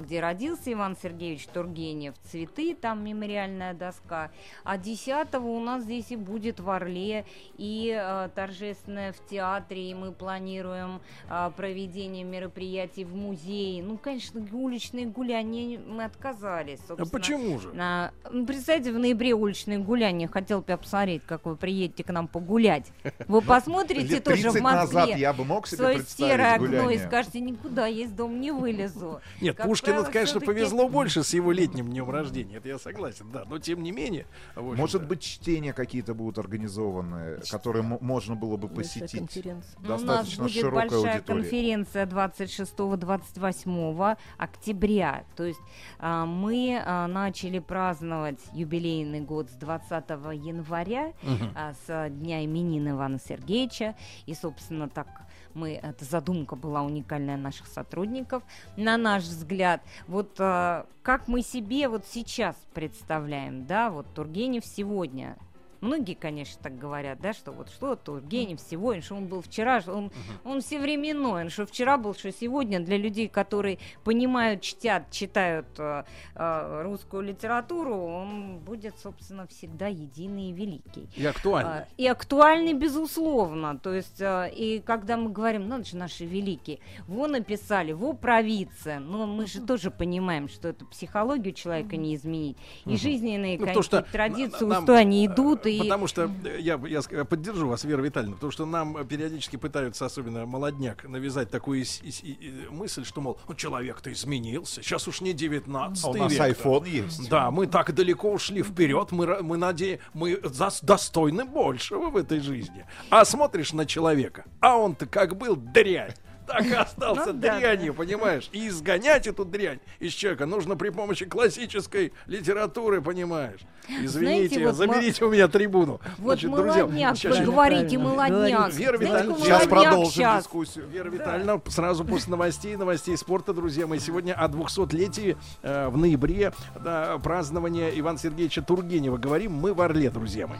где родился Иван Сергеевич Тургенев, цветы, там мемориальная доска. А десятого у нас здесь и будет в Орле, и а, торжественное в театре, и мы планируем а, проведение мероприятий в музее. Ну, конечно, уличные гуляния мы отказались. А почему же? А, представьте, в ноябре уличные гуляния. Хотел бы я посмотреть, как вы приедете к нам погулять. Вы посмотрите тоже в Москве. Я бы мог себе серое окно и скажете, никуда я из дома не вылезу. Нет, как Пушкину, правило, конечно, все-таки повезло больше с его летним днем рождения. Это я согласен, да. Но тем не менее... Может быть, чтения какие-то будут организованы, Чтение. которые м- можно было бы посетить. Достаточно У нас будет большая аудитория. Конференция двадцать шестого — двадцать восьмого октября. То есть а, мы а, начали праздновать юбилейный год с двадцатого января, угу. а, с дня именин Ивана Сергеевича. И, собственно, так... Мы, эта задумка была уникальная наших сотрудников, на наш взгляд. Вот э, как мы себе вот сейчас представляем, да, вот Тургенев сегодня. Многие, конечно, так говорят, да, что вот что Тургенев сегодня, что он был вчера, что он, uh-huh. он всевременной, он что вчера был, что сегодня. Для людей, которые понимают, чтят, читают э, э, русскую литературу, он будет, собственно, всегда единый и великий. И актуальный. Э, и актуальный, безусловно. То есть, э, и когда мы говорим, надо же, наши великие, во написали, во провидце, но мы uh-huh. же тоже понимаем, что эту психологию человека uh-huh. не изменить. Uh-huh. И жизненные, ну, конечно, традиции, нам... устои, они идут. Потому что я, я поддержу вас, Вера Витальевна, потому что нам периодически пытаются, особенно молодняк, навязать такую ис- ис- ис- мысль, что, мол, ну, человек-то изменился, сейчас уж не девятнадцатый век. А у нас айфон есть. Да, мы так далеко ушли вперед, мы, мы, наде- мы за- достойны большего в этой жизни. А смотришь на человека, а он-то как был дрянь, так и остался ну, дрянью, да, понимаешь? И изгонять эту дрянь из человека нужно при помощи классической литературы, понимаешь? Извините, знаете, вот заберите мо... у меня трибуну. Вот значит, молодняк, друзья, вы говорите, молодняк. Вера Витальевна, сейчас продолжим дискуссию. Вера Витальевна, да. сразу после новостей, новостей спорта, друзья мои, сегодня о двухсотлетии э, в ноябре да, празднования Ивана Сергеевича Тургенева. Говорим мы в Орле, друзья мои.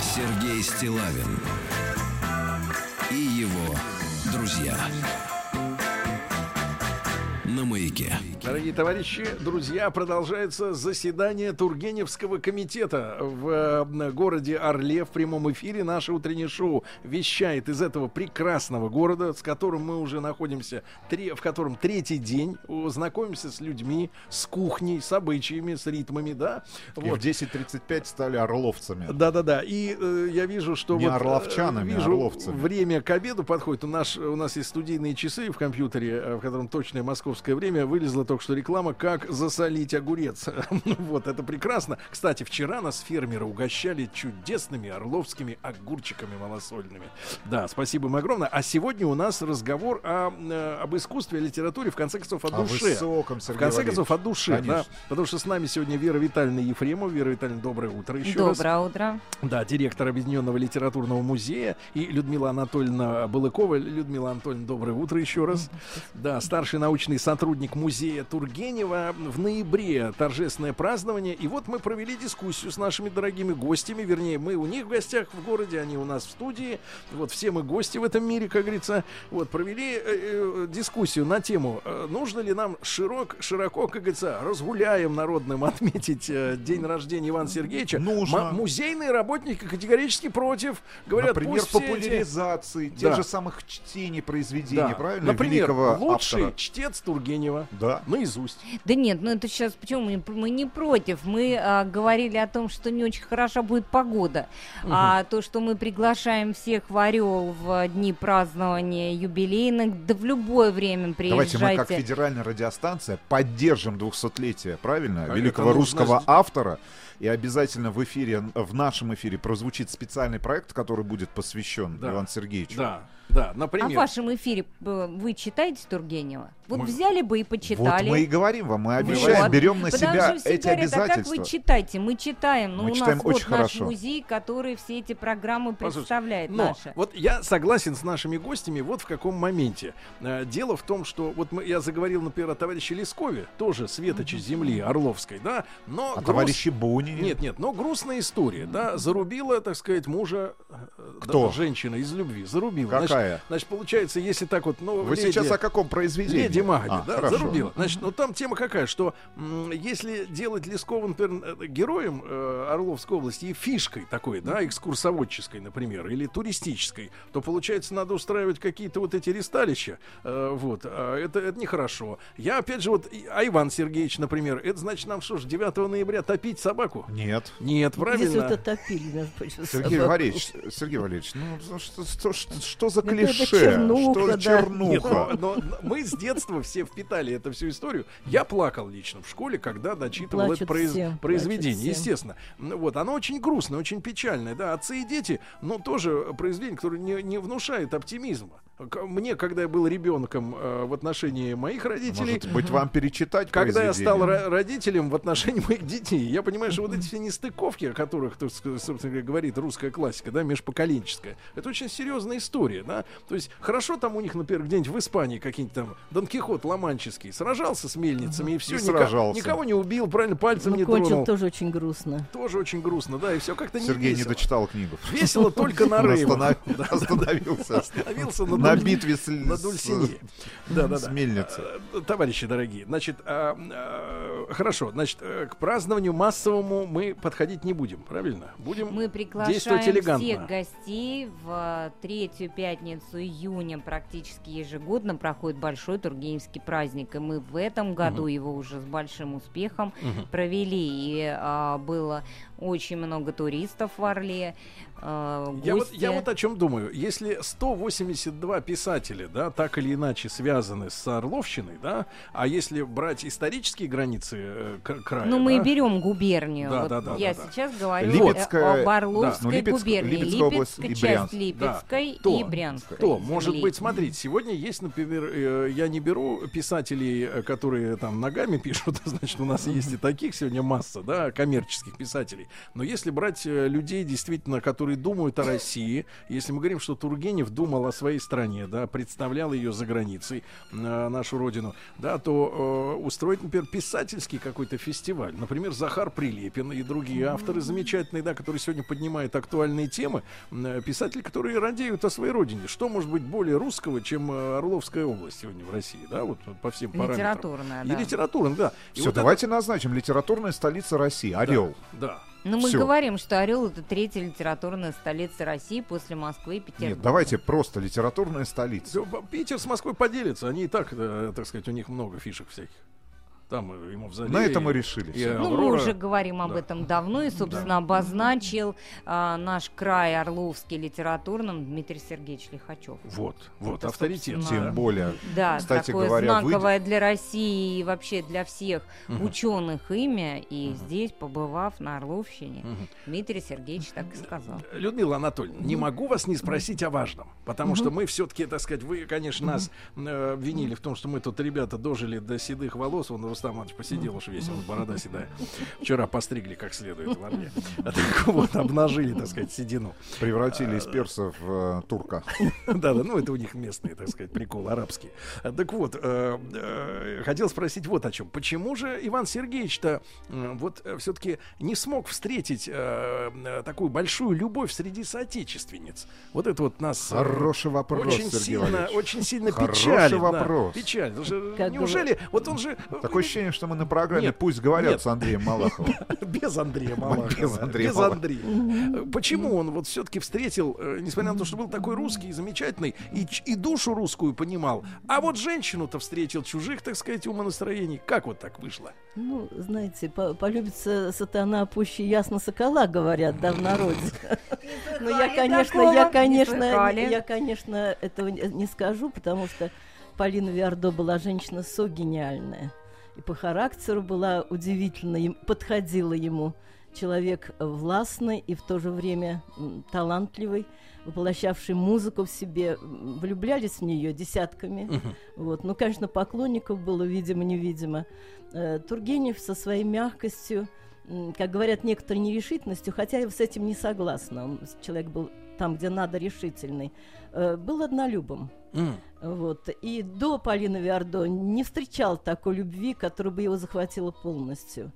Сергей Стиллавин и его друзья на на маяке. Дорогие товарищи, друзья, продолжается заседание Тургеневского комитета в городе Орле. В прямом эфире наше утреннее шоу вещает из этого прекрасного города, с которым мы уже находимся, в котором третий день. Знакомимся с людьми, с кухней, с обычаями, с ритмами, да? И вот. В десять тридцать пять стали орловцами. Да-да-да. И э, я вижу, что... Не вот, орловчанами, вижу, орловцами. Время к обеду подходит. У нас, у нас есть студийные часы в компьютере, в котором точное московское время. Вылезла только что реклама «Как засолить огурец». Вот, это прекрасно. Кстати, вчера нас фермеры угощали чудесными орловскими огурчиками малосольными. Да, спасибо им огромное. А сегодня у нас разговор о, об искусстве, о литературе, в конце концов, о душе. Высоком, Сергей в конце Валерьевич. Концов, от души, да, потому что с нами сегодня Вера Витальевна Ефремова. Вера Витальевна, доброе утро еще доброе раз. Доброе утро. Да, директор Объединенного литературного музея, и Людмила Анатольевна Балыкова. Людмила Анатольевна, доброе утро еще раз. Да, старший научный сотрудник музея Тургенева. В ноябре торжественное празднование, и вот мы провели дискуссию с нашими дорогими гостями, вернее, мы у них в гостях в городе, они у нас в студии. Вот все мы гости в этом мире, как говорится. Вот провели э, э, дискуссию на тему, э, нужно ли нам широк, широко, как говорится, разгуляем народным отметить э, день рождения Ивана Сергеевича. Нужно. Музейные работники категорически против. Говорят, например, популяризации эти... тех да. же самых чтений, произведений, да. правильно? Например, великого лучший автора. Чтец Тургенева да. наизусть. Да нет, ну это сейчас почему? Мы, мы не против. Мы а, говорили о том, что не очень хороша будет погода. Угу. А то, что мы приглашаем всех в Орел в дни празднования юбилейных, да в любое время приезжайте. Давайте мы как федеральная радиостанция поддержим двухсотлетие, правильно, а великого русского нужно... автора. И обязательно в эфире, в нашем эфире прозвучит специальный проект, который будет посвящен да. Ивану Сергеевичу. Да. Да, например. А в вашем эфире вы читаете Тургенева? Вот мы... взяли бы и почитали. Вот мы и говорим вам, мы обещаем, вот. берем на Потому себя эти говорят, обязательства. А как вы читаете? Мы читаем, но мы у читаем нас очень вот хорошо. Наш музей, который все эти программы представляет. Но наши. Вот я согласен с нашими гостями вот в каком моменте. Дело в том, что вот мы, я заговорил, например, о товарище Лескове, тоже светочи mm-hmm. земли орловской, да, но... А груз... товарище Бунин? Нет, нет, но грустная история, да, зарубила, так сказать, мужа... Кто? Да, женщина из любви, зарубила. Какая? Значит, значит, получается, если так вот... Ну, вы леди, сейчас о каком произведении? Леди Магнит, а, да, хорошо. Зарубила. Значит, ну там тема какая, что м- если делать Лескова, например, героем э, Орловской области и фишкой такой, да, экскурсоводческой, например, или туристической, то, получается, надо устраивать какие-то вот эти ресталища. Э, вот, э, это, это нехорошо. Я, опять же, вот, а Иван Сергеевич, например, это значит нам, что ж, девятого ноября топить собаку? Нет. Нет, правильно. Здесь вот отопили, да, собаку. Сергей Валерьевич, Сергей Валерьевич, ну что, что, что, что за клише, чернуха, что да. чернуха. Нет, но, но мы с детства все впитали эту всю историю. Я плакал лично в школе, когда дочитывал плачут это произ... всем, произведение, естественно. Вот, оно очень грустное, очень печальное, да, «Отцы и дети», но тоже произведение, которое не, не внушает оптимизма. Мне, когда я был ребенком э, в отношении моих родителей... Может быть, вам перечитать когда я стал ра- родителем в отношении моих детей, я понимаю, что вот эти все нестыковки, о которых, так, собственно, говорит русская классика, да, межпоколенческая, это очень серьезная история, да. То есть хорошо там у них, например, где-нибудь в Испании какие-нибудь там Дон Кихот Ла-Манческий сражался с мельницами, и все, и никого, никого не убил, правильно, пальцем ну, не кончил, тронул. Тоже очень грустно. Тоже очень грустно, да, и все как-то не Сергей весело. Не дочитал книгу. Весело только на Рейму. Остановился. Остановился на На битве с, на Дульсине. С... Да, да, да. С мельницей. Товарищи дорогие, значит, а, а, хорошо, значит, к празднованию массовому мы подходить не будем, правильно? Будем мы действовать элегантно. Мы приглашаем всех гостей в третью пятницу июня практически ежегодно проходит большой Тургеневский праздник, и мы в этом году угу. его уже с большим успехом угу. провели, и а, было очень много туристов в Орле. А, я, вот, я вот о чем думаю. Если сто восемьдесят два писателя, да, так или иначе связаны с Орловщиной, да, а если брать исторические границы э, края... Ну, да? мы и берем губернию. Да, вот да, да, я да, сейчас да. говорю Липецкая, об Орловской да. Липецк, губернии. Липецкая, Липецкая, Липецкая часть Липецкой да. и Брянской. То, может быть, смотрите, сегодня есть, например, э, я не беру писателей, э, которые там ногами пишут, значит, у нас есть и таких сегодня масса, да, коммерческих писателей. Но если брать э, людей, действительно, которые которые думают о России. Если мы говорим, что Тургенев думал о своей стране, да, представлял ее за границей, э, нашу родину, да, то э, устроить, например, писательский какой-то фестиваль. Например, Захар Прилепин и другие авторы замечательные, да, которые сегодня поднимают актуальные темы. Э, писатели, которые радеют о своей родине. Что может быть более русского, чем Орловская область сегодня в России, да, вот по всем параметрам. Литературная, да. И литературная, да. Все, вот давайте это... назначим литературная столица России. Орел. Да, да. Но мы Всё. говорим, что Орел — это третья литературная столица России после Москвы и Петербурга. Нет, давайте просто литературная столица. Питер с Москвой поделится. Они и так, так сказать, у них много фишек всяких. Там ему взяли. На этом мы решили. И, и ну, мы уже говорим об да. этом давно, и, собственно, да. обозначил а, наш край орловский литературным Дмитрий Сергеевич Лихачев. Вот, вот, это, авторитет. Тем более, да, кстати такое говоря, знаковое выйдет... для России и вообще для всех угу. ученых имя. И угу. здесь, побывав на Орловщине, угу. Дмитрий Сергеевич так и сказал. Людмила Анатольевна, не могу вас не спросить о важном, потому угу. что мы все-таки, так сказать, вы, конечно, угу. нас э, винили в том, что мы тут, ребята, дожили до седых волос, он Рустам Иванович посидел уж весело, борода седая. Вчера постригли как следует в армии. А так вот, обнажили, так сказать, седину. Превратили из персов в э, турка. Да-да, ну это у них местные, так сказать, приколы арабские. Так вот, э, э, хотел спросить вот о чем. Почему же Иван Сергеевич-то э, вот все-таки не смог встретить э, такую большую любовь среди соотечественниц? Вот это вот нас... Хороший вопрос, очень Сергей сильно, очень сильно печалит. Хороший вопрос. Да, печаль. Неужели... Вот он же... Такой ощущение, что мы на программе нет, «Пусть говорят» нет. с Андреем Малаховым. Без Андрея Малахова. Без Андрея. Без Андрея. Малахова. Почему он вот все-таки встретил, несмотря на то, что был такой русский, замечательный, и, и душу русскую понимал, а вот женщину-то встретил чужих, так сказать, умонастроений. Как вот так вышло? Ну, знаете, по- полюбится сатана пуще ясно сокола, говорят, да, в народе. Но я, конечно, я, конечно, я, конечно, этого не скажу, потому что Полина Виардо была женщина со гениальная. И по характеру была удивительна, подходила ему. Человек властный и в то же время талантливый, воплощавший музыку в себе. Влюблялись в нее десятками. Uh-huh. Вот. Ну, конечно, поклонников было, видимо-невидимо. Тургенев со своей мягкостью, как говорят, некоторой нерешительностью, хотя я с этим не согласна. Он, человек был там, где надо, решительный, был однолюбом. Mm. Вот. И до Полины Виардо не встречал такой любви, которая бы его захватила полностью.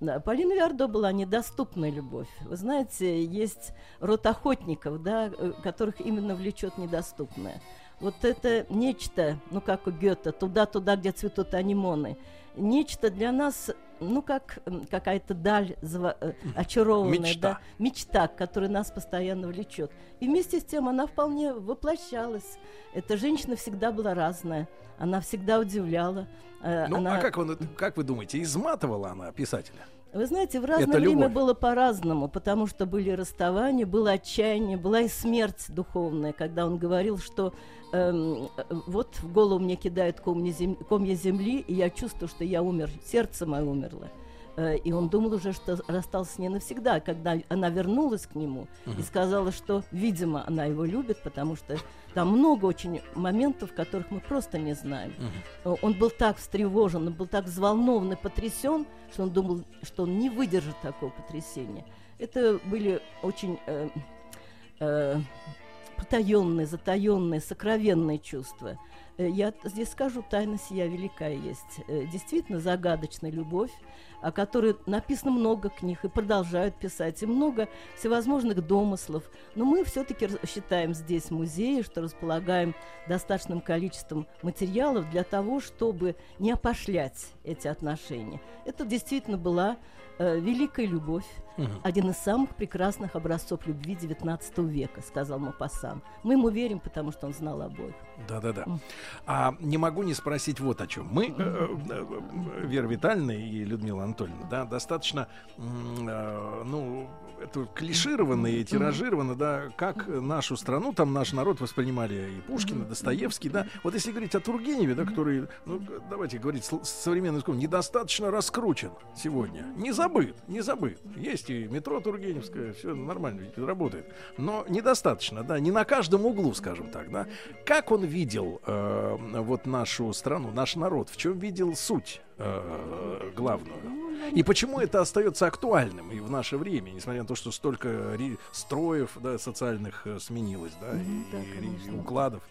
Да, Полина Виардо была недоступная любовь. Вы знаете, есть род охотников, да, которых именно влечет недоступное. Вот это нечто, ну как у Гёте, туда-туда, где цветут анимоны. Нечто для нас, ну как какая-то даль зва- очарованная. Мечта. Да, мечта, которая нас постоянно влечет. И вместе с тем она вполне воплощалась. Эта женщина всегда была разная. Она всегда удивляла. Ну, она... А как, он, как вы думаете, изматывала она писателя? Вы знаете, в разное время было по-разному, потому что были расставания, было отчаяние, была и смерть духовная, когда он говорил, что эм, вот в голову мне кидают комья земли, комья земли, и я чувствую, что я умер, сердце мое умерло. Э, и он думал уже, что расстался с ней навсегда, когда она вернулась к нему uh-huh. и сказала, что, видимо, она его любит, потому что там много очень моментов, которых мы просто не знаем. Uh-huh. Он был так встревожен, он был так взволнован и потрясен, что он думал, что он не выдержит такого потрясения. Это были очень э, э, потаенные, затаенные, сокровенные чувства. Я здесь скажу, тайна сия великая есть. Действительно загадочная любовь, о которой написано много книг и продолжают писать, и много всевозможных домыслов. Но мы все-таки считаем здесь музеи, что располагаем достаточным количеством материалов для того, чтобы не опошлять эти отношения. Это действительно была э, великая любовь, угу. один из самых прекрасных образцов любви девятнадцатого века, сказал Мопассан. Мы ему верим, потому что он знал обоих. Да-да-да. Mm. А не могу не спросить вот о чем. Мы, э, э, э, Вера Витальевна и Людмила Анатольевна, да, достаточно, э, ну, это клишировано и тиражировано, да, как нашу страну, там наш народ воспринимали и Пушкин, и Достоевский, да. Вот если говорить о Тургеневе, да, который, ну, давайте говорить с, с современным языком, недостаточно раскручен сегодня. Не забыт, не забыт. Есть и метро Тургеневское, все нормально, работает. Но недостаточно, да, не на каждом углу, скажем так, да. Как он видел э, вот нашу страну, наш народ, в чем видел суть э, главную? И почему это остается актуальным и в наше время, несмотря на то, что столько строев, да, социальных сменилось, да, ну, и, да, и, и укладов?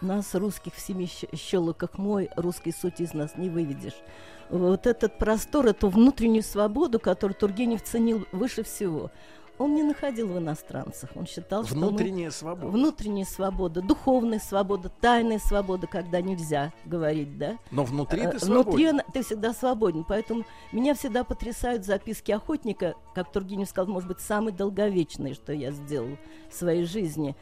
Нас, русских, в семи щелоках мой, русской сути из нас не выведешь. Вот этот простор, эту внутреннюю свободу, которую Тургенев ценил выше всего, он не находил в иностранцах. Он считал, что внутренняя свобода. Внутренняя свобода, духовная свобода, тайная свобода, когда нельзя говорить, да? Но внутри ты свободен. Внутри ты всегда свободен. Поэтому меня всегда потрясают записки охотника, как Тургенев сказал, может быть, самый долговечный, что я сделал в своей жизни.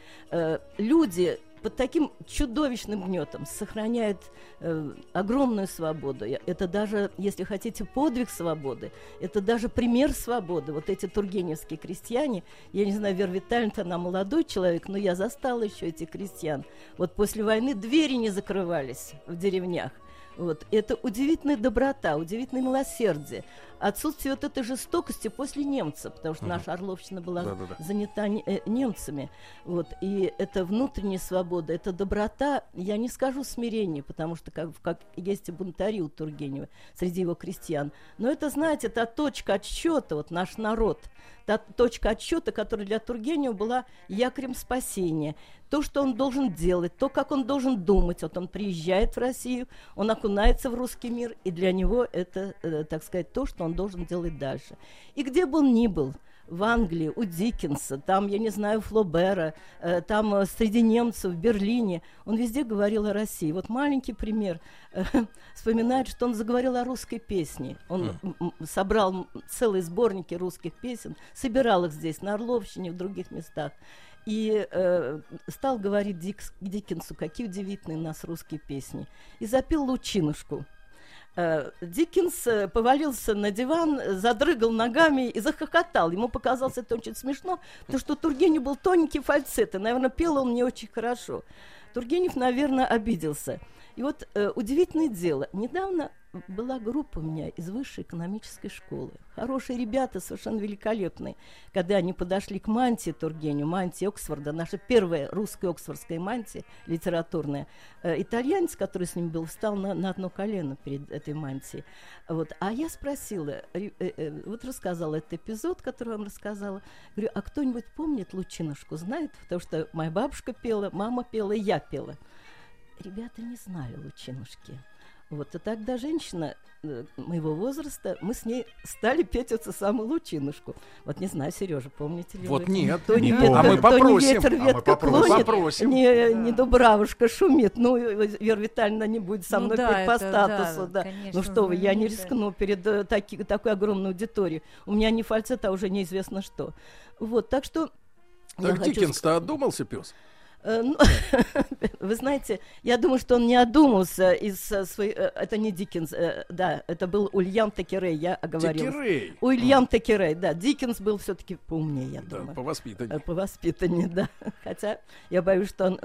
Люди под таким чудовищным гнетом сохраняет э, огромную свободу. Это даже, если хотите, подвиг свободы. Это даже пример свободы. Вот эти тургеневские крестьяне, я не знаю, Вера Витальевна, она молодой человек, но я застала еще этих крестьян. Вот после войны двери не закрывались в деревнях. Вот. Это удивительная доброта, удивительное милосердие. Отсутствие вот этой жестокости после немцев, потому что uh-huh. наша Орловщина была Да-да-да. занята э, немцами. Вот. И это внутренняя свобода, это доброта, я не скажу смирение, потому что как, как есть и бунтари у Тургенева среди его крестьян. Но это, знаете, та точка отсчета, вот наш народ, та точка отсчета, которая для Тургенева была якорем спасения. То, что он должен делать, то, как он должен думать. Вот он приезжает в Россию, он окунается в русский мир, и для него это, э, так сказать, то, что он должен делать дальше. И где бы он ни был, в Англии, у Диккенса, там, я не знаю, у Флобера, э, там э, среди немцев, в Берлине, он везде говорил о России. Вот маленький пример. Э, вспоминает, что он заговорил о русской песне. Он mm. собрал целые сборники русских песен, собирал их здесь, на Орловщине, в других местах. И э, стал говорить Дик, Диккенсу, какие удивительные у нас русские песни. И запел «Лучинушку». Диккенс повалился на диван, задрыгал ногами и захохотал. Ему показалось это очень смешно, потому что у Тургенева был тоненький фальцет, и, наверное, пел он не очень хорошо. Тургенев, наверное, обиделся. И вот э, удивительное дело. Недавно была группа у меня из высшей экономической школы. Хорошие ребята, совершенно великолепные. Когда они подошли к мантии Тургеневу, мантии Оксфорда, наша первая русская оксфордская мантия литературная, э, итальянец, который с ним был, встал на, на одно колено перед этой мантией. Вот. А я спросила, э, э, вот рассказала этот эпизод, который вам рассказала. Говорю, а кто-нибудь помнит «Лучинушку», знает? Потому что моя бабушка пела, мама пела, и я пела. Ребята не знали «Лучинушки». Вот, и тогда женщина э, моего возраста, мы с ней стали петь эту самую «Лучинушку». Вот не знаю, Сережа, помните ли вот вы? Вот нет, то не помню. А мы попросим. То не ветер ветка а клонит, попросим. Не, не дубравушка шумит. Ну, Вера Витальевна не будет со мной ну, да, петь по это, статусу. Да, да. Конечно, ну что вы, я не рискну перед э, таки, такой огромной аудиторией. У меня не фальцет, а уже неизвестно что. Вот, так что... Так Диккенс-то хочу... одумался, пёс? Вы знаете, я думаю, что он не одумался из своей... Это не Диккенс, да, это был Ульям Текерей, я оговорилась. Текерей! Ульям Текерей, да. Диккенс был все-таки поумнее, я думаю. Да, по воспитанию. По воспитанию, да. Хотя я боюсь, что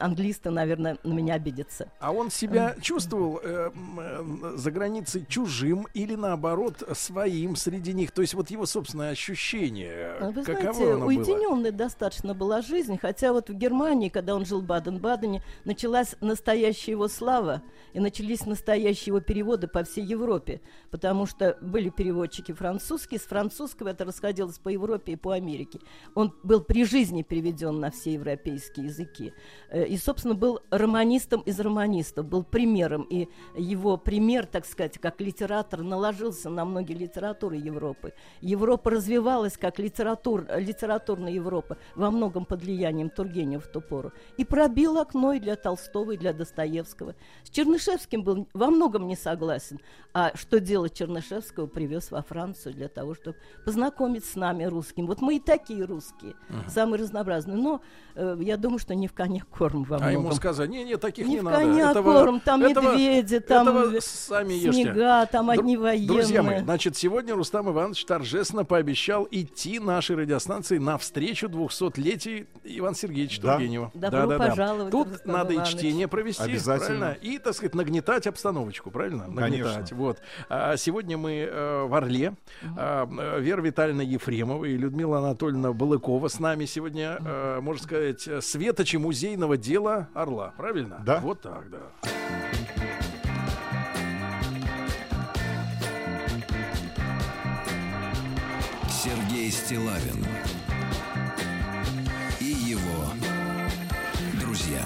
англисты, наверное, на меня обидятся. А он себя чувствовал за границей чужим или, наоборот, своим среди них? То есть вот его собственное ощущение, каково оно было? Уединенная достаточно была жизнь, хотя вот в Германии, когда он жил в Баден-Бадене, началась настоящая его слава и начались настоящие его переводы по всей Европе, потому что были переводчики французские, с французского это расходилось по Европе и по Америке. Он был при жизни переведен на все европейские языки. И, собственно, был романистом из романистов, был примером. И его пример, так сказать, как литератор наложился на многие литературы Европы. Европа развивалась как литератур, литературная Европа во многом под влиянием Тургенев в ту пору, и пробил окно и для Толстого, и для Достоевского. С Чернышевским был во многом не согласен, а что делать Чернышевского привез во Францию для того, чтобы познакомить с нами, русским. Вот мы и такие русские, uh-huh. самые разнообразные, но э, я думаю, что не в коня корм во многом. А ему сказали, не, не, таких не, не надо. Не в коня этого, корм, там этого, медведи, там этого снега, там Дру- одни военные. Друзья мои, значит, сегодня Рустам Иванович торжественно пообещал идти нашей радиостанции навстречу двухсотлетию Ивана Сергеевича Сергеевича да. Тургенева. Добро да, да, пожаловать, да. Тут Рустам надо Иванович. И чтение провести, обязательно. Правильно? И, так сказать, нагнетать обстановочку, правильно? Нагнетать. Конечно. Вот. А сегодня мы э, в Орле. Угу. А, Вера Витальевна Ефремова и Людмила Анатольевна Балыкова с нами сегодня, угу. э, можно сказать, светочи музейного дела Орла. Правильно? Да. Вот так, да. Сергей Стиллавин и его друзья.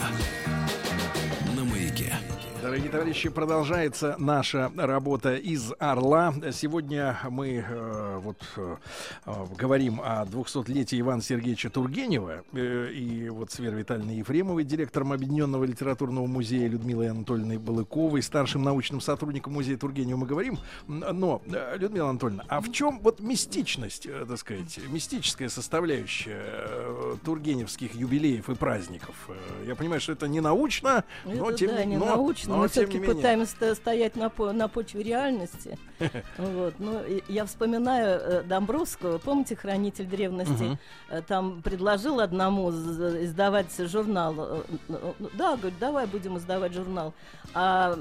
Дорогие товарищи, продолжается наша работа из Орла. Сегодня мы э, вот, э, говорим о двухсотлетии Ивана Сергеевича Тургенева. Э, и вот с Верой Витальевной Ефремовой, директором Объединенного литературного музея, Людмилой Анатольевной Балыковой, старшим научным сотрудником музея Тургенева, мы говорим. Но, Людмила Анатольевна, а в чем вот мистичность, так сказать, мистическая составляющая тургеневских юбилеев и праздников? Я понимаю, что это не научно, это, но тем да, не но... научно. Но мы все-таки пытаемся стоять на, на почве реальности. Вот. Ну, я вспоминаю Домбровского, помните, «Хранитель древности», угу. там предложил одному издавать журнал. Да, говорит, давай будем издавать журнал. А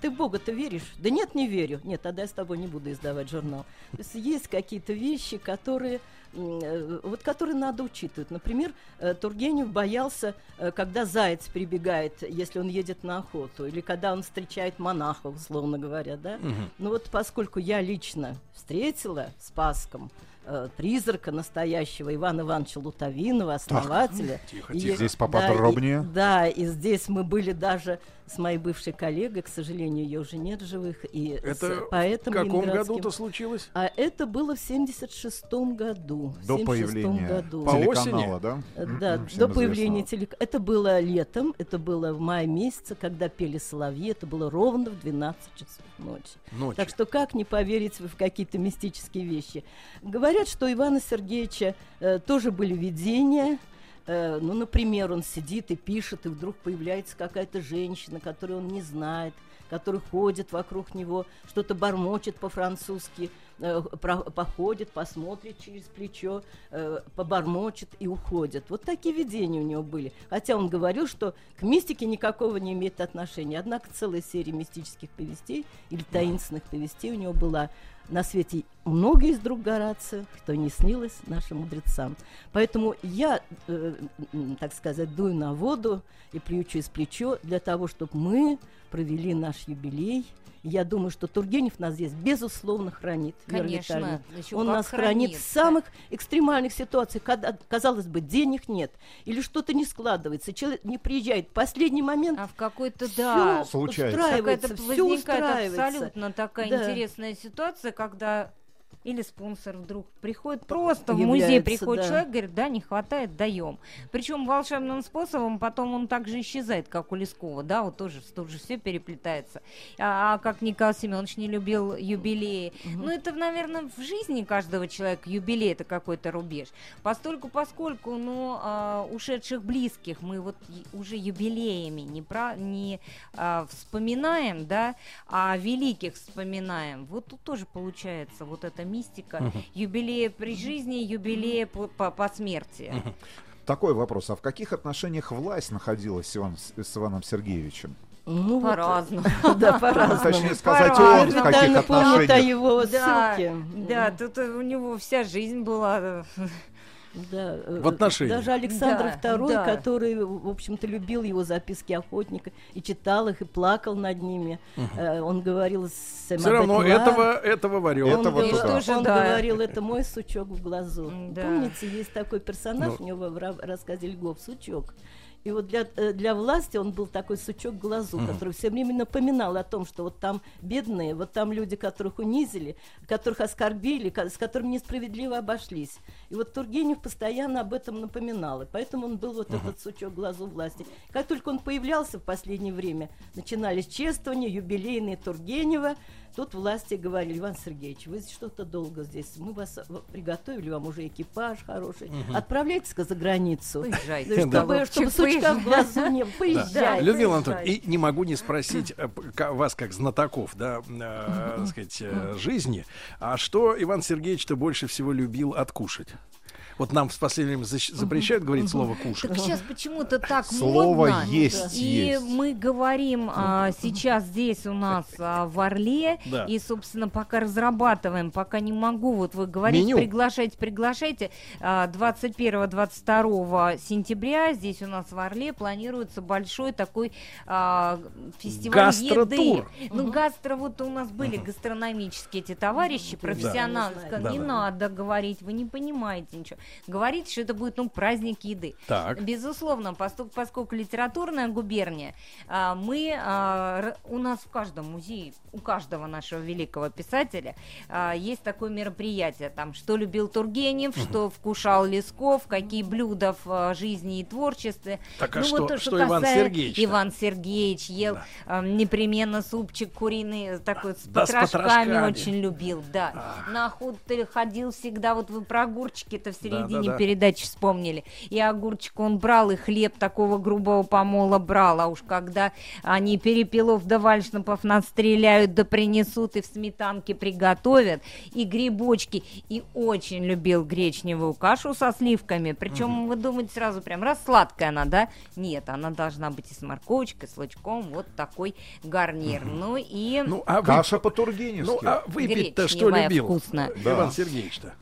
ты в Бога-то веришь? Да нет, не верю. Нет, тогда я с тобой не буду издавать журнал. То есть есть какие-то вещи, которые... вот которые надо учитывать. Например, Тургенев боялся, когда заяц прибегает, если он едет на охоту, или когда он встречает монаха, условно говоря, да? Угу. Ну вот поскольку я лично встретила с Паском призрака настоящего Ивана Ивановича Лутовинова, основателя. Так, тихо, тихо. И, здесь поподробнее. Да, и, да, и здесь мы были даже с моей бывшей коллегой, к сожалению, ее уже нет в живых. И это с поэтом в каком году-то случилось? А это было в семьдесят шестом году. До появления году. По телеканала, да? Да, mm-hmm. до появления телеканала. Это было летом, это было в мае месяце, когда пели соловьи, это было ровно в двенадцать часов ночи. Ночью. Так что как не поверить в какие-то мистические вещи? Говорю, говорят, что у Ивана Сергеевича э, тоже были видения. Э, ну, например, он сидит и пишет, и вдруг появляется какая-то женщина, которую он не знает, которая ходит вокруг него, что-то бормочет по-французски, э, про, походит, посмотрит через плечо, э, побормочет и уходит. Вот такие видения у него были. Хотя он говорил, что к мистике никакого не имеет отношения. Однако целая серия мистических повестей или таинственных повестей у него была. На свете многие из друг Горацио, что не снилось нашим мудрецам. Поэтому я, э, так сказать, дую на воду и плюю через плечо для того, чтобы мы провели наш юбилей. Я думаю, что Тургенев нас здесь, безусловно, хранит. Конечно. Он нас хранит, хранит в самых экстремальных ситуациях, когда, казалось бы, денег нет, или что-то не складывается, человек не приезжает в последний момент. А в какой-то, да, случается. Какая-то возникает абсолютно такая да. интересная ситуация, когда... Или спонсор вдруг приходит, просто является, в музей приходит да. человек, говорит, да, не хватает, даем. Причем волшебным способом потом он также исчезает, как у Лескова, да, вот тоже, тоже все переплетается. А, а как Николай Семенович не любил юбилеи. Mm-hmm. Ну, это, наверное, в жизни каждого человека юбилей — это какой-то рубеж. Постольку, поскольку, ну, а, ушедших близких мы вот уже юбилеями не, про, не а, вспоминаем, да, а великих вспоминаем. Вот тут тоже получается вот это мистика, uh-huh. юбилея при жизни, юбилея по, по, по смерти. Uh-huh. Такой вопрос, а в каких отношениях власть находилась с, Иван, с Иваном Сергеевичем? Ну, по-разному. Да, по-разному. Точнее сказать, он в каких отношениях. Да, тут у него вся жизнь была... Да, в отношении. Даже Александр да, второй, да. который, в общем-то, любил его записки охотника и читал их, и плакал над ними. Угу. Э, он говорил... Все равно этого, этого варил. Он, этого говорил, тоже, он да. говорил, это мой сучок в глазу. Да. Помните, есть такой персонаж, ну. у него в рассказе Льгов, сучок. И вот для, для власти он был такой сучок в глазу, mm-hmm. который все время напоминал о том, что вот там бедные, вот там люди, которых унизили, которых оскорбили, ко- с которыми несправедливо обошлись. И вот Тургенев постоянно об этом напоминал. И поэтому он был вот mm-hmm. этот сучок в глазу власти. Как только он появлялся в последнее время, начинались чествования, юбилейные Тургенева. Тут власти говорили, Иван Сергеевич, вы что-то долго здесь, мы вас приготовили, вам уже экипаж хороший, угу. отправляйтесь-ка за границу, поезжайте, чтобы, чтобы сучка в глазу не поезжайте. Да. Людмила Анатольевна, и не могу не спросить вас, как знатоков, да, э, так сказать, э, жизни, а что Иван Сергеевич-то больше всего любил откушать? Вот нам в последнее время запрещают говорить слово «кушать». Так сейчас почему-то так слово модно. Слово «есть». И есть. Мы говорим а, сейчас здесь у нас а, в Орле. Да. И, собственно, пока разрабатываем, пока не могу. Вот вы говорите, меню. приглашайте, приглашайте. двадцать первого — двадцать второго сентября здесь у нас в Орле планируется большой такой а, фестиваль Гастротур. еды. Ну, угу. гастро, вот у нас были угу. гастрономические эти товарищи, профессионалы. Да. Не да, надо да. говорить, вы не понимаете ничего. Говорите, что это будет, ну, праздник еды. Так. Безусловно, поскольку, поскольку литературная губерния, а, мы, а, у нас в каждом музее, у каждого нашего великого писателя а, есть такое мероприятие, там, что любил Тургенев, угу. что вкушал Лесков, какие блюда в а, жизни и творчестве. Так, а ну, что, вот то, что, что Иван Сергеевич? Иван Сергеевич ел да. а, непременно супчик куриный, такой а, с, да, потрошками, с потрошками, очень любил, да. А. На охоту ходил всегда, вот вы про огурчики-то в середине да, да, да. передачи вспомнили. И огурчик он брал, и хлеб такого грубого помола брал, а уж когда они перепелов да вальшнапов настреляют, да принесут и в сметанке приготовят, и грибочки, и очень любил гречневую кашу со сливками, причем угу. вы думаете сразу прям, раз сладкая она, да? Нет, она должна быть и с морковочкой, с лучком, вот такой гарнир. Угу. Ну и... Ну, а вы... Каша по-тургеневски. Ну, а выпить-то что любил? Вкусно. Да. Иван Сергеевич-то.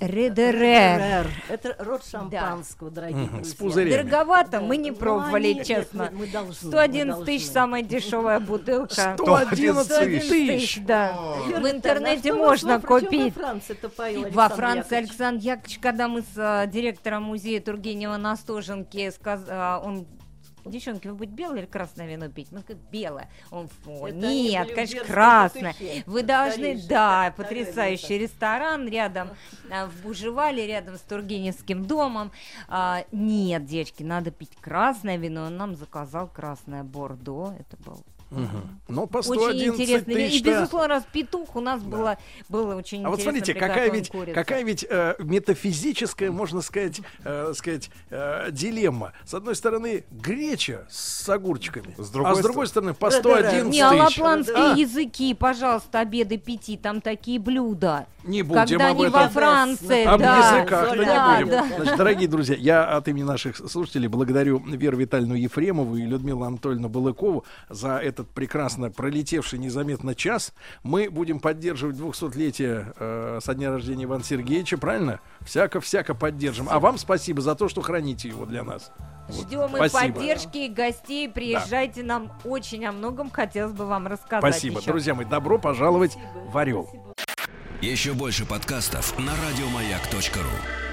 Редерер. Это род шампанского, да. дорогие угу. друзья. Дороговато, мы не пробовали, ну, а честно. Нет, нет, мы должны, сто одиннадцать тысяч самая дешевая бутылка. сто одиннадцать тысяч, да. О, в интернете можно вышло, купить. Во Франции, это Павел, во Франции Александр Яковлевич, когда мы с а, директором музея Тургенева на Остоженке, сказ... а, он... Девчонки, вы будете белое или красное вино пить? Мы говорим, белое. Он, о, нет, конечно, красное. Вы должны, Париж, да, это, потрясающий это. ресторан рядом, а, в Бужевале, рядом с Тургеневским домом. А, нет, девочки, надо пить красное вино. Он нам заказал красное бордо, это было. Угу. Но по очень интересно. И, безусловно, раз петух у нас да. было, было очень а интересно. А вот смотрите, какая ведь, какая ведь э, метафизическая, можно сказать, э, сказать э, дилемма. С одной стороны, греча с огурчиками, с другой а с другой стороны, по сто одиннадцать тысяч. Не, а лапландские а? языки, пожалуйста, обеды пяти, там такие блюда. Не будем когда об этом. Во Франции, об да. языках, да, да, не будем. Да. Значит, дорогие друзья, я от имени наших слушателей благодарю Веру Витальевну Ефремову и Людмилу Анатольевну Балыкову за это этот прекрасно пролетевший незаметно час. Мы будем поддерживать двухсотлетие э, со дня рождения Ивана Сергеевича, правильно? Всяко-всяко поддержим. Спасибо. А вам спасибо за то, что храните его для нас. Ждем вот. и спасибо. поддержки, и гостей. Приезжайте, да. нам очень о многом хотелось бы вам рассказать. Спасибо. Еще. Друзья мои, добро пожаловать спасибо. в Орел. Спасибо. Еще больше подкастов на радиомаяк точка ру.